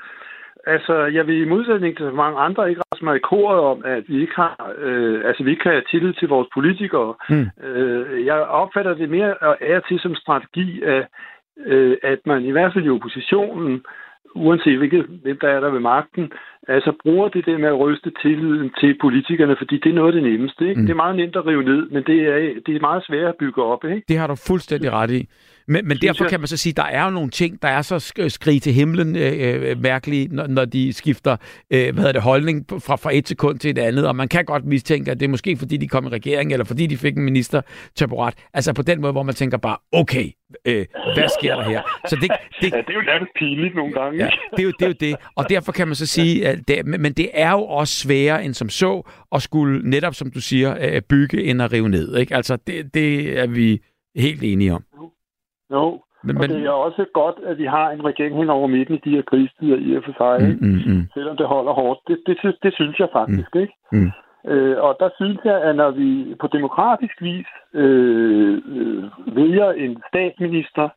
altså, jeg vil i modsætning til mange andre ikke rejse mig i koret om, at vi ikke har, øh, altså, vi ikke kan have tillid til vores politikere. Mm. Øh, jeg opfatter det mere og er til som strategi, at, øh, at man i hvert fald i oppositionen, uanset hvilket, hvem der er der ved magten, altså bruger det der med at ryste tilliden til politikerne, fordi det er noget af det nemmeste. Ikke? Mm. Det er meget nemt at rive ned, men det er, det er meget svært at bygge op. Ikke? Det har du fuldstændig ret i. Men, men derfor kan man så sige, at der er jo nogle ting, der er så skrig til himlen øh, mærkelige, når, når de skifter øh, hvad er det, holdning fra, fra et sekund til et andet, og man kan godt mistænke, at det er måske fordi, de kom i regering, eller fordi de fik en minister taburet. Altså på den måde, hvor man tænker bare, okay, øh, hvad sker der her? Så det, det, ja, det er jo nærmest pinligt nogle gange. Ja, det, er jo, det er jo det, og derfor kan man så sige, at det, men det er jo også sværere end som så, at skulle netop, som du siger, bygge end at rive ned. Ikke? Altså det, det er vi helt enige om. Jo, men, men... og det er også godt, at vi har en regering hen over midten i de her krisetider i og for sig, ikke? Mm, mm, mm. Selvom det holder hårdt. Det, det, det, det synes jeg faktisk, mm, ikke? Mm. Øh, og der synes jeg, at når vi på demokratisk vis øh, øh, vælger en statsminister,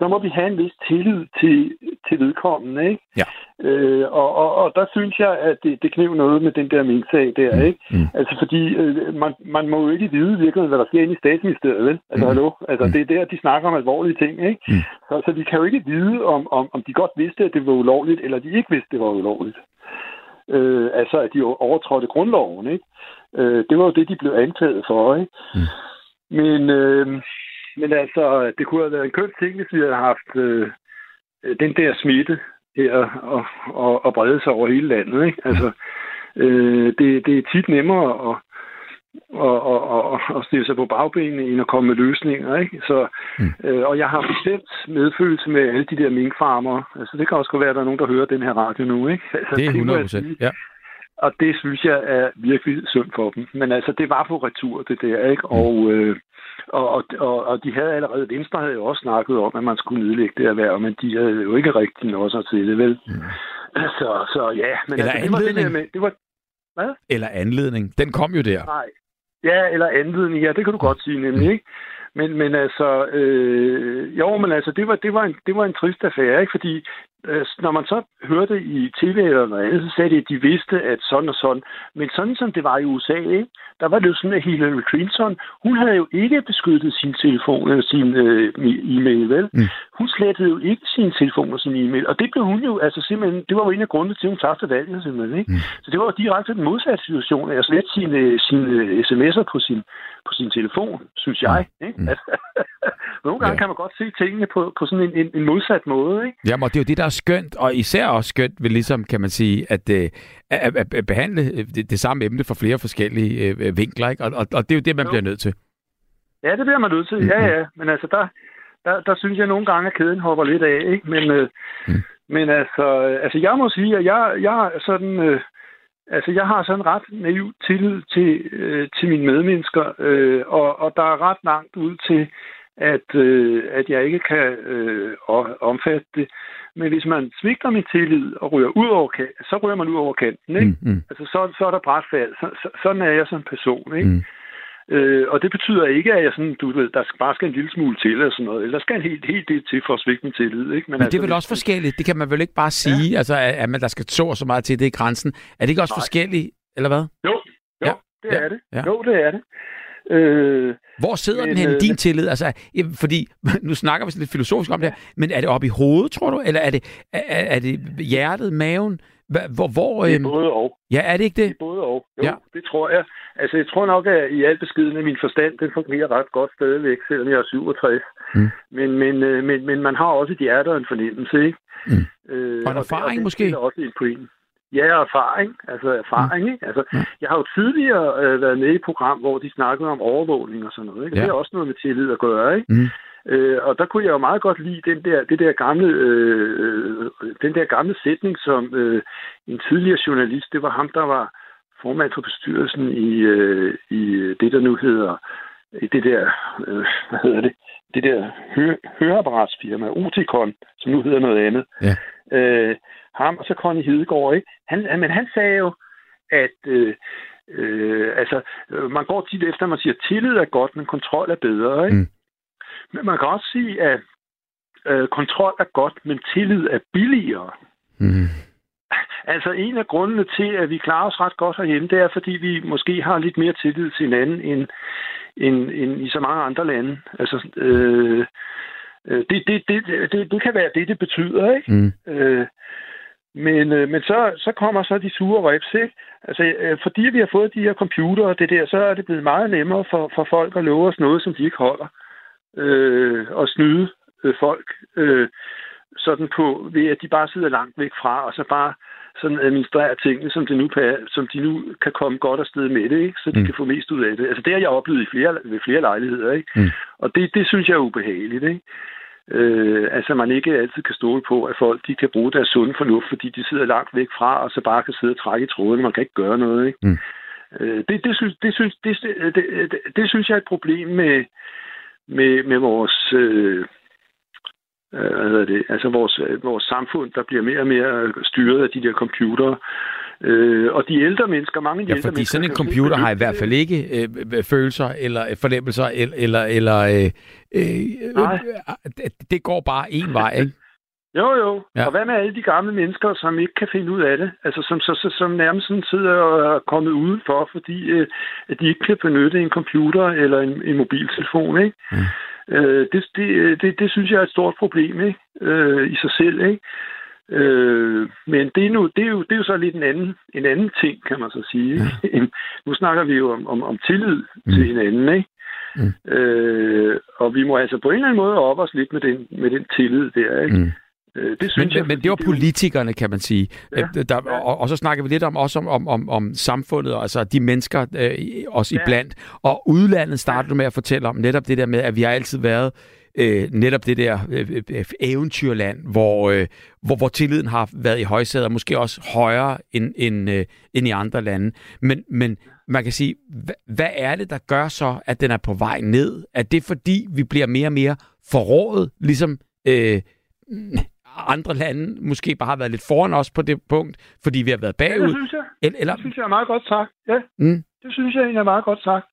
så må vi have en vis tillid til, til vedkommende, ikke? Ja. Øh, og, og, og der synes jeg, at det, det kneb noget med den der mindsag der, ikke? Mm. Altså, fordi øh, man, man må jo ikke vide virkelig, hvad der sker inde i statsministeriet, vel? Altså, mm. hallo? Altså, mm. det er der, de snakker om alvorlige ting, ikke? Mm. Så, så vi kan jo ikke vide, om, om, om de godt vidste, at det var ulovligt, eller de ikke vidste, at det var ulovligt. Øh, altså, at de overtrådte grundloven, ikke? Øh, det var jo det, de blev anklaget for, ikke? Mm. Men... Øh, Men altså, det kunne have været en køn ting, hvis vi havde haft øh, den der smitte her og, og, og brede sig over hele landet. Ikke? Altså, øh, det, det er tit nemmere at, at, at, at stille sig på bagbenene, end at komme med løsninger. Ikke? Så, øh, og jeg har bestemt medfølelse med alle de der minkfarmere. Altså, det kan også godt være, at der er nogen, der hører den her radio nu. Ikke? Altså, det er hundrede procent, ja. Og det synes jeg er virkelig synd for dem. Men altså, det var på retur, det der, ikke? Og, øh, og, og, og de havde allerede, Venstre havde jo også snakket om, at man skulle nedlægge det erhverv, men de havde jo ikke rigtig noget så til det, vel? Mm. Så, så ja, men eller altså, det var det der med, det var, hvad? Eller anledning, den kom jo der. Nej, ja, eller anledning, ja, det kan du godt sige nemlig, ikke? Men, men altså, øh, jo, men altså, det var, det var, en, det var en trist affære, ikke? Fordi øh, når man så hørte i tv eller noget andet, så sagde de, at de vidste, at sådan og sådan. Men sådan som det var i U S A, ikke? Der var det jo sådan, at Hillary Clinton, hun havde jo ikke beskyttet sin telefon eller sin øh, e-mail, vel? Mm. Hun slettede jo ikke sin telefon og sin e-mail. Og det blev hun jo, altså simpelthen, det var jo en af grundene til, at hun tabte valget, simpelthen, ikke? Mm. Så det var jo direkte den modsatte situation, at slette sine, sine sms'er på sin, på sin telefon, synes jeg, ikke? Mm. Altså, nogle gange ja. kan man godt se tingene på, på sådan en, en, en modsat måde, ikke? Jamen, og det er jo det, der er skønt, og især også skønt ved ligesom, kan man sige, at, at, at, at behandle det, det samme emne fra flere forskellige øh, vinkler, ikke? Og, og, og det er jo det, man jo. bliver nødt til. Ja, det bliver man nødt til, ja, ja. Men altså, der, der, der synes jeg nogle gange, at kæden hopper lidt af, ikke? Men, øh, mm. men altså, altså, jeg må sige, at jeg, jeg sådan... Øh, Altså, jeg har sådan ret naiv tillid til, øh, til mine medmennesker, øh, og, og der er ret langt ud til, at, øh, at jeg ikke kan øh, omfatte det. Men hvis man svigter min tillid og rører ud over kanten, så rører man ud over kanten, ikke? Mm, mm. Altså, så, så er der brætfald. Så, så, sådan er jeg som person, ikke? Mm. Øh, og det betyder ikke, at jeg sådan, du ved, der bare skal en lille smule til eller sådan noget. Eller der skal en helt, helt del til for at svigte min tillid. Ikke? Men, Men det altså, er vel også forskelligt. Det kan man vel ikke bare sige, ja. altså, at, at man, der skal så så meget til, det i grænsen. Er det ikke også Nej. forskelligt, eller hvad? Jo, jo ja. det ja. er det. Ja. Jo, det er det. Øh, Hvor sidder men, den hen, din tillid? Altså, fordi, nu snakker vi sådan lidt filosofisk om det her, men er det oppe i hovedet, tror du? Eller er det, er, er det hjertet, maven? Hvor, hvor, det er både og. Ja, er det ikke det? Det er både og. Jo, ja. Det tror jeg. Altså, jeg tror nok, at i al beskedenhed min forstand, den fungerer ret godt stadigvæk, selvom jeg er syvogtres. Mm. Men, men, men, men man har også et hjerte og en fornemmelse, ikke? Mm. Øh, og en erfaring og det, måske? Det er også en pointe. Ja, erfaring. Altså erfaring, ikke? Altså, jeg har jo tidligere øh, været med i et program, hvor de snakkede om overvågning og sådan noget, ikke? Og ja. Det er også noget med tillid at gøre, ikke? Mm. Øh, og der kunne jeg jo meget godt lide den der, det der gamle, øh, den der gamle sætning, som øh, en tidligere journalist, det var ham, der var formand for bestyrelsen i, øh, i det, der nu hedder, i det der, øh, hvad hedder det, det der hø- høreapparatsfirma, Oticon, som nu hedder noget andet. Ja. Øh, ham og så Conny Hedegaard, ikke? Han, men han sagde jo, at øh, øh, altså, man går tit efter, at man siger, at tillid er godt, men kontrol er bedre, ikke? Mm. Men man kan også sige, at øh, kontrol er godt, men tillid er billigere. Mm. Altså, en af grundene til, at vi klarer os ret godt herhjemme, det er, fordi vi måske har lidt mere tillid til hinanden, end, end, end i så mange andre lande. Altså, øh, det, det, det, det, det kan være det, det betyder, ikke? Mm. Øh, Men, øh, men så, så kommer så de sure rips, ikke? Altså, øh, fordi vi har fået de her computere og det der, så er det blevet meget nemmere for, for folk at love os noget, som de ikke holder. Øh, og snyde øh, folk øh, sådan på, ved at de bare sidder langt væk fra, og så bare sådan administrerer tingene, som de nu, som de nu kan komme godt afsted med det, ikke? Så de mm. kan få mest ud af det. Altså, det har jeg oplevet i flere, ved flere lejligheder, ikke? Mm. Og det, det synes jeg er ubehageligt, ikke? Øh, altså man ikke altid kan stole på, at folk de kan bruge deres sunde fornuft, fordi de sidder langt væk fra, og så bare kan sidde og trække i tråden. Man kan ikke gøre noget, ikke? Mm. Øh, det, det, synes, det, synes, det, det, det, det synes jeg er et problem med, med, med vores, øh, hvad hedder det, altså vores, vores samfund, der bliver mere og mere styret af de der computere. Øh, og de ældre mennesker, mange af de ja, ældre mennesker... sådan en computer har i hvert fald ikke øh, følelser eller fornemmelser, eller... eller øh, øh, øh, det går bare én vej, ikke? Jo, jo. Ja. Og hvad med alle de gamle mennesker, som ikke kan finde ud af det? Altså, som, som, som nærmest sådan sidder og er kommet udenfor, fordi øh, at de ikke kan benytte en computer eller en, en mobiltelefon, ikke? Mm. Øh, det, det, det, det synes jeg er et stort problem, ikke? Øh, i sig selv, ikke? Øh, men det er, nu, det, er jo, det er jo så lidt en anden, en anden ting, kan man så sige. Mm. Nu snakker vi jo om, om, om tillid mm. til hinanden, ikke? Mm. Øh, og vi må altså på en eller anden måde op os lidt med den, med den tillid der, ikke? Mm. Øh, det synes men, jeg, men det var politikerne, kan man sige. Ja, der, ja. Og, og så snakker vi lidt om, også om, om, om samfundet, altså de mennesker øh, også ja. iblandt. Og udlandet startede du med at fortælle om netop det der med, at vi har altid været Øh, netop det der øh, øh, eventyrland, hvor, øh, hvor, hvor tilliden har været i højsæder, måske også højere end, end, øh, end i andre lande. Men, men man kan sige, hva, hvad er det, der gør så, at den er på vej ned? Er det fordi, vi bliver mere og mere forrådet, ligesom øh, andre lande måske bare har været lidt foran os på det punkt, fordi vi har været bagud? Ja, det synes jeg. Eller... Det synes jeg er meget godt sagt. Ja, mm. det synes jeg egentlig er meget godt sagt.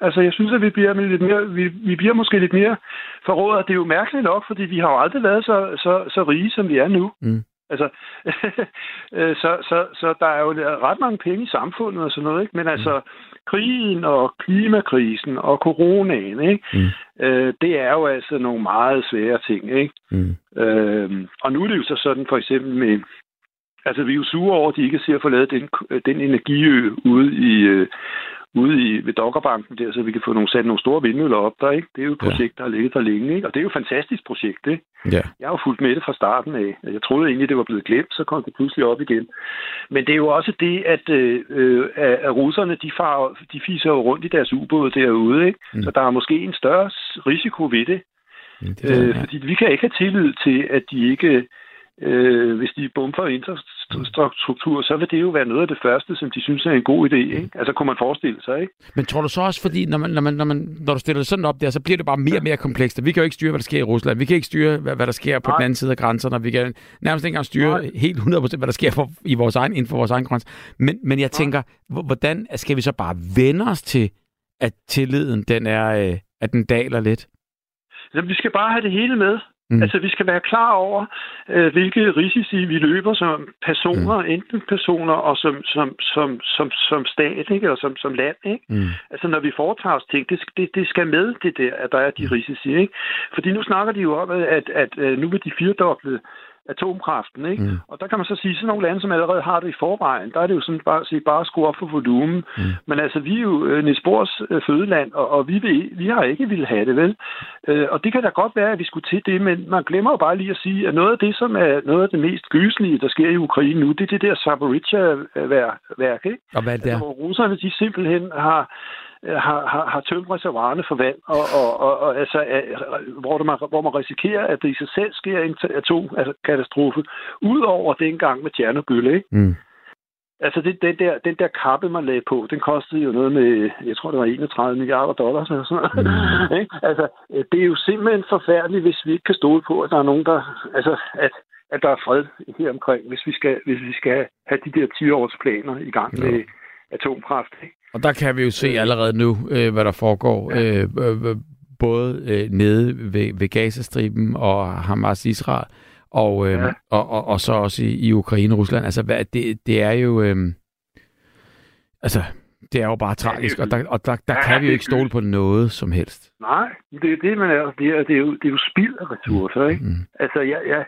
Altså, jeg synes, at vi bliver, lidt mere, vi, vi bliver måske lidt mere forrådet. Det er jo mærkeligt nok, fordi vi har jo aldrig været så, så, så rige, som vi er nu. Mm. Altså, så, så, så der er jo ret mange penge i samfundet og sådan noget, ikke? Men altså, krigen og klimakrisen og coronaen, ikke? Mm. Øh, det er jo altså nogle meget svære ting, ikke? Mm. Øh, og nu er det jo så sådan, for eksempel med... Altså, vi er jo sure over, at de ikke ser at få lavet den, den energiø ude i... Øh, ude i, ved Dokkerbanken der, så vi kan få nogle, sat nogle store vindmøller op der, ikke? Det er jo et projekt, ja. der har ligget der længe, ikke? Og det er jo et fantastisk projekt, ikke? Ja. Jeg har jo fulgt med det fra starten af. Jeg troede egentlig, det var blevet glemt, så kom det pludselig op igen. Men det er jo også det, at, øh, at russerne, de, far, de fiser jo rundt i deres ubåde derude, ikke? Mm. Så der er måske en større risiko ved det. Ja, det er, ja. øh, fordi vi kan ikke have tillid til, at de ikke... Øh, hvis de bomber infrastruktur, så vil det jo være noget af det første, som de synes er en god idé, ikke? Altså kunne man forestille sig, ikke? Men tror du så også, fordi når, man, når, man, når, man, når du stiller det sådan op der, så bliver det bare mere og mere komplekst. Vi kan jo ikke styre, hvad der sker i Rusland. Vi kan ikke styre, hvad, hvad der sker på Nej. den anden side af grænserne. Vi kan nærmest ikke engang styre Nej. helt hundrede procent, hvad der sker for, i vores egen, inden for vores egen grænse. Men, men jeg tænker, hvordan skal vi så bare vende os til, at tilliden, den er, at den daler lidt? Jamen, vi skal bare have det hele med. Mm. Altså, vi skal være klar over, øh, hvilke risici vi løber som personer, mm. enten personer og som, som, som, som, som stat, ikke? Og som, som land. Ikke? Mm. Altså, når vi foretager os ting, det, det, det skal med det der, at der er de risici. Ikke? Fordi nu snakker de jo om, at, at, at nu vil de firedoblet atomkraften, ikke? Mm. Og der kan man så sige, sådan nogle lande, som allerede har det i forvejen, der er det jo sådan bare at sige, bare at skrue op for volumen. Mm. Men altså, vi er jo øh, Niels Bohrs øh, fødeland, og, og vi, vil, vi har ikke ville have det, vel? Øh, og det kan da godt være, at vi skulle til det, men man glemmer jo bare lige at sige, at noget af det, som er noget af det mest gyselige, der sker i Ukraine nu, det er det der Zaporizjzja-værk, ikke? Og hvad det er? Altså, hvor russerne, de simpelthen har har, har, har tømt reservoirerne for vand, og, og, og, og altså, hvor, det man, hvor man risikerer, at det i sig selv sker en atomkatastrofe, udover dengang med Tjernobyl, ikke? Mm. Altså, det, den, der, den der kappe, man lagde på, den kostede jo noget med, jeg tror, det var enogtredive milliarder dollars, eller sådan noget. Mm. Ikke? Altså, det er jo simpelthen forfærdeligt, hvis vi ikke kan stole på, at der er nogen, der, altså, at, at der er fred her omkring, hvis vi skal, hvis vi skal have de der ti-års planer i gang med ja. atomkraft, ikke? Og der kan vi jo se allerede nu, øh, hvad der foregår, ja. øh, øh, både øh, nede ved, ved Gazastriben og Hamas-Israel, og, øh, ja. og, og, og så også i, i Ukraine og Rusland. Altså, hvad, det, det er jo øh, altså, det er jo bare tragisk, og der, og der, der ja, kan vi jo ikke stole på noget som helst. Nej, det er det, man er. Det er, det er, jo, det er jo spild af ressourcer, ikke? Mm. Altså, jeg... jeg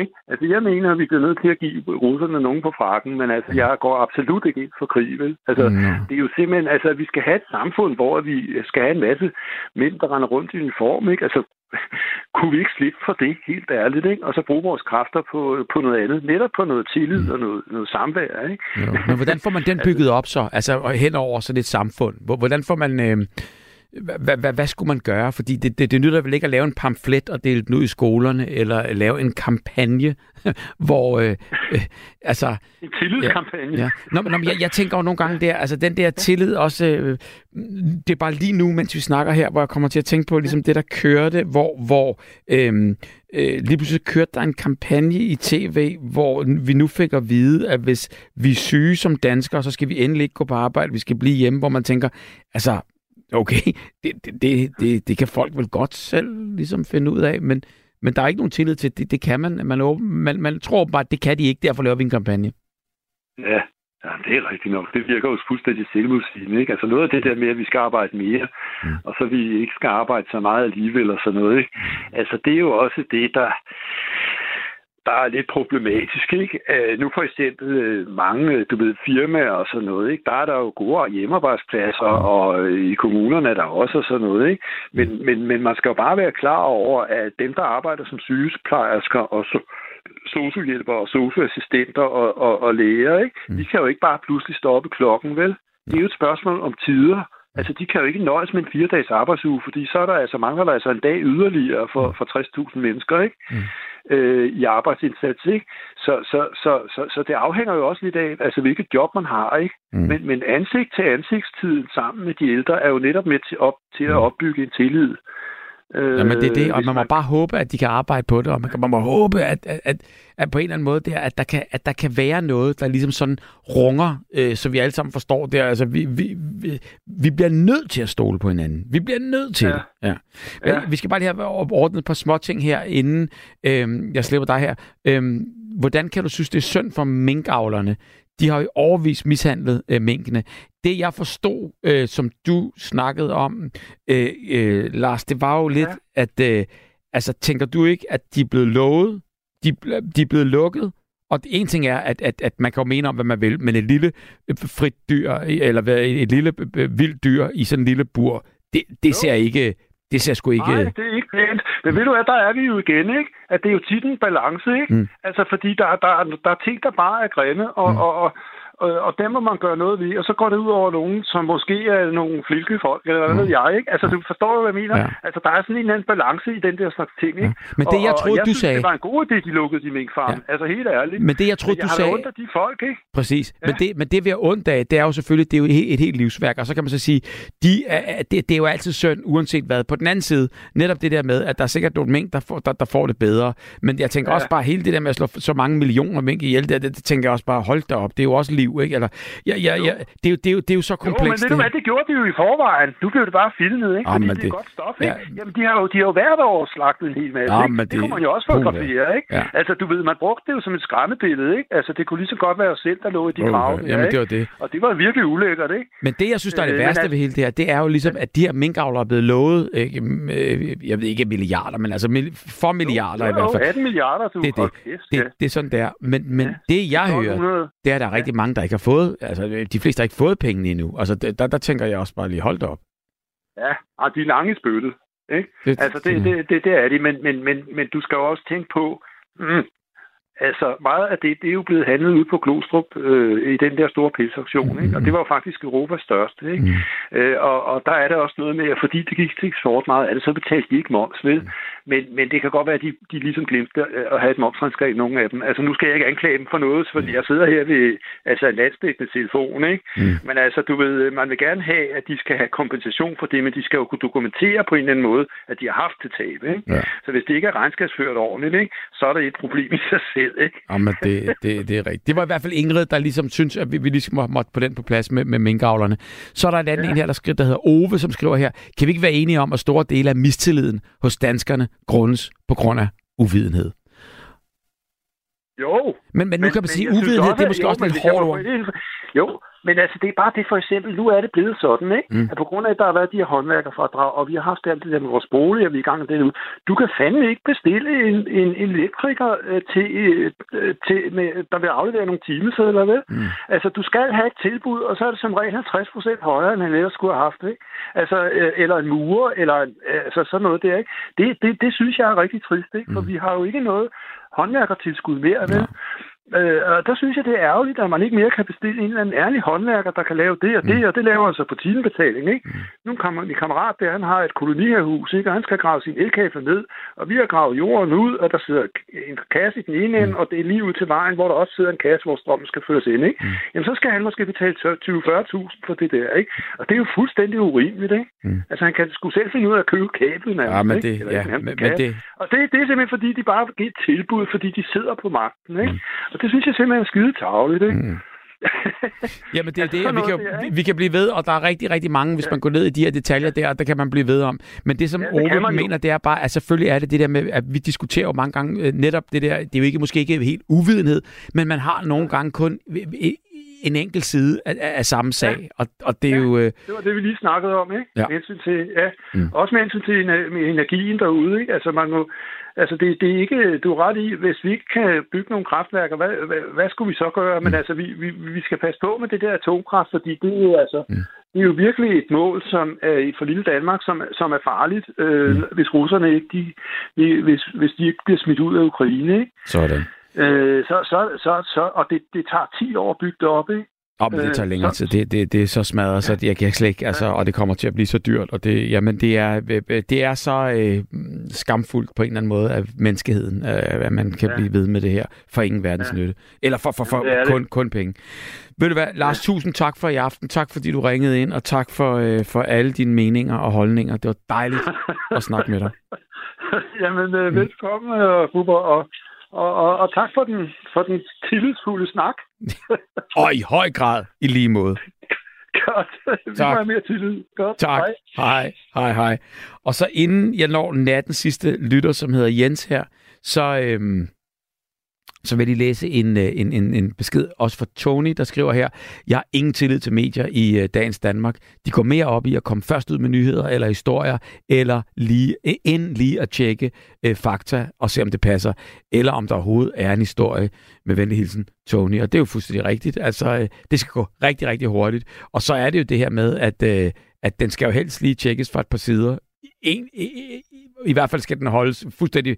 Ikke? Altså, jeg mener, at vi bliver nødt til at give russerne nogen på frakken, men altså, jeg går absolut ikke ind for krig, vel? Altså, mm. det er jo simpelthen, altså, vi skal have et samfund, hvor vi skal have en masse mænd, der render rundt i uniform, ikke? Altså, kunne vi ikke slippe for det, helt ærligt, ikke? Og så bruge vores kræfter på, på noget andet, netop på noget tillid mm. og noget, noget samvær, ikke? Jo. Men hvordan får man den bygget op så, altså henover sådan et samfund? Hvordan får man... Øh... Hvad, hvad, hvad skulle man gøre? Fordi det, det, det nytter vel ikke at lave en pamflet og dele den ud i skolerne, eller lave en kampagne, hvor... Øh, øh, altså, en tillidskampagne. Ja, ja. Nå, men, nå, men jeg, jeg tænker jo nogle gange der, altså den der tillid også... Øh, det er bare lige nu, mens vi snakker her, hvor jeg kommer til at tænke på ligesom det, der kørte, hvor... hvor øh, Øh, lige pludselig kørte der en kampagne i tv, hvor vi nu fik at vide, at hvis vi er syge som danskere, så skal vi endelig ikke gå på arbejde, vi skal blive hjemme, hvor man tænker, altså... Okay, det, det, det, det kan folk vel godt selv ligesom finde ud af, men, men der er ikke nogen tillid til, det, det kan man. Man, man, man tror bare, at det kan de ikke, derfor laver vi en kampagne. Ja, ja det er rigtigt nok. Det virker jo fuldstændig selvmodsigende, ikke? Altså noget af det der med, at vi skal arbejde mere, mm. og så vi ikke skal arbejde så meget alligevel og sådan noget, ikke? Altså det er jo også det, der... der er lidt problematisk, ikke? Uh, nu for eksempel uh, mange, du ved, firmaer og sådan noget, ikke? Der er der jo gode hjemmearbejdspladser, og uh, i kommunerne er der også sådan noget, ikke? Men, men, men man skal jo bare være klar over, at dem, der arbejder som sygeplejersker og så sosuhjælpere og sosuassistenter og, og, og læger, ikke? De kan jo ikke bare pludselig stoppe klokken, vel? Det er jo et spørgsmål om tider. Altså, de kan jo ikke nøjes med en fire-dages arbejdsuge, fordi så er der altså, mangler der altså en dag yderligere for, for tres tusind mennesker, ikke? Mm. Øh, i arbejdsindsats, ikke? Så, så, så, så, så det afhænger jo også lidt af, altså, hvilket job man har, ikke? Mm. Men, men ansigt til ansigtstiden sammen med de ældre er jo netop med til, op, til at opbygge en tillid. Øh, Jamen, det er det, og man må man... bare håbe, at de kan arbejde på det, og man, kan, man må håbe, at, at, at, at på en eller anden måde, det er, at, der kan, at der kan være noget, der ligesom sådan runger, øh, så vi alle sammen forstår det. Altså, vi, vi, vi, vi bliver nødt til at stole på hinanden. Vi bliver nødt til ja. det. Ja. Men, ja. Vi skal bare lige have ordnet et par små ting her, inden øh, jeg slipper dig her. Øh, hvordan kan du synes, det er synd for minkavlerne? De har jo overvist mishandlet øh, minkene. Det, jeg forstod, øh, som du snakkede om, øh, øh, Lars, det var jo lidt, ja. at øh, altså, tænker du ikke, at de er blevet lovet, de, de er blevet lukket, og det ene ting er, at, at, at man kan jo mene om, hvad man vil, men et lille frit dyr, eller et lille vildt dyr i sådan en lille bur, det, det ser ikke... Det ser sgu ikke... Nej, det er ikke pænt. Men ved du hvad, der er vi jo igen, ikke? At det er jo tit en balance, ikke? Mm. Altså, fordi der, der, der er ting, der bare er grimme, og, mm. og, og, og, og dem må man gøre noget ved, og så går det ud over nogen, som måske er nogle flinke folk, eller hvad mm. ved jeg, ikke? Altså, du forstår jo, hvad jeg mener? Ja. Altså, der er sådan en eller anden balance i den der slags ting, ikke? Ja. Men det, jeg troede, og, og jeg du synes, sagde... det var en god idé, de lukkede de minkfarme. Ja. Altså, helt ærligt. Men det, jeg troede, jeg du sagde... Jeg har ondt af de folk, ikke? Præcis. Ja. Men, det, men det, vi har ondt af, det er jo selvfølgelig, det er jo et, et helt livsværk, og så kan man så sige, de er, det, det er jo altid synd, uanset hvad. På den anden side, netop det der med, at der er sikkert nogle mink, der får, der, der får det bedre. Men jeg tænker ja. også bare, hele det der med at slå så mange millioner mink ihjel, det, det, det tænker jeg også bare, hold da op. Det er jo også liv. liv, ikke? Eller, ja, ja, ja, det, er jo, det, er jo, det er jo så komplekst. Jo, men ved du hvad, det gjorde de jo i forvejen. Nu blev det bare filmet, ikke? Jamen, fordi det, det er godt stof, ikke? Ja. Jamen, de har jo, de har jo hvert år slagtet en hel masse, jamen, det, det kunne man jo også fotografere, ikke? Ja. Altså, du ved, man brugte det jo som et skræmmebillede, ikke? Altså, det kunne lige så godt være os selv, der lå i de uh, krav. Jamen, der, det var det. Og det var virkelig ulækkert, ikke? Men det, jeg synes, der er det øh, værste at... ved hele det her, det er jo ligesom, at de her minkavlere er blevet lovet, ikke? Jeg ved ikke milliarder, men altså for milliarder jo, jo, i hvert fald. atten milliarder, du. Det er det. Det, det er sådan, der. Men, men ja. det, jeg hører, det er, at der er rigtig mange, der ikke har fået, altså de fleste har ikke fået pengene endnu. Altså, der, der tænker jeg også bare lige, hold da op. Ja, og de er lange i spyttet, ikke? Det, altså, det, det, det, det er de, men, men, men, men du skal jo også tænke på, mm, altså meget af det, det er jo blevet handlet ud på Glostrup øh, i den der store pelsauktion, ikke? Og det var jo faktisk Europas største, ikke? Mm. Øh, og, og der er der også noget med, at fordi det gik til eksport meget, altså, så betalte de ikke moms, ved. Men, men det kan godt være, at de, de ligesom glemte at have et momsregnskab, nogle af dem. Altså, nu skal jeg ikke anklage dem for noget, fordi jeg sidder her ved altså, en landsdækkende telefon, ikke? Mm. Men altså, du ved, man vil gerne have, at de skal have kompensation for det, men de skal jo kunne dokumentere på en eller anden måde, at de har haft til tab, ikke? Ja. Så hvis det ikke er regnskabsført ordentligt, ikke? Så er der et problem i sig selv, ikke? Jamen, det, det, det er rigtigt. Det var i hvert fald Ingrid, der ligesom synes, at vi, vi ligesom måtte på den på plads med, med minkavlerne. Så er der en anden ja. en her, der, skriver, der hedder Ove, som skriver her, kan vi ikke være enige om, at store dele af mistilliden hos danskerne grundes på grund af uvidenhed? Jo. Men, men nu men, kan man sige, uvidenhed, det er måske jo, også lidt hårdt ord. Jo, men altså, det er bare det, for eksempel, nu er det blevet sådan, ikke? Mm. At på grund af, at der har været de her håndværkerfradrag, og vi har haft alt det der med vores bolig, og vi er i gang med det nu. Du kan fandme ikke bestille en, en elektriker, øh, til, øh, til, med, der vil aflevere nogle timesedler, vel? Mm. Altså, du skal have et tilbud, og så er det som regel halvtreds procent højere, end han ellers skulle have haft, ikke? Altså, øh, eller en murer, eller altså, sådan noget der, ikke? Det, det, det synes jeg er rigtig trist, ikke? For mm. vi har jo ikke noget håndværkertilskud mere, vel? Ja. Øh, og der synes jeg, det er ærgerligt, at man ikke mere kan bestille en eller anden ærlig håndværker, der kan lave det og det, mm. og det laver altså på timebetaling, ikke? Mm. Nu kan man, min kammerat der, han har et kolonihavehus, ikke? Og han skal grave sine elkabler ned, og vi har gravet jorden ud, og der sidder en kasse i den ene ende, mm. og det er lige ud til vejen, hvor der også sidder en kasse, hvor strømmen skal føres ind, ikke? Mm. Jamen, så skal han måske betale tyve til fyrre tusind for det der, ikke? Og det er jo fuldstændig urimeligt, ikke? Mm. Altså, han kan sgu selv finde ud af at købe kablen af ja, ham, ikke? Eller, ja, han, men, men det... Og det, det er simpelthen, fordi de bare giver tilbud, fordi de sidder på magten, ikke? Mm. Og det synes jeg simpelthen er skidetavligt, ikke? Mm. Jamen, det er det, vi kan, jo, vi kan blive ved, og der er rigtig, rigtig mange, hvis ja. man går ned i de her detaljer der, der kan man blive ved om. Men det, som ja, det Ove mener, jo. det er bare, at selvfølgelig er det det der med, at vi diskuterer jo mange gange netop det der, det er jo ikke, måske ikke helt uvidenhed, men man har nogle gange kun en enkelt side af, af samme sag, ja. og, og det er ja, jo... Øh... det var det, vi lige snakkede om, ikke? Ja. Med hensyn til, ja. Mm. Også med hensyn til energien derude, ikke? Altså, man må... Altså, det, det er ikke, du er ret i, hvis vi ikke kan bygge nogle kraftværker, hvad, hvad, hvad skulle vi så gøre? Men altså, vi, vi, vi skal passe på med det der atomkraft, fordi det er jo altså... Mm. Det er jo virkelig et mål, som er for lille Danmark, som, som er farligt, øh, mm. hvis russerne ikke... De, hvis, hvis de ikke bliver smidt ud af Ukraine, ikke? Sådan. Øh, så, så, så, så, og det, det tager ti år at bygge det op, ikke? Om oh, det tager længere tid. Det, det, det er så smadret, så jeg kan slet ikke, altså, og det kommer til at blive så dyrt, og det, jamen, det er, det er så øh, skamfuldt på en eller anden måde af menneskeheden, øh, at man kan ja. blive ved med det her for ingen verdens nytte. Eller for, for, for ja, kun, kun penge. Ved du hvad, Lars, ja. tusind tak for i aften. Tak fordi du ringede ind, og tak for, øh, for alle dine meninger og holdninger. Det var dejligt at snakke med dig. Jamen, øh, velkommen, øh, Bubber, og Og, og, og tak for den, for den tillidsfulde snak. Og i høj grad i lige måde. Godt. Vi tak. Har mere tillid. Godt. Tak. Hej. hej, hej, hej. Og så inden jeg når nattens sidste lytter, som hedder Jens her, så, øhm, så vil jeg læse en, en, en, en besked også fra Tony, der skriver her, jeg har ingen tillid til medier i øh, dagens Danmark. De går mere op i at komme først ud med nyheder eller historier, eller lige, end lige at tjekke øh, fakta og se, om det passer, eller om der overhovedet er en historie. Med venlig hilsen, Tony. Og det er jo fuldstændig rigtigt. Altså, øh, det skal gå rigtig, rigtig hurtigt. Og så er det jo det her med, at, øh, at den skal jo helst lige tjekkes fra et par sider. En, i, i, i hvert fald skal den holdes fuldstændig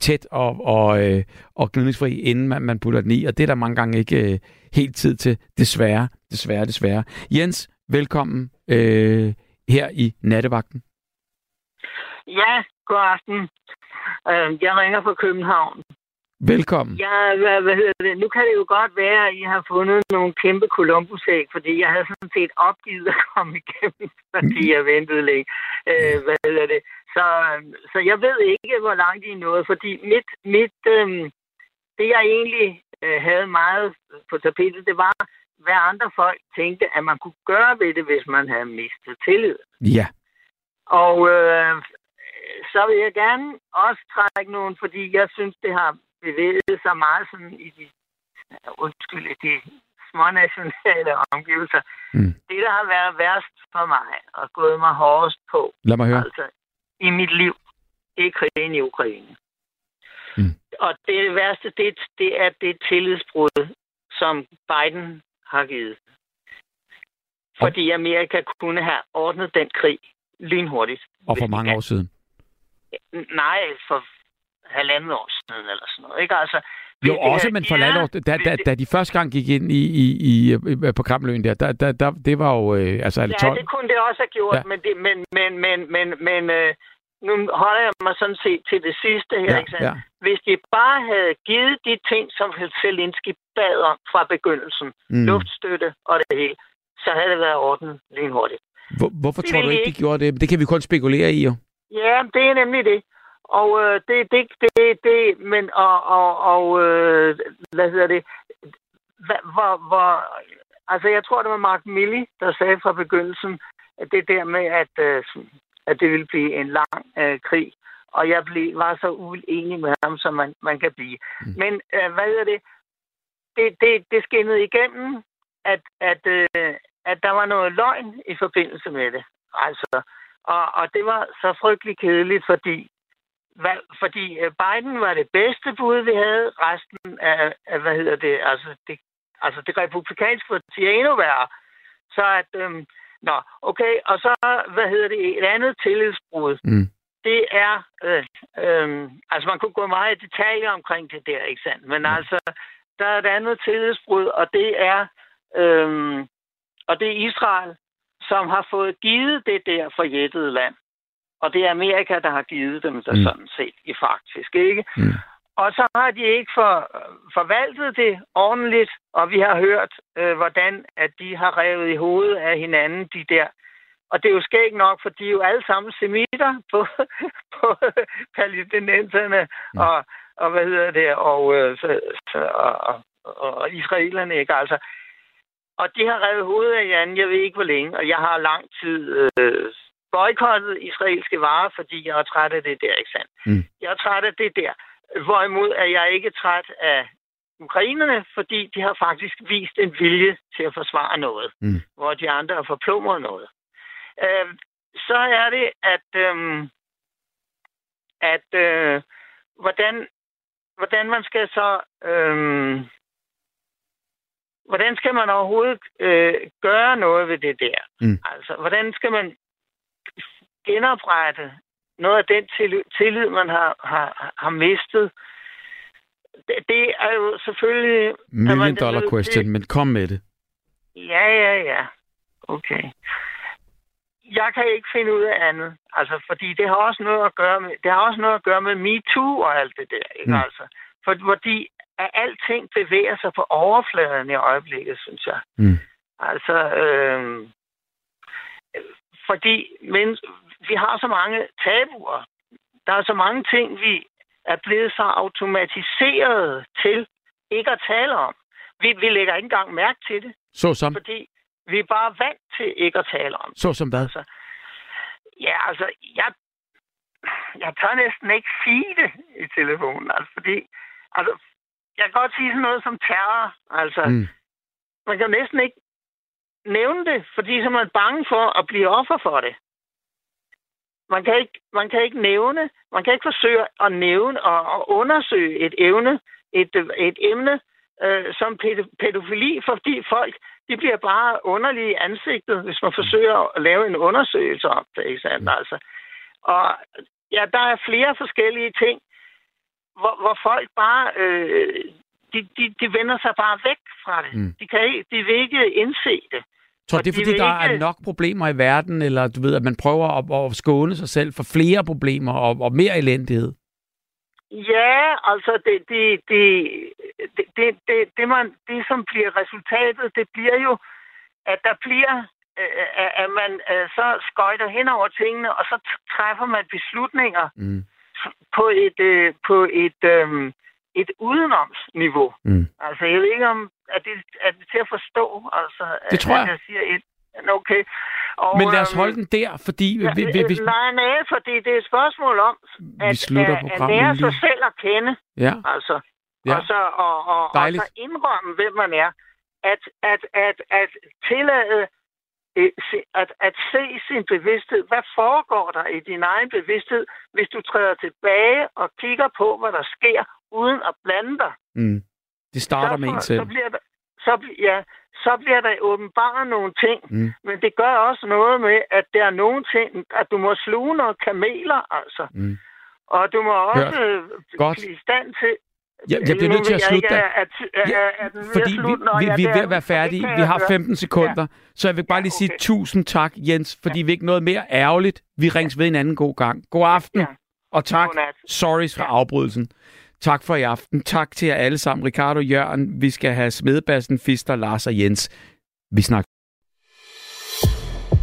tæt og, og, øh, og gnidningsfri, inden man, man putter den i, og det er der mange gange ikke øh, helt tid til, desværre, desværre, desværre. Jens, velkommen øh, her i Nattevagten. Ja, god aften. Jeg ringer fra København. Velkommen. Ja, hvad, hvad hedder det? Nu kan det jo godt være, at I har fundet nogle kæmpe Columbus-æg, fordi jeg havde sådan set opgivet at komme igennem, fordi jeg ventede længe. Øh, hvad hedder det? Så, så jeg ved ikke, hvor langt I er nået, fordi mit, mit, øh, det, jeg egentlig øh, havde meget på tapetet, det var, hvad andre folk tænkte, at man kunne gøre ved det, hvis man havde mistet tillid. Ja. Og øh, så vil jeg gerne også trække nogen, fordi jeg synes, det har bevæget sig meget sådan i de, undskyld, i de små nationale omgivelser. Mm. Det, der har været værst for mig og gået mig hårdest på, lad mig høre. Altså i mit liv, det er krigen i Ukraine. Mm. Og det værste, det, det er det tillidsbrud, som Biden har givet. Fordi Amerika kunne have ordnet den krig lynhurtigt. Og for mange år siden? Nej, for halvandet år siden eller sådan noget. Ikke? Altså, jo, også, men for halvandet år siden. Da, da, da de første gang gik ind i, i, i, på Kramløen der, da, da, da, det var jo... Øh, altså, ja, det kunne det også have gjort, ja. men, det, men, men, men, men, men øh, nu holder jeg mig sådan set til det sidste her. Ja, ikke ja. Hvis de bare havde givet de ting, som Zelensky bad om fra begyndelsen, mm. luftstøtte og det hele, så havde det været ordnet lynhurtigt. Hvor, hvorfor det tror du ikke, de gjorde det? Det kan vi kun spekulere i, jo. Ja, det er nemlig det. Og øh, det, det, det, det, men, og, og, og øh, hvad hedder det? Hva, hvor, hvor, altså, jeg tror, det var Mark Milley, der sagde fra begyndelsen, at det der med, at, øh, at det ville blive en lang øh, krig. Og jeg blev, var så uenig med ham, som man, man kan blive. Mm. Men øh, hvad hedder det? Det, det, det skinnede igennem, at, at, øh, at der var noget løgn i forbindelse med det. Altså... Og, og det var så frygtelig kedeligt, fordi, hvad, fordi Biden var det bedste bud, vi havde. Resten af, af hvad hedder det, altså det, altså det republikanske parti er endnu værre. Så at, øhm, nå, okay, og så, hvad hedder det, et andet tillidsbrud. Mm. Det er, øh, øh, altså man kunne gå meget i detaljer omkring det der, ikke sandt? Men mm. altså, der er et andet tillidsbrud, og det er, øh, og det er Israel, som har fået givet det der forjættede land. Og det er Amerika, der har givet dem der mm. sådan set i faktisk, ikke? Mm. Og så har de ikke for, forvaltet det ordentligt, og vi har hørt, øh, hvordan at de har revet i hovedet af hinanden, de der. Og det er jo skægt nok, for de er jo alle sammen semitter på, på palæstinenserne mm. og, og hvad hedder det, og, øh, og, og, og, og israelerne, ikke? Altså, og de har revet hovedet af hinanden, jeg ved ikke hvor længe, og jeg har lang tid øh, boykottet israelske varer, fordi jeg er træt af det der, ikke sandt? Mm. Jeg er træt af det der. Hvorimod er jeg ikke træt af ukrainerne, fordi de har faktisk vist en vilje til at forsvare noget, mm. hvor de andre har forplumret noget. Øh, så er det, at, øh, at øh, hvordan, hvordan man skal så... Øh, Hvordan skal man overhovedet øh, gøre noget ved det der? Mm. Altså, hvordan skal man genoprette noget af den tillid, tillid man har, har, har mistet? Det, det er jo selvfølgelig... Million dollar question, men kom med det. Ja, ja, ja. Okay. Jeg kan ikke finde ud af andet. Altså, fordi det har også noget at gøre med, det har også noget at gøre med MeToo og alt det der, ikke? Mm. Altså, for, fordi... at alting bevæger sig på overfladen i øjeblikket, synes jeg. Mm. Altså, øh, fordi men, vi har så mange tabuer. Der er så mange ting, vi er blevet så automatiseret til ikke at tale om. Vi, vi lægger ikke engang mærke til det. Så som? Fordi vi er bare vant til ikke at tale om det. Så som hvad? Altså, ja, altså, jeg, jeg tør næsten ikke sige det i telefonen, altså, fordi... Altså, jeg kan godt sige sådan noget som terror. Altså, mm. man kan jo næsten ikke nævne det, fordi så er man bange for at blive offer for det. Man kan ikke, man kan ikke nævne, man kan ikke forsøge at nævne og, og undersøge et evne, et, et emne øh, som pædofili, fordi folk, de bliver bare underlige i ansigtet, hvis man forsøger at lave en undersøgelse om det, ikke sandt? Altså. Og ja, der er flere forskellige ting, Hvor, hvor folk bare, øh, de, de, de vender sig bare væk fra det. Mm. De, kan ikke, de vil ikke indse det. Tror du, det er, fordi de der ikke... er nok problemer i verden, eller du ved, at man prøver at, at skåne sig selv for flere problemer og, og mere elendighed? Ja, altså, det, det, det, det, det, det, det, man, det som bliver resultatet, det bliver jo, at der bliver, øh, at man øh, så skøjter hen over tingene, og så træffer man beslutninger, mm. på et øh, på et øh, et udenomsniveau. Mm. Altså, jeg ved ikke om, at det er det til at forstå, altså, det at, tror jeg. At jeg siger et. Okay. Og, men lad os holde den der, fordi... Ja, vi, vi, vi, nej, nej, fordi det er et spørgsmål om, at, at, at lære sig selv at kende, ja. altså, ja. og, så, og, og, og så indrømme, hvem man er, at, at, at, at tillade, at, at se sin bevidsthed. Hvad foregår der i din egen bevidsthed, hvis du træder tilbage og kigger på, hvad der sker, uden at blande dig? Mm. Det starter så, med en selv. Så bliver der, så, ja, så bliver der åbenbart nogle ting, mm. men det gør også noget med, at der er nogle ting, at du må sluge nogle kameler, altså. Mm. Og du må også Hørt. blive i stand til... Ja, jeg bliver nødt til at slutte dig. Fordi vi, vi, vi er ved at være færdige. Vi har femten sekunder. Ja. Så jeg vil bare lige sige ja, okay. tusind tak, Jens, fordi ja. vi ikke noget mere ærgerligt. Vi ringes ved en anden god gang. God aften, ja. og tak. Sorry for ja. afbrydelsen. Tak for i aften. Tak til jer alle sammen. Ricardo, Jørn, vi skal have Smedebassen, Fister, Lars og Jens. Vi snakker.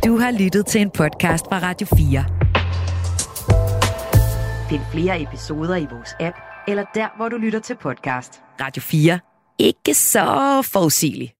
Du har lyttet til en podcast fra Radio fire. Find flere episoder i vores app, eller der, hvor du lytter til podcast. Radio fire. Ikke så forudsigeligt.